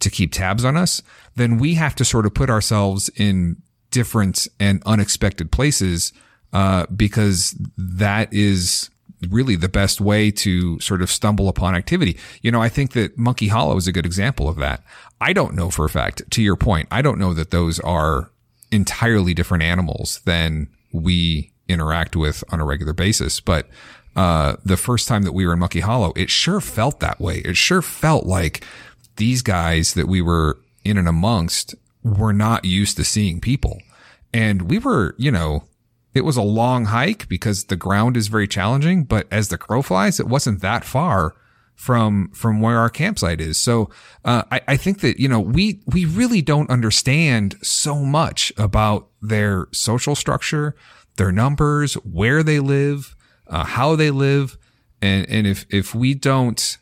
to keep tabs on us. Then we have to sort of put ourselves in different and unexpected places, uh, because that is really the best way to sort of stumble upon activity. You know, I think that Monkey Hollow is a good example of that. I don't know for a fact, to your point, I don't know that those are entirely different animals than we interact with on a regular basis. But, uh, the first time that we were in Monkey Hollow, it sure felt that way. It sure felt like these guys that we were in and amongst were not used to seeing people. And we were, you know, it was a long hike because the ground is very challenging, but as the crow flies, it wasn't that far from, from where our campsite is. So, uh, I, I think that, you know, we, we really don't understand so much about their social structure, their numbers, where they live, uh, how they live. And, and if, if we don't,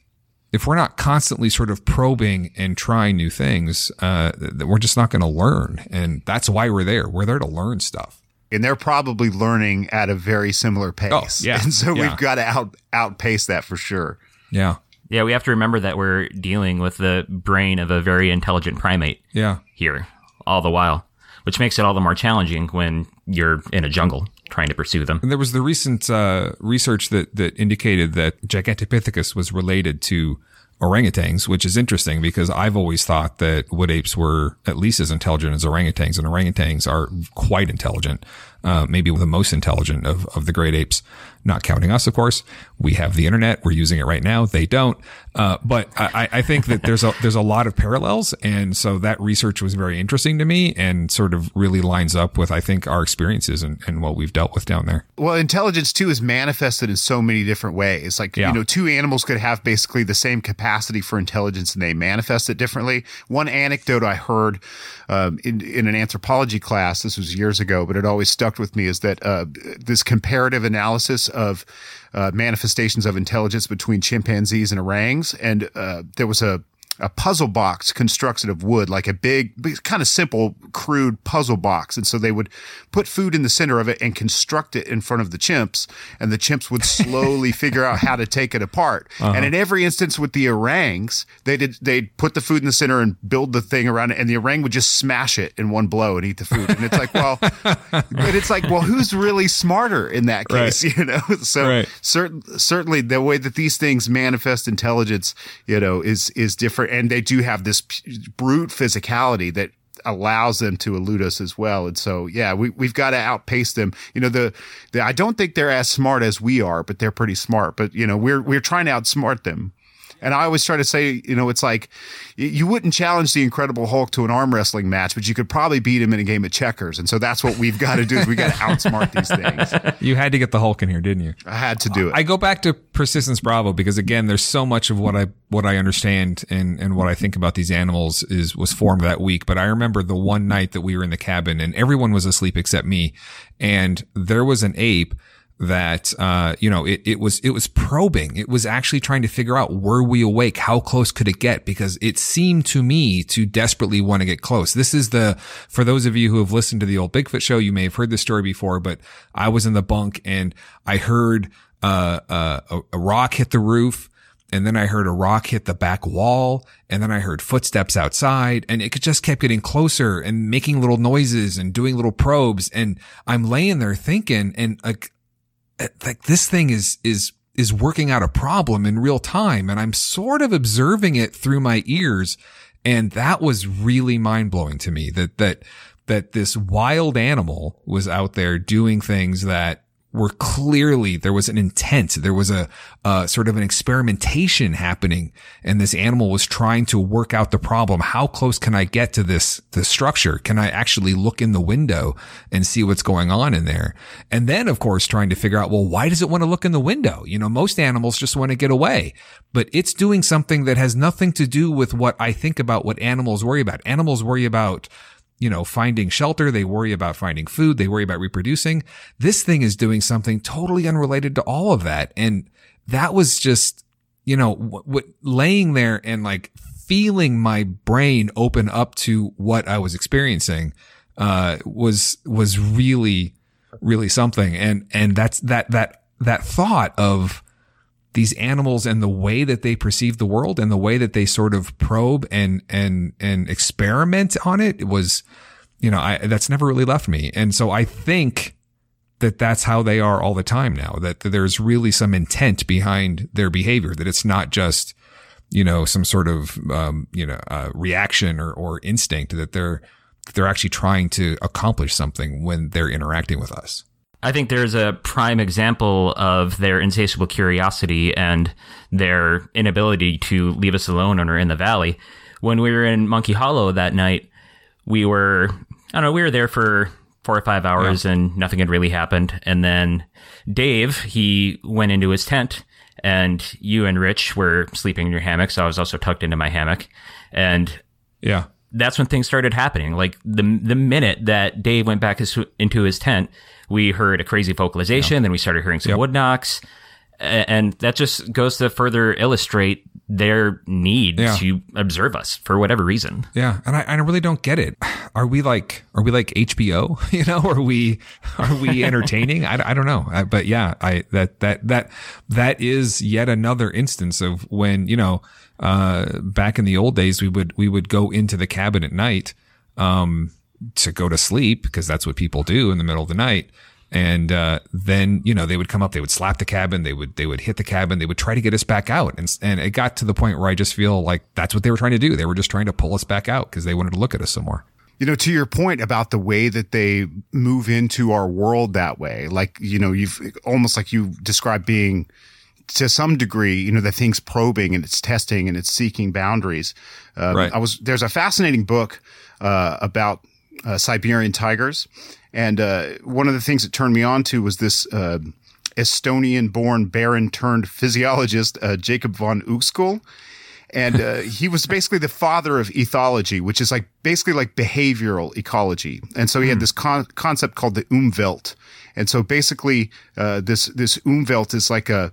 if we're not constantly sort of probing and trying new things, uh, we're just not going to learn. And that's why we're there. We're there to learn stuff. And they're probably learning at a very similar pace. Oh, yeah. And so yeah. we've got to out, outpace that for sure. Yeah. Yeah, we have to remember that we're dealing with the brain of a very intelligent primate yeah. here all the while, which makes it all the more challenging when you're in a jungle trying to pursue them. And there was the recent uh, research that, that indicated that Gigantopithecus was related to orangutans, which is interesting because I've always thought that wood apes were at least as intelligent as orangutans, and orangutans are quite intelligent, uh, maybe the most intelligent of, of the great apes, not counting us, of course. We have the internet. We're using it right now. They don't. Uh, but I, I think that there's a, there's a lot of parallels. And so that research was very interesting to me and sort of really lines up with, I think, our experiences and, and what we've dealt with down there. Well, intelligence too is manifested in so many different ways. Like, yeah. you know, two animals could have basically the same capacity. capacity for intelligence, and they manifest it differently. One anecdote I heard um, in, in an anthropology class, this was years ago, but it always stuck with me, is that uh, this comparative analysis of uh, manifestations of intelligence between chimpanzees and orangs. And uh, there was a a puzzle box constructed of wood, like a big, kind of simple, crude puzzle box. And so they would put food in the center of it and construct it in front of the chimps, and the chimps would slowly figure out how to take it apart. Uh-huh. And in every instance with the orangs, they did, they'd put the food in the center and build the thing around it, and the orang would just smash it in one blow and eat the food. And it's like, well, but it's like, well, who's really smarter in that case, right. you know? So right. certain, certainly the way that these things manifest intelligence, you know, is, is different. And they do have this brute physicality that allows them to elude us as well. And so, yeah, we, we've got to outpace them. You know, the, the I don't think they're as smart as we are, but they're pretty smart. But, you know, we're we're trying to outsmart them. And I always try to say, you know, it's like you wouldn't challenge the Incredible Hulk to an arm wrestling match, but you could probably beat him in a game of checkers. And so that's what we've got to do is we got to outsmart these things. You had to get the Hulk in here, didn't you? I had to do it. I go back to Persistence Bravo because, again, there's so much of what I what I understand and, and what I think about these animals is was formed that week. But I remember the one night that we were in the cabin and everyone was asleep except me. And there was an ape that, uh, you know, it, it was, it was probing. It was actually trying to figure out, were we awake? How close could it get? Because it seemed to me to desperately want to get close. This is the, for those of you who have listened to the old Bigfoot show, you may have heard this story before, but I was in the bunk and I heard, uh, uh, a, a rock hit the roof. And then I heard a rock hit the back wall. And then I heard footsteps outside, and it just kept getting closer and making little noises and doing little probes. And I'm laying there thinking, and like, like this thing is, is, is working out a problem in real time. And I'm sort of observing it through my ears. And that was really mind blowing to me that, that, that this wild animal was out there doing things that were clearly, there was an intent. There was a, uh, sort of an experimentation happening. And this animal was trying to work out the problem. How close can I get to this, this structure? Can I actually look in the window and see what's going on in there? And then, of course, trying to figure out, well, why does it want to look in the window? You know, most animals just want to get away, but it's doing something that has nothing to do with what I think about what animals worry about. Animals worry about you know, finding shelter. They worry about finding food. They worry about reproducing. This thing is doing something totally unrelated to all of that. And that was just, you know, what, what laying there and like feeling my brain open up to what I was experiencing, uh, was, was really, really something. And, and that's that, that, that thought of these animals and the way that they perceive the world and the way that they sort of probe and, and, and experiment on it, it was, you know, I, that's never really left me. And so I think that that's how they are all the time now, that, that there's really some intent behind their behavior, that it's not just, you know, some sort of, um, you know, uh, reaction or, or instinct, that they're, they're actually trying to accomplish something when they're interacting with us. I think there's a prime example of their insatiable curiosity and their inability to leave us alone when we're in the valley. When we were in Monkey Hollow that night, we were, I don't know, we were there for four or five hours yeah. and nothing had really happened. And then Dave, he went into his tent and you and Rich were sleeping in your hammock. So I was also tucked into my hammock. And yeah, that's when things started happening. Like the the minute that Dave went back his, into his tent, we heard a crazy vocalization. Yeah. Then we started hearing some yep. wood knocks. And that just goes to further illustrate their need yeah. to observe us for whatever reason. Yeah. And I, I really don't get it. Are we like, are we like H B O? You know, are we, are we entertaining? I, I don't know. I, but yeah, I, that, that, that, that is yet another instance of when, you know, uh, back in the old days, we would, we would go into the cabin at night, um, to go to sleep, because that's what people do in the middle of the night. And, uh, then, you know, they would come up, they would slap the cabin, they would, they would hit the cabin, they would try to get us back out. And, and it got to the point where I just feel like that's what they were trying to do. They were just trying to pull us back out because they wanted to look at us some more. You know, to your point about the way that they move into our world that way, like, you know, you've almost like you described being to some degree, you know, the thing's probing and it's testing and it's seeking boundaries. Uh, right. I was, there's a fascinating book, uh, about, Uh, Siberian tigers. And uh, one of the things that turned me on to was this uh, Estonian-born baron-turned-physiologist, uh, Jacob von Uexküll. And uh, he was basically the father of ethology, which is like basically like behavioral ecology. And so he mm. had this con- concept called the Umwelt. And so basically uh, this this Umwelt is like a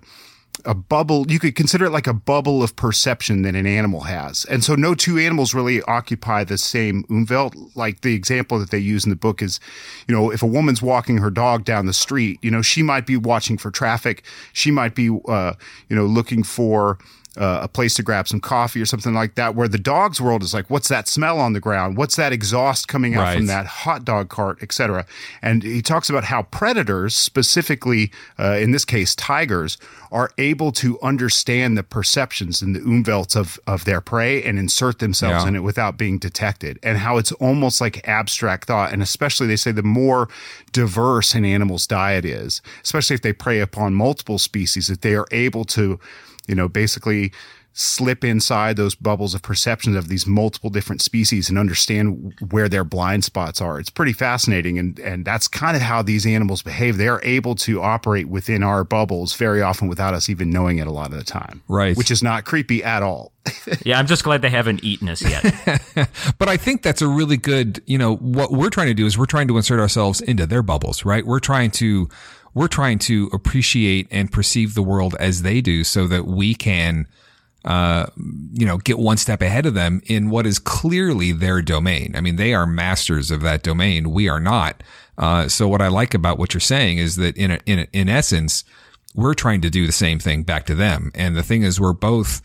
a bubble. You could consider it like a bubble of perception that an animal has. And so no two animals really occupy the same Umwelt. Like the example that they use in the book is, you know, if a woman's walking her dog down the street, you know, she might be watching for traffic. She might be, uh, you know, looking for uh, a place to grab some coffee or something like that, where the dog's world is like, what's that smell on the ground? What's that exhaust coming out right. from that hot dog cart, et cetera. And he talks about how predators, specifically, uh, in this case, tigers, are able to understand the perceptions and the Umwelts of, of their prey and insert themselves yeah. in it without being detected, and how it's almost like abstract thought. And especially they say the more diverse an animal's diet is, especially if they prey upon multiple species, that they are able to, you know, basically slip inside those bubbles of perception of these multiple different species and understand where their blind spots are. It's pretty fascinating. And, and that's kind of how these animals behave. They're able to operate within our bubbles very often without us even knowing it a lot of the time. Right. Which is not creepy at all. Yeah, I'm just glad they haven't eaten us yet. But I think that's a really good, you know, what we're trying to do is we're trying to insert ourselves into their bubbles, right? We're trying to, we're trying to appreciate and perceive the world as they do, so that we can, uh, you know, get one step ahead of them in what is clearly their domain. I mean, they are masters of that domain. We are not. Uh, so what I like about what you're saying is that in a, in a, in essence, we're trying to do the same thing back to them. And the thing is, we're both,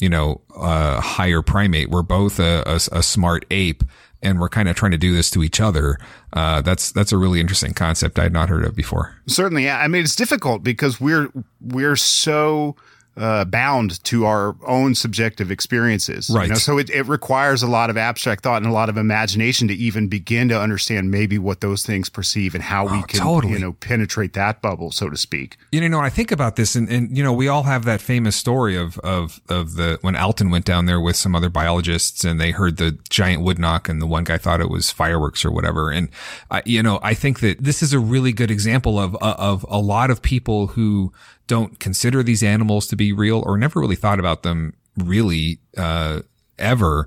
you know, uh, higher primate. We're both a, a, a smart ape. And we're kind of trying to do this to each other. Uh, that's that's a really interesting concept I had not heard of before. Certainly, yeah. I mean, it's difficult because we're we're so uh, bound to our own subjective experiences, right? You know? So it, it requires a lot of abstract thought and a lot of imagination to even begin to understand maybe what those things perceive and how oh, we can totally. you know penetrate that bubble, so to speak. You know, I think about this, and, and you know, we all have that famous story of of of the when Alton went down there with some other biologists, and they heard the giant wood knock, and the one guy thought it was fireworks or whatever. And uh, you know, I think that this is a really good example of of a lot of people who don't consider these animals to be real, or never really thought about them really uh ever.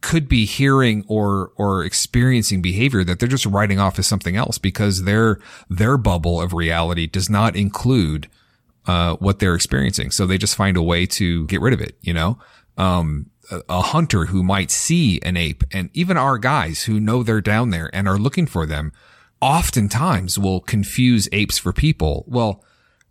could be hearing or or experiencing behavior that they're just writing off as something else, because their their bubble of reality does not include uh what they're experiencing. So they just find a way to get rid of it, you know? Um a, a hunter who might see an ape, and even our guys who know they're down there and are looking for them, oftentimes will confuse apes for people. Well,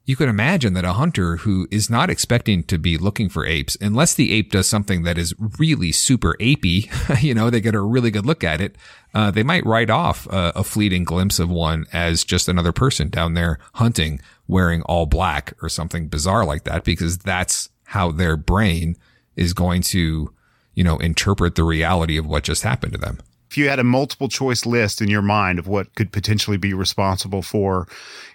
you could imagine that a hunter who is not expecting to be looking for apes, unless the ape does something that is really super apey, you know, they get a really good look at it, uh, they might write off uh, a fleeting glimpse of one as just another person down there hunting, wearing all black or something bizarre like that, because that's how their brain is going to, you know, interpret the reality of what just happened to them. If you had a multiple choice list in your mind of what could potentially be responsible for,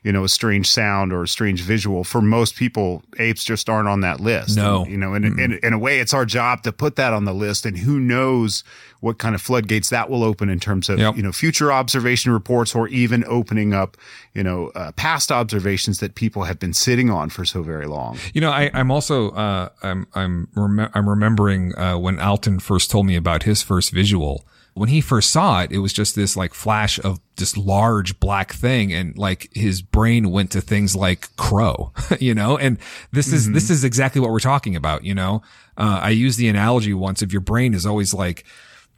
you know, a strange sound or a strange visual, for most people, apes just aren't on that list. No. And, you know, and mm-hmm. in, in a way, it's our job to put that on the list. And who knows what kind of floodgates that will open in terms of, yep. you know, future observation reports, or even opening up, you know, uh, past observations that people have been sitting on for so very long. You know, I, I'm also, uh, I'm, I'm, rem- I'm remembering uh, when Alton first told me about his first visual. When he first saw it, it was just this like flash of this large black thing, and like his brain went to things like crow, you know, and this mm-hmm. is, this is exactly what we're talking about. You know, uh, I used the analogy once of your brain is always like,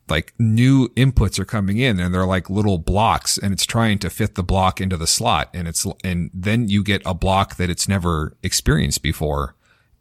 like new inputs are coming in, and they're like little blocks, and it's trying to fit the block into the slot. And it's, and then you get a block that it's never experienced before,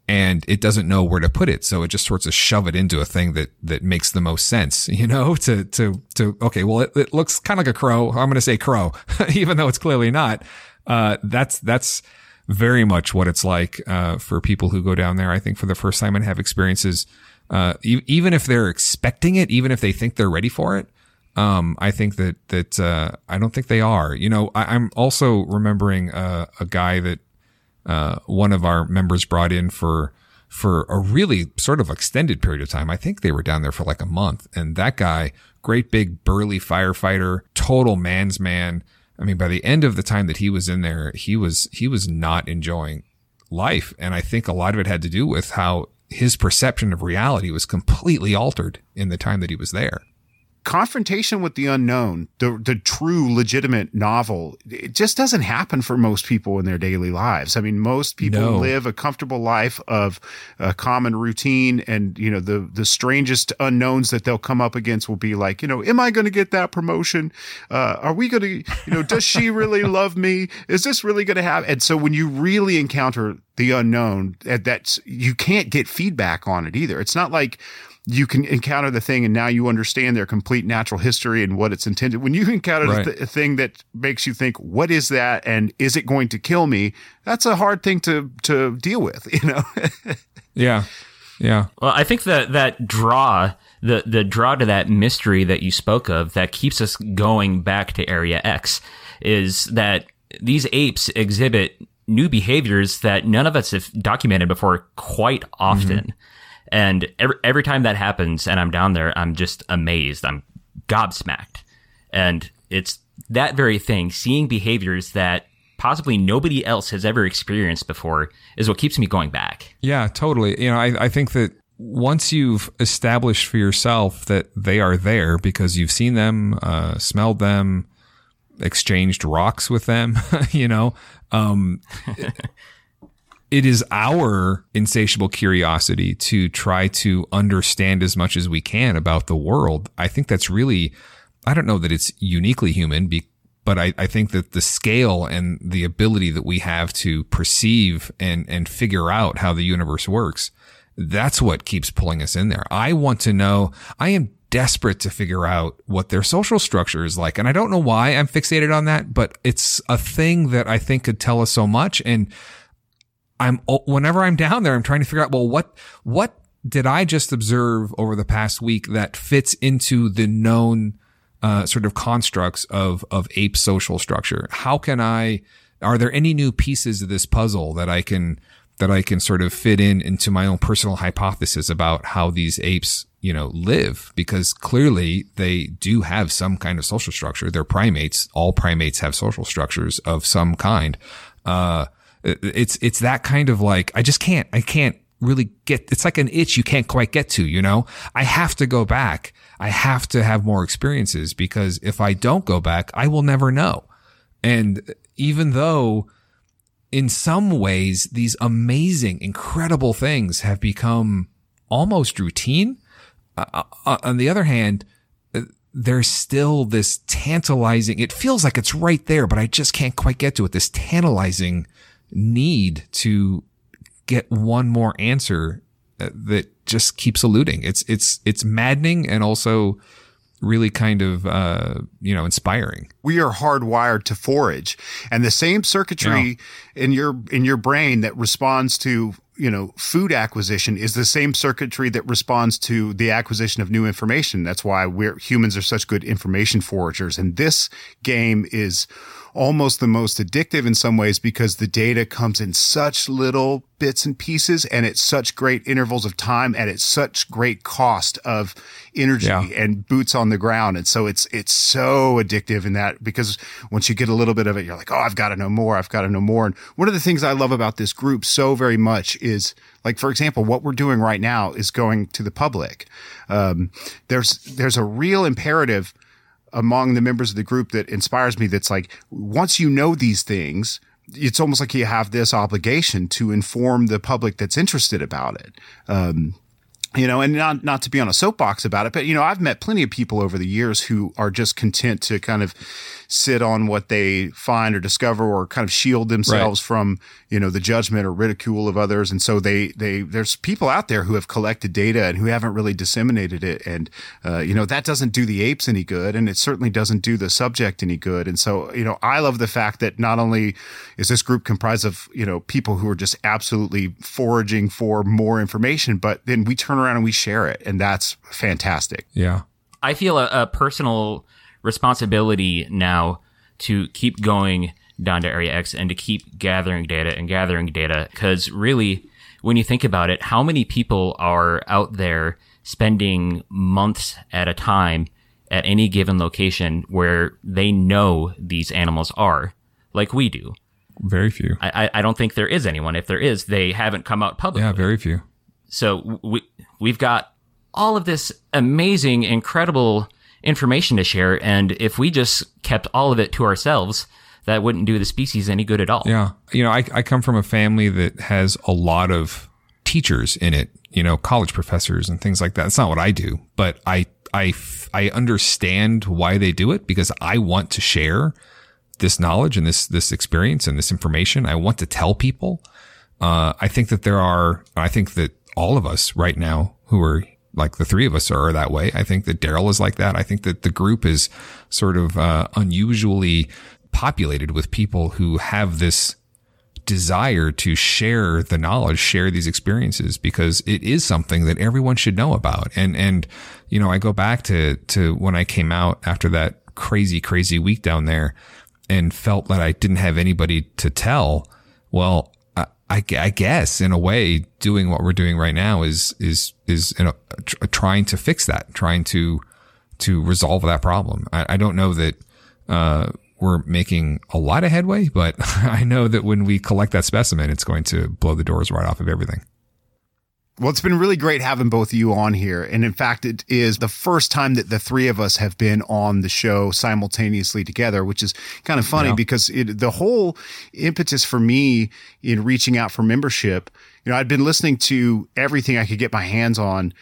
and it doesn't know where to put it. So it just sorts of shove it into a thing that, that makes the most sense, you know, to, to, to, okay, well, it, it looks kind of like a crow. I'm going to say crow, even though it's clearly not. Uh, that's, that's very much what it's like, uh, for people who go down there, I think, for the first time and have experiences, uh, e- even if they're expecting it, even if they think they're ready for it. Um, I think that, that, uh, I don't think they are, you know. I, I'm also remembering, uh, a guy that, Uh, one of our members brought in for, for a really sort of extended period of time. I think they were down there for like a month. And that guy, great big burly firefighter, total man's man. I mean, by the end of the time that he was in there, he was, he was not enjoying life. And I think a lot of it had to do with how his perception of reality was completely altered in the time that he was there. Confrontation with the unknown, the the true legitimate novel, it just doesn't happen for most people in their daily lives. I mean, most people no. live a comfortable life of a common routine, and, you know, the the strangest unknowns that they'll come up against will be like, you know, am I going to get that promotion? Uh, are we going to, you know, does she really love me? Is this really going to happen? And so when you really encounter the unknown, that's, you can't get feedback on it either. It's not like you can encounter the thing and now you understand their complete natural history and what it's intended. When you encounter right. a, th- a thing that makes you think, what is that? And is it going to kill me? That's a hard thing to, to deal with, you know? yeah. Yeah. Well, I think that, that draw, the, the draw to that mystery that you spoke of that keeps us going back to Area X is that these apes exhibit new behaviors that none of us have documented before quite often. Mm-hmm. And every, every time that happens and I'm down there, I'm just amazed. I'm gobsmacked. And it's that very thing, seeing behaviors that possibly nobody else has ever experienced before, is what keeps me going back. Yeah, totally. You know, I, I think that once you've established for yourself that they are there because you've seen them, uh, smelled them, exchanged rocks with them, you know, um, it is our insatiable curiosity to try to understand as much as we can about the world. I think that's really, I don't know that it's uniquely human, but I, I think that the scale and the ability that we have to perceive and, and figure out how the universe works, that's what keeps pulling us in there. I want to know, I am desperate to figure out what their social structure is like. And I don't know why I'm fixated on that, but it's a thing that I think could tell us so much. And I'm, whenever I'm down there, I'm trying to figure out, well, what, what did I just observe over the past week that fits into the known, uh, sort of constructs of, of ape social structure? How can I, are there any new pieces of this puzzle that I can, that I can sort of fit in into my own personal hypothesis about how these apes, you know, live? Because clearly they do have some kind of social structure. They're primates. All primates have social structures of some kind. Uh, It's, it's that kind of like, I just can't, I can't really get, it's like an itch you can't quite get to, you know? I have to go back. I have to have more experiences, because if I don't go back, I will never know. And even though in some ways these amazing, incredible things have become almost routine, uh, on the other hand, there's still this tantalizing, it feels like it's right there, but I just can't quite get to it, this tantalizing need to get one more answer that just keeps eluding. It's, it's, it's maddening, and also really kind of, uh, you know, inspiring. We are hardwired to forage, and the same circuitry yeah. in your, in your brain that responds to, you know, food acquisition is the same circuitry that responds to the acquisition of new information. That's why we're humans are such good information foragers. And this game is almost the most addictive in some ways, because the data comes in such little bits and pieces, and at such great intervals of time, and at such great cost of energy yeah. and boots on the ground. And so it's, it's so addictive in that, because once you get a little bit of it, you're like, oh, I've got to know more. I've got to know more. And one of the things I love about this group so very much is is like, for example, what we're doing right now is going to the public. Um, there's, there's a real imperative among the members of the group that inspires me. That's like, once you know these things, it's almost like you have this obligation to inform the public that's interested about it. Um, you know, and not, not to be on a soapbox about it, but, you know, I've met plenty of people over the years who are just content to kind of sit on what they find or discover, or kind of shield themselves right. from, you know, the judgment or ridicule of others. And so they, they, there's people out there who have collected data and who haven't really disseminated it. And, uh, you know, that doesn't do the apes any good. And it certainly doesn't do the subject any good. And so, you know, I love the fact that not only is this group comprised of, you know, people who are just absolutely foraging for more information, but then we turn around and we share it, and that's fantastic. Yeah, I feel a, a personal responsibility now to keep going down to Area X and to keep gathering data and gathering data, because really, when you think about it, how many people are out there spending months at a time at any given location where they know these animals are, like we do? Very few. I, I, I don't think there is anyone. If there is, they haven't come out publicly. Yeah, very few. So we, we've got all of this amazing, incredible information to share. And if we just kept all of it to ourselves, that wouldn't do the species any good at all. Yeah. You know, I, I come from a family that has a lot of teachers in it, you know, college professors and things like that. It's not what I do, but I, I, I understand why they do it, because I want to share this knowledge and this, this experience and this information. I want to tell people. Uh, I think that there are, I think that all of us right now who are like the three of us are that way. I think that Daryl is like that. I think that the group is sort of uh, unusually populated with people who have this desire to share the knowledge, share these experiences, because it is something that everyone should know about. And, and, you know, I go back to, to when I came out after that crazy, crazy week down there and felt that I didn't have anybody to tell. Well, I guess in a way doing what we're doing right now is, is, is you know, trying to fix that, trying to, to resolve that problem. I, I don't know that, uh, we're making a lot of headway, but I know that when we collect that specimen, it's going to blow the doors right off of everything. Well, it's been really great having both of you on here. And in fact, it is the first time that the three of us have been on the show simultaneously together, which is kind of funny yeah. because it, the whole impetus for me in reaching out for membership, you know, I'd been listening to everything I could get my hands on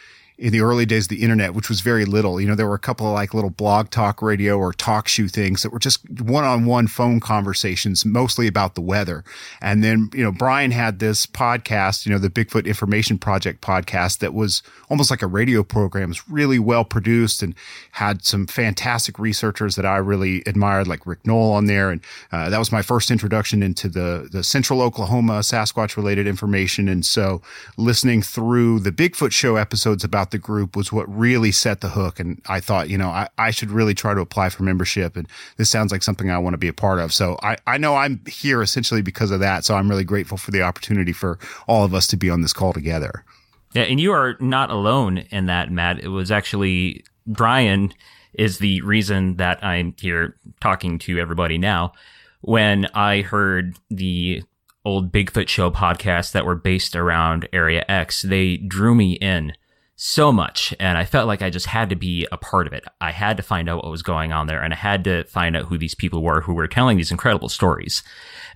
in the early days of the internet, which was very little. You know, there were a couple of like little blog talk radio or talk shoe things that were just one-on-one phone conversations, mostly about the weather. And then, you know, Brian had this podcast, you know, the Bigfoot Information Project podcast, that was almost like a radio program. It was really well produced and had some fantastic researchers that I really admired, like Rick Knoll on there. And uh, that was my first introduction into the, the central Oklahoma Sasquatch related information. And so listening through the Bigfoot show episodes about the group was what really set the hook. And I thought, you know, I, I should really try to apply for membership. And this sounds like something I want to be a part of. So I, I know I'm here essentially because of that. So I'm really grateful for the opportunity for all of us to be on this call together. Yeah. And you are not alone in that, Matt. It was actually Brian is the reason that I'm here talking to everybody now. When I heard the old Bigfoot show podcasts that were based around Area X, they drew me in so much, and I felt like I just had to be a part of it. I had to find out what was going on there, and I had to find out who these people were who were telling these incredible stories.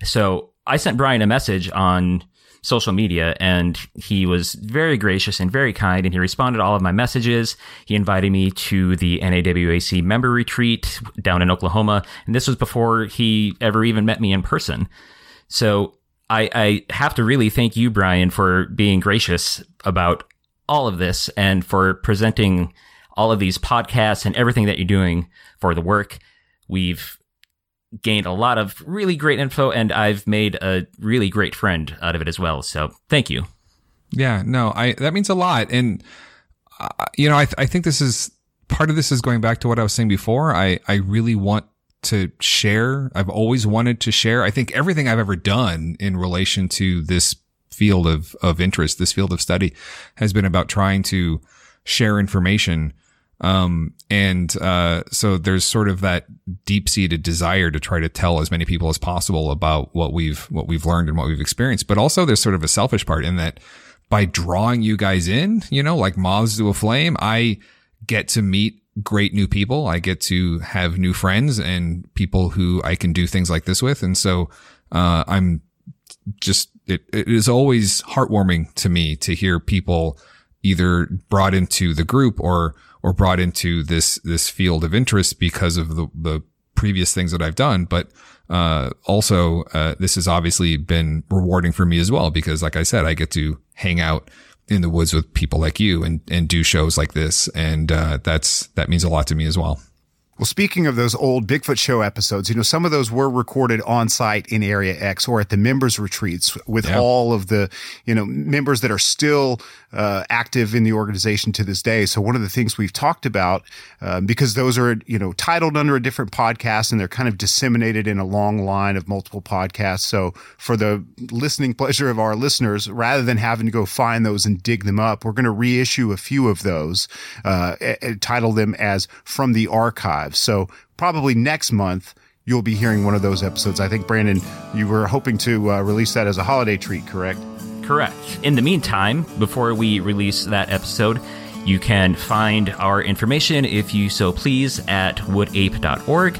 So I sent Brian a message on social media, and he was very gracious and very kind, and he responded to all of my messages. He invited me to the N A W A C member retreat down in Oklahoma, and this was before he ever even met me in person. So I, I have to really thank you, Brian, for being gracious about all of this and for presenting all of these podcasts and everything that you're doing for the work. We've gained a lot of really great info, and I've made a really great friend out of it as well. So thank you. Yeah, no, I, that means a lot. And, uh, you know, I, th- I think this is part of this is going back to what I was saying before. I, I really want to share. I've always wanted to share. I think everything I've ever done in relation to this field of, of interest, this field of study, has been about trying to share information. Um, and, uh, so there's sort of that deep seated desire to try to tell as many people as possible about what we've, what we've learned and what we've experienced. But also there's sort of a selfish part in that by drawing you guys in, you know, like moths to a flame, I get to meet great new people. I get to have new friends and people who I can do things like this with. And so, uh, I'm just, It, it is always heartwarming to me to hear people either brought into the group or, or brought into this, this field of interest because of the, the previous things that I've done. But, uh, also, uh, this has obviously been rewarding for me as well, because like I said, I get to hang out in the woods with people like you and, and do shows like this. And, uh, that's, that means a lot to me as well. Well, speaking of those old Bigfoot show episodes, you know, some of those were recorded on site in Area X or at the members retreats with yeah. all of the, you know, members that are still uh, active in the organization to this day. So one of the things we've talked about, uh, because those are, you know, titled under a different podcast and they're kind of disseminated in a long line of multiple podcasts. So for the listening pleasure of our listeners, rather than having to go find those and dig them up, we're going to reissue a few of those, uh, and title them as From the Archive. So probably next month, you'll be hearing one of those episodes. I think, Brandon, you were hoping to uh, release that as a holiday treat, correct? Correct. In the meantime, before we release that episode, you can find our information, if you so please, at wood ape dot org.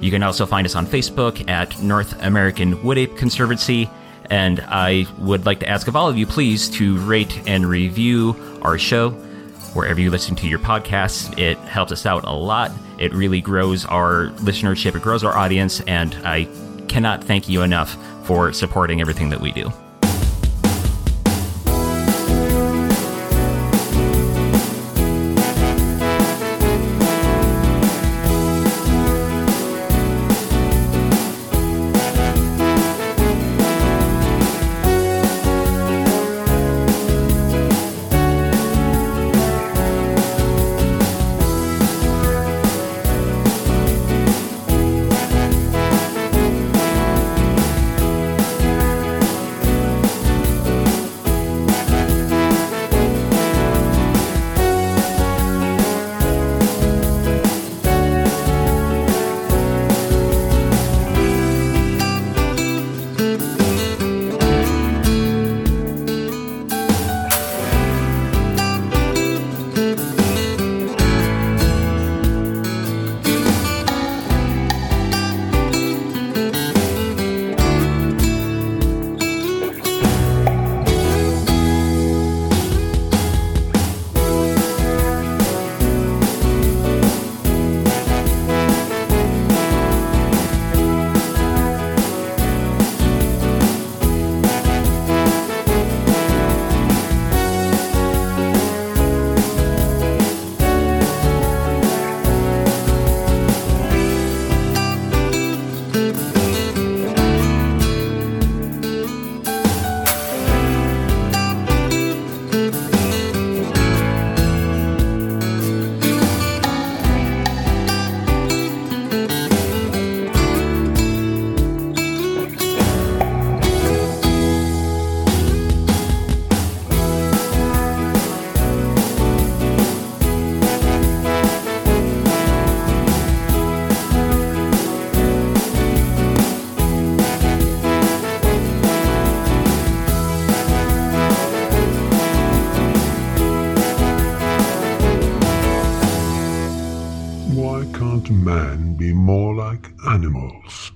You can also find us on Facebook at North American Wood Ape Conservancy. And I would like to ask of all of you, please, to rate and review our show wherever you listen to your podcasts. It helps us out a lot. It really grows our listenership. It grows our audience. And I cannot thank you enough for supporting everything that we do. be more like animals.